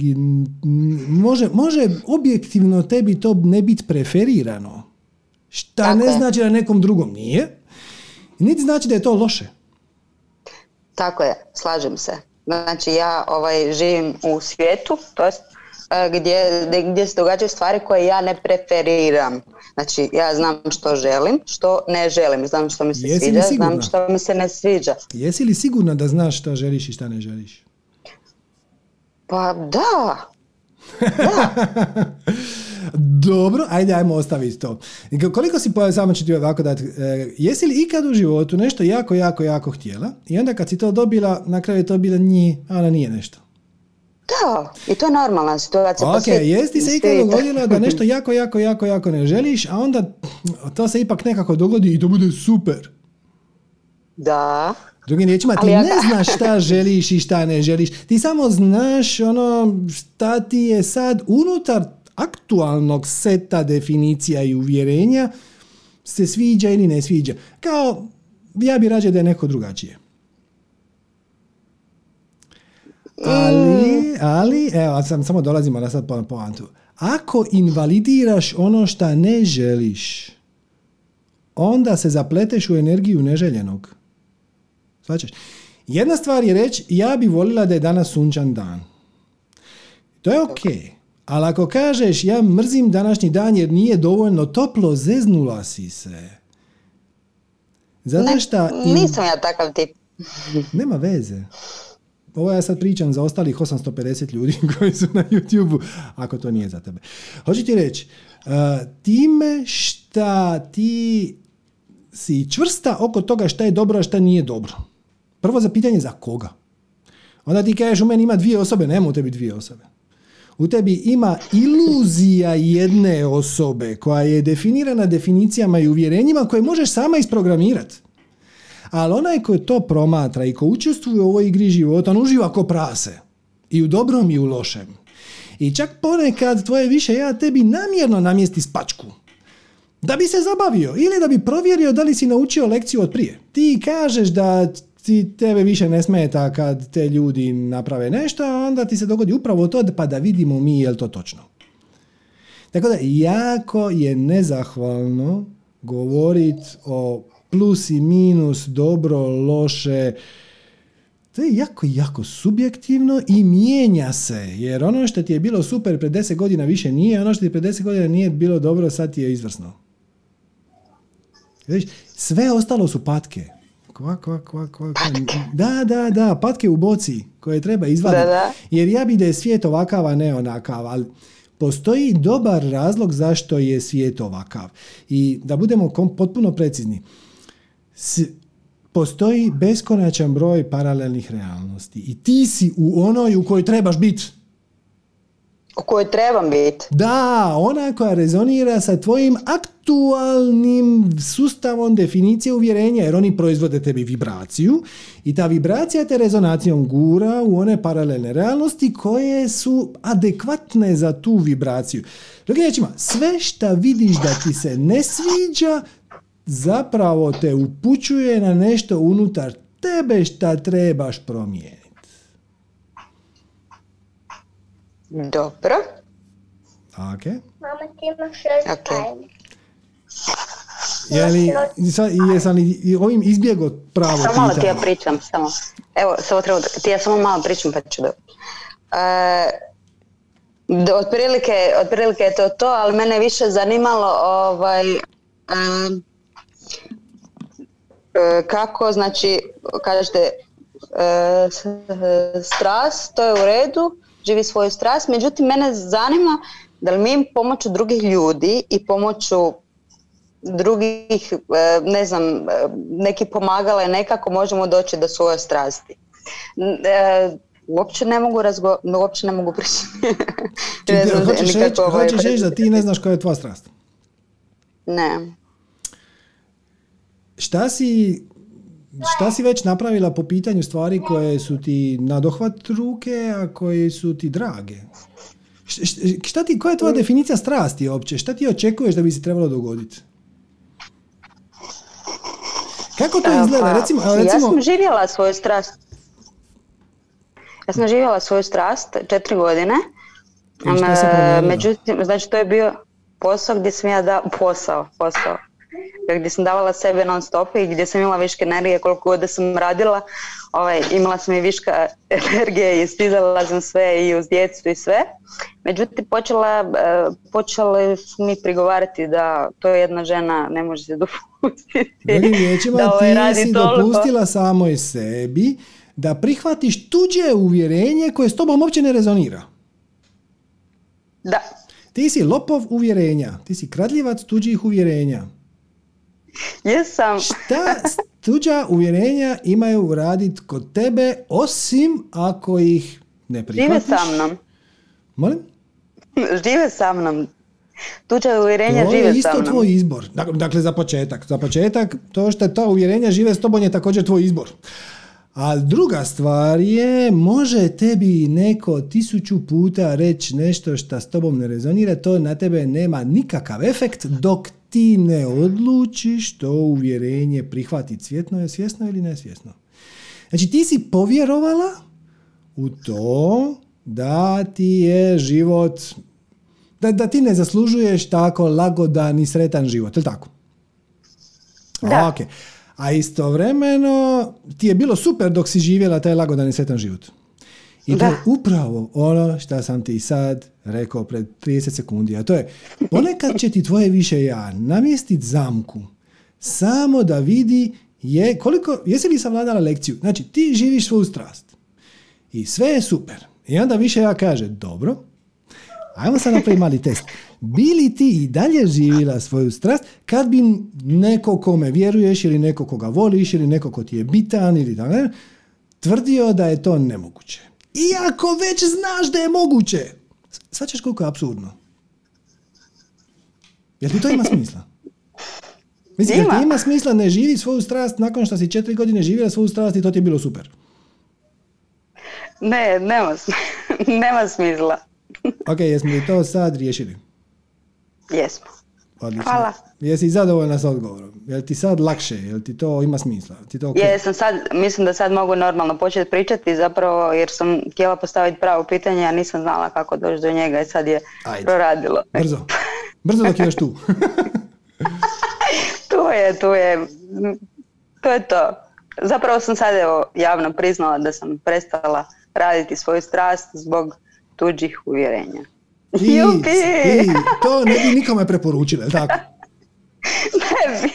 može, može objektivno tebi to ne biti preferirano, šta tako ne je. Znači da nekom drugom nije, niti znači da je to loše. Tako je, slažem se. Znači ja ovaj, živim u svijetu, to jest Gdje, gdje se događaju stvari koje ja ne preferiram. Znači, ja znam što želim, što ne želim. Znam što mi se Jesi sviđa, znam što mi se ne sviđa. Jesi li sigurna da znaš šta želiš i šta ne želiš? Pa da. Da. Dobro, ajde, ajmo ostaviti to. Koliko si, samo ću ti ovako dati, jesi li ikad u životu nešto jako, jako, jako htjela i onda kad si to dobila, na kraju je to bila nji, ona nije nešto? Da, i to je normalna situacija. Ok, posvjet... jesi ti se ikad dogodilo da nešto jako, jako, jako, jako ne želiš, a onda to se ipak nekako dogodi i to bude super. Da. Drugim riječima, ti ja ne da. znaš šta želiš i šta ne želiš. Ti samo znaš ono šta ti je sad unutar aktualnog seta definicija i uvjerenja se sviđa ili ne sviđa. Kao, ja bi rađe da je neko drugačije. Ali, ali, evo, sam, samo dolazimo na sad po poantu. Ako invalidiraš ono što ne želiš, onda se zapleteš u energiju neželjenog. Svačaš? Jedna stvar je reći, ja bi volila da je danas sunčan dan. To je okej. Okay. Ali ako kažeš, ja mrzim današnji dan jer nije dovoljno toplo, zeznula si se. Zato šta... Ne, nisam ja takav tip. Nema veze. Ovo ja sad pričam za ostalih osamsto pedeset ljudi koji su na YouTubeu, ako to nije za tebe. Hoću ti reći, time šta ti si čvrsta oko toga šta je dobro, a šta nije dobro. Prvo za pitanje za koga. Onda ti kažeš, u meni ima dvije osobe, nema u tebi dvije osobe. U tebi ima iluzija jedne osobe koja je definirana definicijama i uvjerenjima koje možeš sama isprogramirati. Ali onaj koji to promatra i koji učestvuje u ovoj igri života, on uživa ko prase. I u dobrom i u lošem. I čak ponekad tvoje više ja tebi namjerno namjesti spačku. Da bi se zabavio ili da bi provjerio da li si naučio lekciju od prije. Ti kažeš da ti tebe više ne smeta kad te ljudi naprave nešto, a onda ti se dogodi upravo to pa da vidimo mi je li to točno. Tako da, jako je nezahvalno govoriti o plus i minus, dobro, loše, to je jako, jako subjektivno i mijenja se, jer ono što ti je bilo super pred deset godina više nije, ono što ti pred deset godina nije bilo dobro, sad ti je izvrsno. Viš, sve ostalo su patke. Kva, kva, kva, kva, patke. Da, da, da, patke u boci koje treba izvaditi, jer ja bi da je svijet ovakav, a ne onakav, ali... Postoji dobar razlog zašto je svijet ovakav. I da budemo kom, potpuno precizni, S, postoji beskonačan broj paralelnih realnosti i ti si u onoj u kojoj trebaš biti. U kojoj trebam biti. Da, ona koja rezonira sa tvojim aktualnim sustavom definicije uvjerenja, jer oni proizvode tebi vibraciju i ta vibracija te rezonacijom gura u one paralelne realnosti koje su adekvatne za tu vibraciju. Drugim rječima, sve šta vidiš da ti se ne sviđa zapravo te upućuje na nešto unutar tebe šta trebaš promijeniti. Dobro. Ok. Mama, ti imaš šest tajne. Jesam li ovim izbjegao pravo pitanje? Samo malo ti ja pričam. Samo. Evo, samo treba, ti ja samo malo pričam pa ću dobro. E, otprilike, otprilike je to to, ali mene više zanimalo ovaj... Um, kako, znači, kažete e, strast, to je u redu, živi svoju strast, međutim mene zanima da li mi im pomoću drugih ljudi i pomoću drugih, ne znam, neki pomagala je nekako možemo doći do svoje strasti. E, uopće ne mogu razgo... uopće ne mogu pričati. Hoćeš reći ovaj ovaj... da ti ne znaš koja je tvoja strast? Ne. Šta si, šta si već napravila po pitanju stvari koje su ti na dohvat ruke, a koje su ti drage? Šta ti, koja je tvoja definicija strasti uopće? Šta ti očekuješ da bi se trebalo dogoditi? Kako to izgleda? Recimo, recimo... Ja sam živjela svoju strast. Ja sam živjela svoju strast četiri godine. Međutim, znači to je bio posao gdje sam ja da... Posao, posao. Gdje sam davala sebe non stop i gdje sam imala viške energije koliko god da sam radila, ovaj, imala sam i viška energije i stizala sam sve i uz djecu i sve. Međutim, počela, počele su mi prigovarati da to jedna žena ne može se dopustiti. Drugim riječima, da ovaj ti radi si toliko. Dopustila samoj sebi da prihvatiš tuđe uvjerenje koje s tobom uopće ne rezonira. Da. Ti si lopov uvjerenja, ti si kradljivac tuđih uvjerenja. Jesam. Šta tuđa uvjerenja imaju raditi kod tebe, osim ako ih ne prihvatiš? Žive sa mnom. Molim? Žive sa mnom. Tuđa uvjerenja to žive sa mnom. To je isto tvoj izbor. Dakle, za početak. Za početak, to što ta uvjerenja žive s tobom je također tvoj izbor. A druga stvar je, može tebi neko tisuću puta reći nešto što s tobom ne rezonira, to na tebe nema nikakav efekt dok ti ne odlučiš to uvjerenje prihvati cvjetno, je svjesno ili nesvjesno. Znači ti si povjerovala u to da ti je život, da, da ti ne zaslužuješ tako lagodan i sretan život, je li tako? Da. Okay. A istovremeno ti je bilo super dok si živjela taj lagodan i sretan život. I to je upravo ono što sam ti sad rekao pred trideset sekundi, a to je ponekad će ti tvoje više ja namjestiti zamku samo da vidi je koliko, jesi li savladala lekciju. Znači ti živiš svoju strast i sve je super i onda više ja kaže dobro, ajmo sad napraviti mali test. Bili ti i dalje živjela svoju strast kad bi neko kome vjeruješ ili neko koga voliš ili neko ko ti je bitan ili tako tvrdio da je to nemoguće. Iako već znaš da je moguće. Svačaš koliko je apsurdno. Jel ti to ima smisla? Mislim, jel ti ima smisla ne živi svoju strast nakon što si četiri godine živjela svoju strast i to ti je bilo super? Ne, nema, nema smisla. Ok, jesmo li to sad riješili? Jesmo. Odlično. Hvala. Jesi zadovoljna sa odgovorom? Jel ti sad lakše? Jel ti to ima smisla? Ti to okay? Jesam sad, mislim da sad mogu normalno početi pričati zapravo jer sam htjela postaviti pravo pitanje, a nisam znala kako doći do njega i sad je ajde. Proradilo. Brzo. Brzo dok je još tu. tu je, tu je. To je to. Zapravo sam sad evo javno priznala da sam prestala raditi svoju strast zbog tuđih uvjerenja. I, i to ne bi nikome preporučila, jel tako? Ne bi.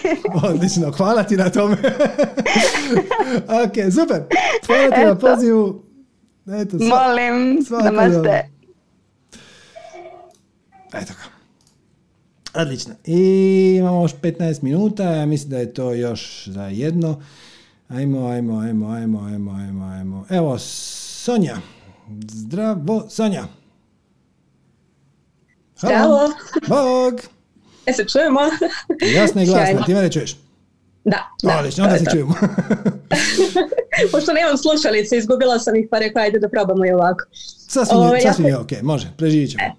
Odlično, hvala ti na tome. Ok, super. Hvala ti eto. Na pozivu. Eto, sva, molim, namaste. Eto ga. Odlično. I imamo još petnaest minuta, ja mislim da je to još za jedno. Ajmo, ajmo, ajmo, ajmo, ajmo, ajmo, ajmo. Evo, Sonja. Zdravo, Sonja. Halo. Bog. E se čujemo. Jasno i glasno. Ti mene čuješ? Da. da Odlično, onda se to. čujemo. Pošto nemam slušalice, izgubila sam ih pa rekla, ajde da probamo i ovako. Sasvim je, sasvim je, ok, može, preživit ćemo. E.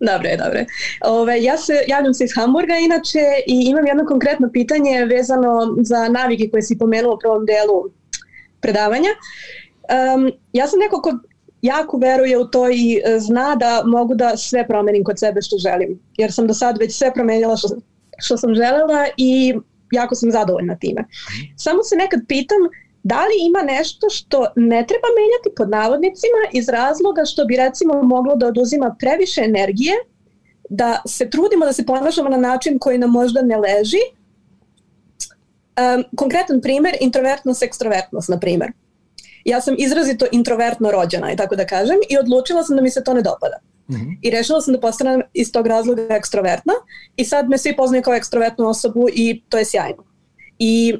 Dobro je, dobro je. Ove, ja se javljam se iz Hamburga inače i imam jedno konkretno pitanje vezano za navike koje si pomenuo u prvom delu predavanja. Um, ja sam neko ko jako veruje u to i zna da mogu da sve promenim kod sebe što želim, jer sam do sad već sve promenila što, što sam želela i jako sam zadovoljna time. Samo se nekad pitam da li ima nešto što ne treba menjati pod navodnicima iz razloga što bi recimo moglo da oduzima previše energije, da se trudimo da se ponašamo na način koji nam možda ne leži. Um, konkretan primjer, introvertnost, ekstrovertnost, na primjer. Ja sam izrazito introvertno rođena, i tako da kažem, i odlučila sam da mi se to ne dopada. Mm-hmm. I rešila sam da postanem iz tog razloga ekstrovertna i sad me svi poznaju kao ekstrovertnu osobu i to je sjajno. I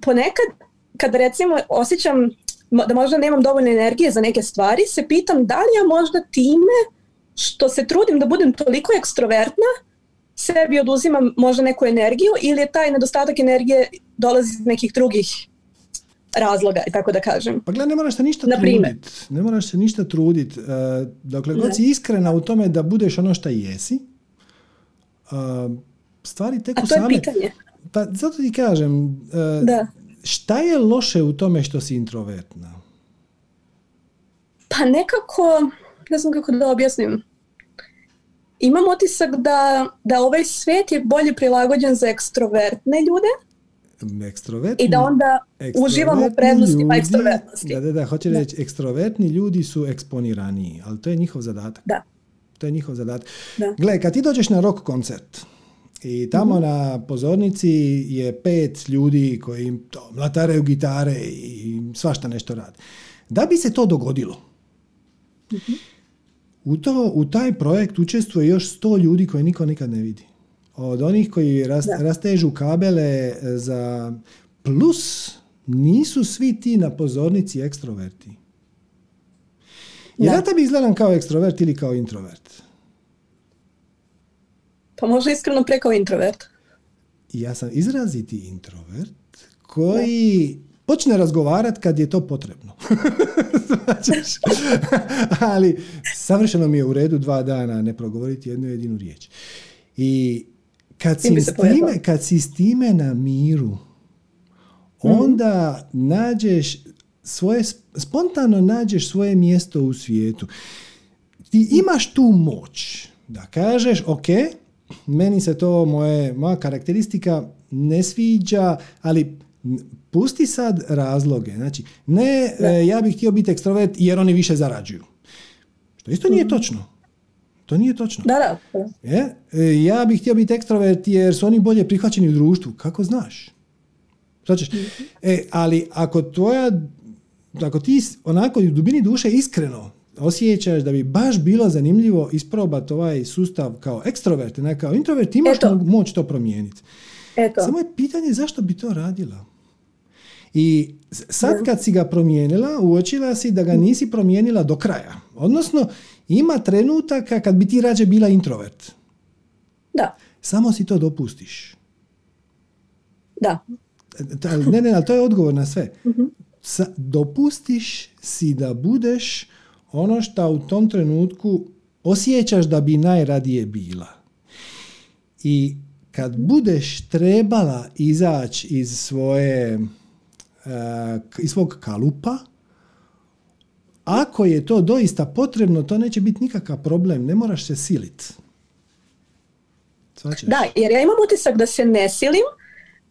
ponekad, kad recimo osjećam da možda nemam dovoljno energije za neke stvari, se pitam da li ja možda time što se trudim da budem toliko ekstrovertna, sebi oduzimam možda neku energiju ili je taj nedostatak energije dolazi iz nekih drugih razloga, tako da kažem. Pa gledaj, ne moraš se ništa truditi. Ne moraš se ništa truditi. Uh, dakle, god si iskrena u tome da budeš ono što jesi, uh, stvari teku same. A to je pitanje. Pa zato ti kažem, uh, da. Šta je loše u tome što si introvertna? Pa nekako, ne znam kako da objasnim. Imam otisak da, da ovaj svijet je bolje prilagođen za ekstrovertne ljude i da onda uživamo u prednostima ekstrovertnosti. Da, da, da, hoće reći, ekstrovertni ljudi su eksponiraniji, ali to je njihov zadatak. Da. To je njihov zadatak. Da. Gle, kad ti dođeš na rock koncert, i tamo mm-hmm. na pozornici je pet ljudi koji to, mlataraju gitare i svašta nešto rade. Da bi se to dogodilo, mm-hmm. u, to, u taj projekt učestvuje još sto ljudi koje niko nikad ne vidi. Od onih koji ras, rastežu kabele za... Plus, nisu svi ti na pozornici ekstroverti. Jer da te bi izgledam kao ekstrovert ili kao introvert? Pa možda iskreno preko introvert. Ja sam izraziti introvert koji počne razgovarati kad je to potrebno. Značiš? Ali savršeno mi je u redu dva dana ne progovoriti jednu jedinu riječ. I kad si, s time, kad si s time na miru, onda mm-hmm. nađeš svoje, spontano nađeš svoje mjesto u svijetu. Ti imaš tu moć da kažeš, ok, meni se to moje, moja karakteristika ne sviđa, ali pusti sad razloge. Znači, ne, e, ja bih htio biti ekstrovert jer oni više zarađuju. Što isto nije točno. To nije točno. Da, da. Je? E, ja bih htio biti ekstrovert jer su oni bolje prihvaćeni u društvu. Kako znaš? Znači, e, ali ako tvoja, ako ti onako u dubini duše iskreno osjećaš da bi baš bilo zanimljivo isprobati ovaj sustav kao ekstrovert, ne kao introvert, imaš Eto. moć to promijeniti. Eto. Samo je pitanje zašto bi to radila. I sad kad si ga promijenila, uočila si da ga nisi promijenila do kraja. Odnosno, ima trenutaka kad bi ti rađe bila introvert. Da. Samo si to dopustiš. Da. Ne, ne, ali to je odgovor na sve. Sa, dopustiš si da budeš ono što u tom trenutku osjećaš da bi najradije bila. I kad budeš trebala izaći iz svoje, uh, iz svog kalupa, ako je to doista potrebno, to neće biti nikakav problem, ne moraš se siliti. Da, jer ja imam utisak da se ne silim,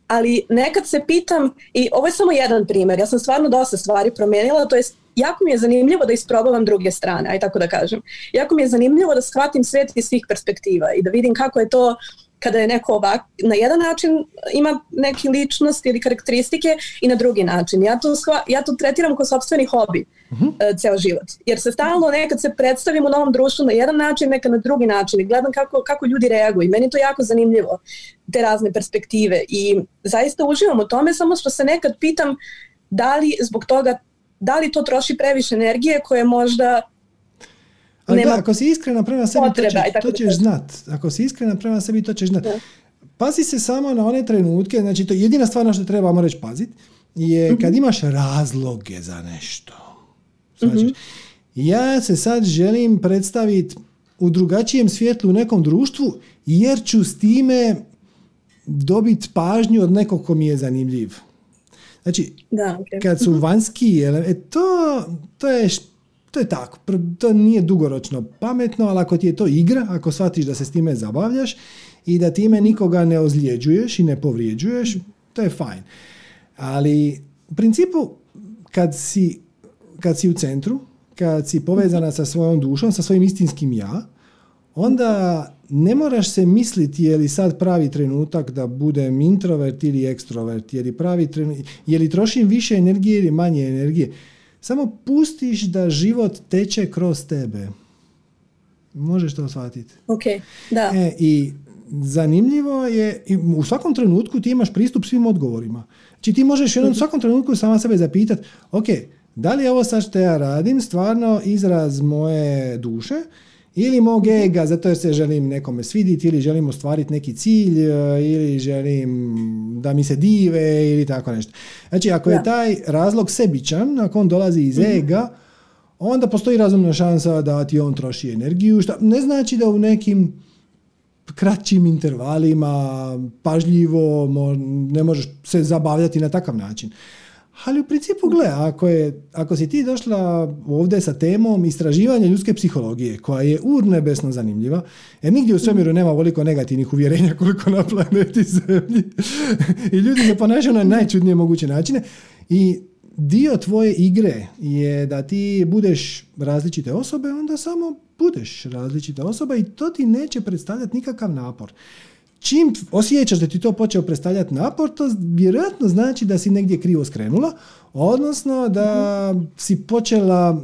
ali nekad se pitam, i ovo je samo jedan primjer, ja sam stvarno dosta stvari promijenila, to je jako mi je zanimljivo da isprobavam druge strane, aj tako da kažem. Jako mi je zanimljivo da shvatim svijet iz svih perspektiva i da vidim kako je to kada je neko ovak, na jedan način ima neke ličnosti ili karakteristike i na drugi način. Ja to, shva, ja to tretiram kao sopstveni hobi uh-huh. ceo život. Jer se stalno nekad se predstavim u novom društvu na jedan način, nekad na drugi način i gledam kako, kako ljudi reaguju. Meni je to jako zanimljivo, te razne perspektive. I zaista uživam u tome, samo što se nekad pitam da li zbog toga da li to troši previše energije koje možda Ali nema da, ako si iskrena prema sebi, potreba, to, će, to ćeš znat. Ako si iskrena prema sebi, to ćeš znat. Da. Pazi se samo na one trenutke, znači to jedina stvar na što trebamo reći paziti je kad imaš razloge za nešto. Znači, mm-hmm. ja se sad želim predstaviti u drugačijem svjetlu u nekom društvu jer ću s time dobiti pažnju od nekog ko mi je zanimljiv. Znači, da, okay. kad su vanjski, e, to, to, je, to je tako, to nije dugoročno pametno, ali ako ti je to igra, ako shvatiš da se s time zabavljaš i da time nikoga ne ozljeđuješ i ne povrijeđuješ, to je fajn. Ali u principu kad si, kad si u centru, kad si povezana sa svojom dušom, sa svojim istinskim ja, onda ne moraš se misliti je li sad pravi trenutak da budem introvert ili ekstrovert, je li, pravi trenu... je li trošim više energije ili manje energije. Samo pustiš da život teče kroz tebe. Možeš to shvatiti. Okay, da. E, i zanimljivo je, u svakom trenutku ti imaš pristup svim odgovorima. Znači ti možeš u jednom svakom trenutku sama sebe zapitati, ok, da li je ovo sad što ja radim stvarno izraz moje duše ili mog ega, zato jer se želim nekome sviditi ili želim ostvariti neki cilj ili želim da mi se dive ili tako nešto. Znači ako je taj razlog sebičan, ako on dolazi iz ega, onda postoji razumna šansa da ti on troši energiju, što ne znači da u nekim kraćim intervalima, pažljivo, ne možeš se zabavljati na takav način. Ali u principu, gle, ako, je, ako si ti došla ovdje sa temom istraživanja ljudske psihologije, koja je urnebesno zanimljiva, jer nigdje u svemiru nema ovoliko negativnih uvjerenja koliko na planeti Zemlji. I ljudi se ponašaju na najčudnije moguće načine. I dio tvoje igre je da ti budeš različite osobe, onda samo budeš različita osoba i to ti neće predstavljati nikakav napor. Čim osjećaš da ti to počeo predstavljati napor, to vjerojatno znači da si negdje krivo skrenula, odnosno da si počela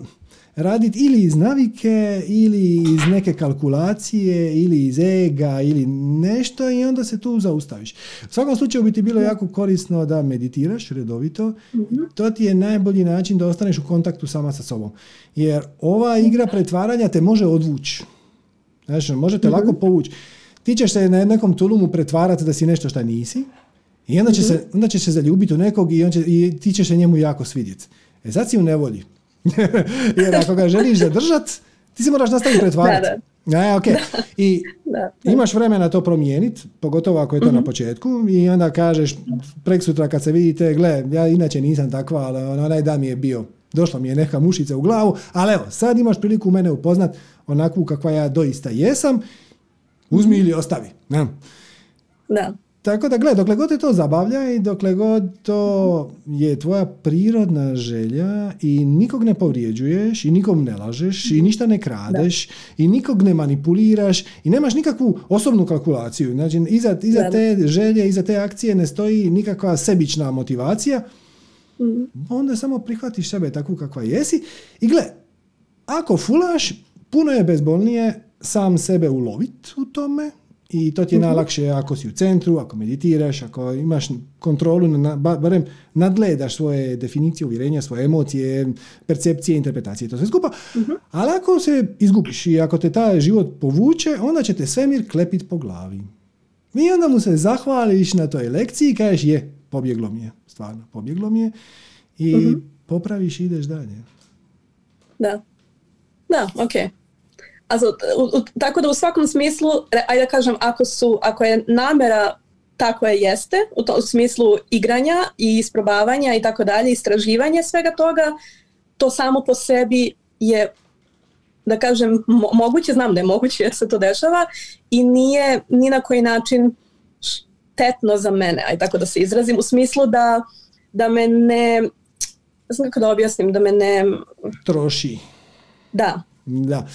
raditi ili iz navike, ili iz neke kalkulacije, ili iz ega, ili nešto i onda se tu zaustaviš. U svakom slučaju bi ti bilo jako korisno da meditiraš redovito. To ti je najbolji način da ostaneš u kontaktu sama sa sobom. Jer ova igra pretvaranja te može odvući. Znači, može te lako povući. Ti ćeš se na nekom tulumu pretvarati da si nešto što nisi i onda će se, onda će se zaljubiti u nekog i, on će, i ti ćeš se njemu jako svidjeti. E sad si u nevolji. Jer ako ga želiš zadržati, ti se moraš nastaviti pretvarati. Da, da. A, okay. I da, da. Imaš vremena to promijeniti, pogotovo ako je to mm-hmm. na početku i onda kažeš prek sutra kad se vidite, gle, ja inače nisam takva, ali onaj dan mi je bio, došla mi je neka mušica u glavu, ali evo, sad imaš priliku mene upoznat onakvu kakva ja doista jesam, uzmi mm-hmm. ili ostavi. Da. Da. Tako da, gle, dokle god te to zabavlja i dokle god to je tvoja prirodna želja i nikog ne povrijeđuješ i nikom ne lažeš i ništa ne kradeš da. I nikog ne manipuliraš i nemaš nikakvu osobnu kalkulaciju. Znači, iza, iza te želje, iza te akcije ne stoji nikakva sebična motivacija. Mm-hmm. Onda samo prihvatiš sebe takvu kakva jesi i gle, ako fulaš, puno je bezbolnije sam sebe uloviti u tome. I to ti je najlakše ako si u centru, ako meditiraš, ako imaš kontrolu, na, barem nadgledaš svoje definicije, uvjerenja, svoje emocije, percepcije, interpretacije, to sve skupa. Uh-huh. Ali ako se izgubiš i ako te taj život povuče, onda će te svemir klepit po glavi. I onda mu se zahvališ na toj lekciji i kažeš je, pobjeglo mi je, stvarno, pobjeglo mi je. I uh-huh. popraviš i ideš dalje. Da, da, okej. Okay. Also, u, u, tako da u svakom smislu, ajde da kažem, ako, su, ako je namjera tako je jeste, u, to, u smislu igranja i isprobavanja i tako dalje, istraživanje svega toga, to samo po sebi je, da kažem, mo- moguće, znam da je moguće jer se to dešava i nije ni na koji način štetno za mene, ajde tako da se izrazim, u smislu da, da me ne, znam kako da objasnim, da me ne... Troši. Da. Da.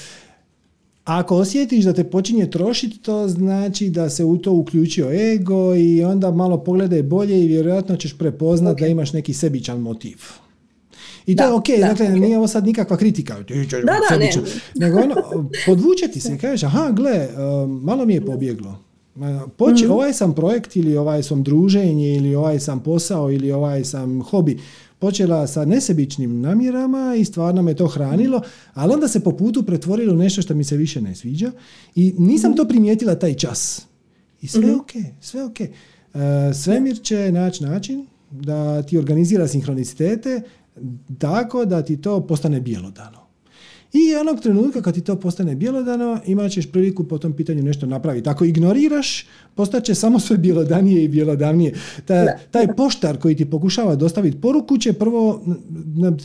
A ako osjetiš da te počinje trošiti, to znači da se u to uključio ego i onda malo pogledaj bolje i vjerojatno ćeš prepoznat okay. da imaš neki sebičan motiv. I to da, je ok, da, dakle okay. nije ovo sad nikakva kritika. Da, da, ne. Nego ono, podvuče ti se i kažeš, aha, gle, malo mi je pobjeglo. Poči, mm-hmm. ovaj sam projekt ili ovaj sam druženje ili ovaj sam posao ili ovaj sam hobi. počela sa nesebičnim namjerama i stvarno me to hranilo, ali onda se po putu pretvorilo u nešto što mi se više ne sviđa i nisam to primijetila taj čas. I sve mm-hmm. ok, sve ok. Uh, svemir će naći način da ti organizira sinhronicitete tako da ti to postane bjelodano. I onog trenutka kad ti to postane bjelodano, imat ćeš priliku po tom pitanju nešto napraviti. Ako ignoriraš, postaće samo sve bjelodanije i bjelodavnije. Ta, taj poštar koji ti pokušava dostaviti poruku će prvo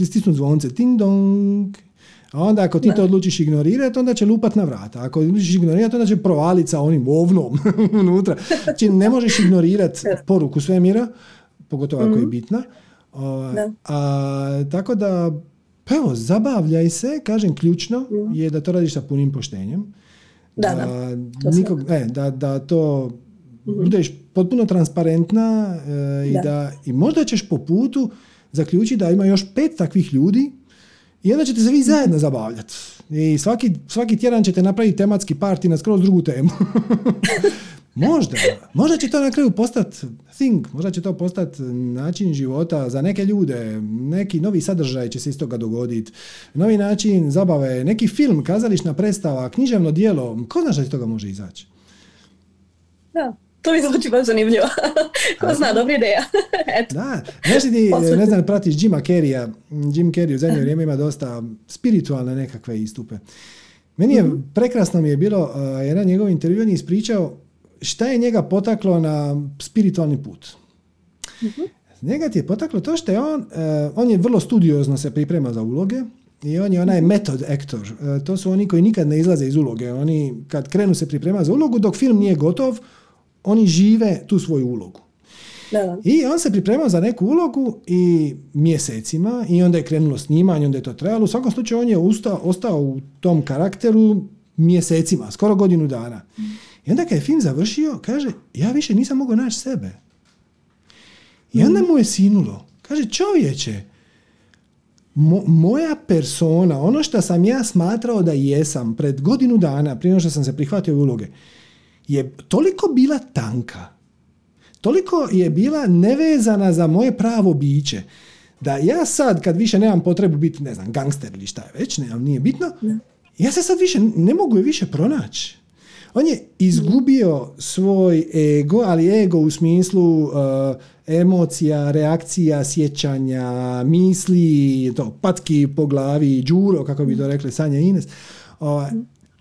stisnuti zvonce, ting dong. A onda ako ti to odlučiš ignorirati, onda će lupat na vrata. Ako odlučiš ignorirati, onda će provaliti sa onim ovnom unutra. Znači ne možeš ignorirati poruku svemira, pogotovo ako je bitna. O, a, tako da... Pa evo, zabavljaj se, kažem, ključno je da to radiš sa punim poštenjem. Da, da. Da, nikog, e, da, da to mm-hmm. budeš potpuno transparentna e, i, da. Da, i možda ćeš po putu zaključiti da ima još pet takvih ljudi i onda ćete se vi zajedno zabavljati. I svaki, svaki tjedan ćete napraviti tematski party na skroz drugu temu. Možda. Možda će to na kraju postati thing, možda će to postati način života za neke ljude, neki novi sadržaj će se iz toga dogoditi, novi način zabave, neki film, kazališna predstava, književno djelo, ko zna što iz toga može izaći? Da, to mi zvuči baš zanimljivo. Ko zna, dobra ideja. Eto. Da, znaš ti, ne znam, pratiš Jima Carreya, Jim Carrey u zadnje vrijeme ima dosta spiritualne nekakve istupe. Meni je, mm-hmm. prekrasno mi je bilo, uh, jedan njegov intervju, on je ispričao šta je njega potaklo na spiritualni put? Uh-huh. Njega ti je potaklo to što je on, uh, on je vrlo studiozno se priprema za uloge i on je onaj method actor. Uh, to su oni koji nikad ne izlaze iz uloge. Oni kad krenu se priprema za ulogu, dok film nije gotov, oni žive tu svoju ulogu. Da. I on se pripremao za neku ulogu i mjesecima i onda je krenulo snimanje, onda je to trajalo. U svakom slučaju on je usta, ostao u tom karakteru mjesecima, skoro godinu dana. I onda kad je film završio, kaže, ja više nisam mogao naći sebe. I onda mu je sinulo. Kaže, čovječe, mo- moja persona, ono što sam ja smatrao da jesam pred godinu dana, prije nego što sam se prihvatio uloge, je toliko bila tanka, toliko je bila nevezana za moje pravo biće, da ja sad, kad više nemam potrebu biti, ne znam, gangster ili šta je već, nemam, nije bitno, ja se sad više, ne mogu je više pronaći. On je izgubio svoj ego, ali ego u smislu uh, emocija, reakcija, sjećanja, misli, to, patki po glavi, đuro, kako bi to rekli Sanja i Ines. Uh,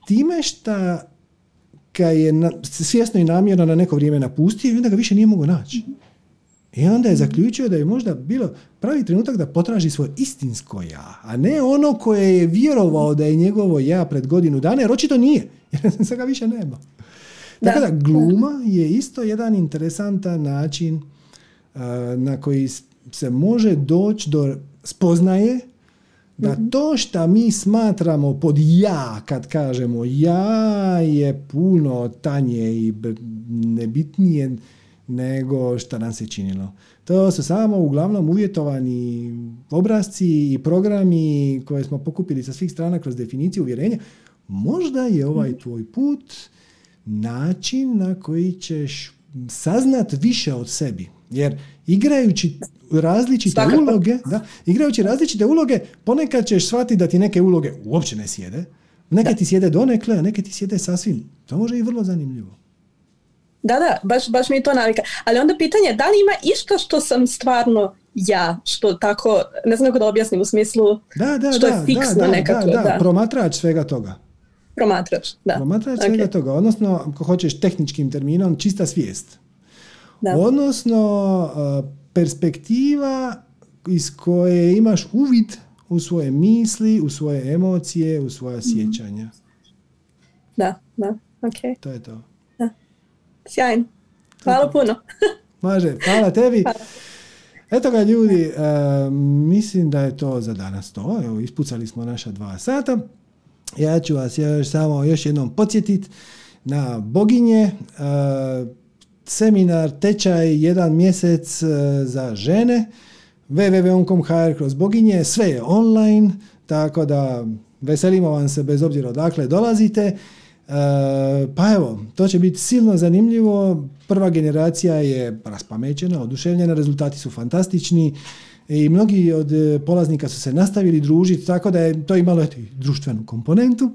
time šta kad je na, svjesno i namjerno na neko vrijeme napustio i onda ga više nije mogao naći. I onda je zaključio da je možda bilo pravi trenutak da potraži svoje istinsko ja, a ne ono koje je vjerovao da je njegovo ja pred godinu dana, jer očito nije, jer sad ga više nema. Da. Tako da gluma je isto jedan interesantan način uh, na koji se može doći do spoznaje da to što mi smatramo pod ja, kad kažemo ja, je puno tanje i nebitnije nego šta nam se činilo. To su samo uglavnom uvjetovani obrasci i programi koje smo pokupili sa svih strana kroz definiciju uvjerenja. Možda je ovaj tvoj put način na koji ćeš saznat više od sebi. Jer igrajući različite Staka. uloge, da, igrajući različite uloge, ponekad ćeš shvatiti da ti neke uloge uopće ne sjede. Neke da. ti sjede donekle, a neke ti sjede sasvim. To može i vrlo zanimljivo. Da, da, baš, baš mi je to navika. Ali onda pitanje je da li ima išta što sam stvarno ja, što tako, ne znam kako da objasnim u smislu da, da, što da, je fiksno da, nekako. Da, da, da, promatrač svega toga. Promatrač, da. Promatrač okay. svega toga, odnosno, ako hoćeš tehničkim terminom, čista svijest. Da. Odnosno, perspektiva iz koje imaš uvid u svoje misli, u svoje emocije, u svoja sjećanja. Da, da, okej. Okay. To je to. Sjajno. Hvala puno. Može, hvala tebi. Hvala. Eto ga ljudi, uh, mislim da je to za danas to. Evo, ispucali smo naša dva sata. Ja ću vas još samo još jednom podsjetiti na boginje. Uh, seminar, tečaj, jedan mjesec uh, za žene. double-u double-u double-u dot om dot h r kroz boginje. Sve je online, tako da veselimo vam se bez obzira odakle dolazite. Uh, pa evo, to će biti silno zanimljivo. Prva generacija je raspamećena, oduševljena, rezultati su fantastični. i mnogi od polaznika su se nastavili družiti, tako da je to imalo eto, društvenu komponentu.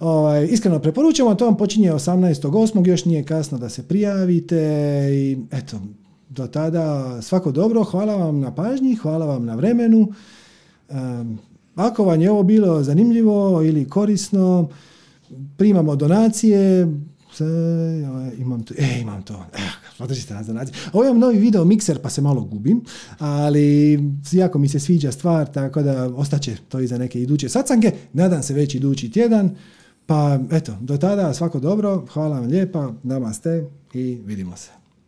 Ovaj, iskreno preporučamo, to vam počinje osamnaestog osmog još nije kasno da se prijavite i eto, do tada svako dobro, hvala vam na pažnji, hvala vam na vremenu. Um, ako vam je ovo bilo zanimljivo ili korisno, primamo donacije. Sa, imam to, e, imam to. Podržite nas donacije. Ovo je novi video mikser pa se malo gubim, ali jako mi se sviđa stvar, tako da ostaće to i za neke iduće sacanke. Nadam se već idući tjedan. Pa eto, do tada svako dobro, hvala vam lijepa, namaste i vidimo se.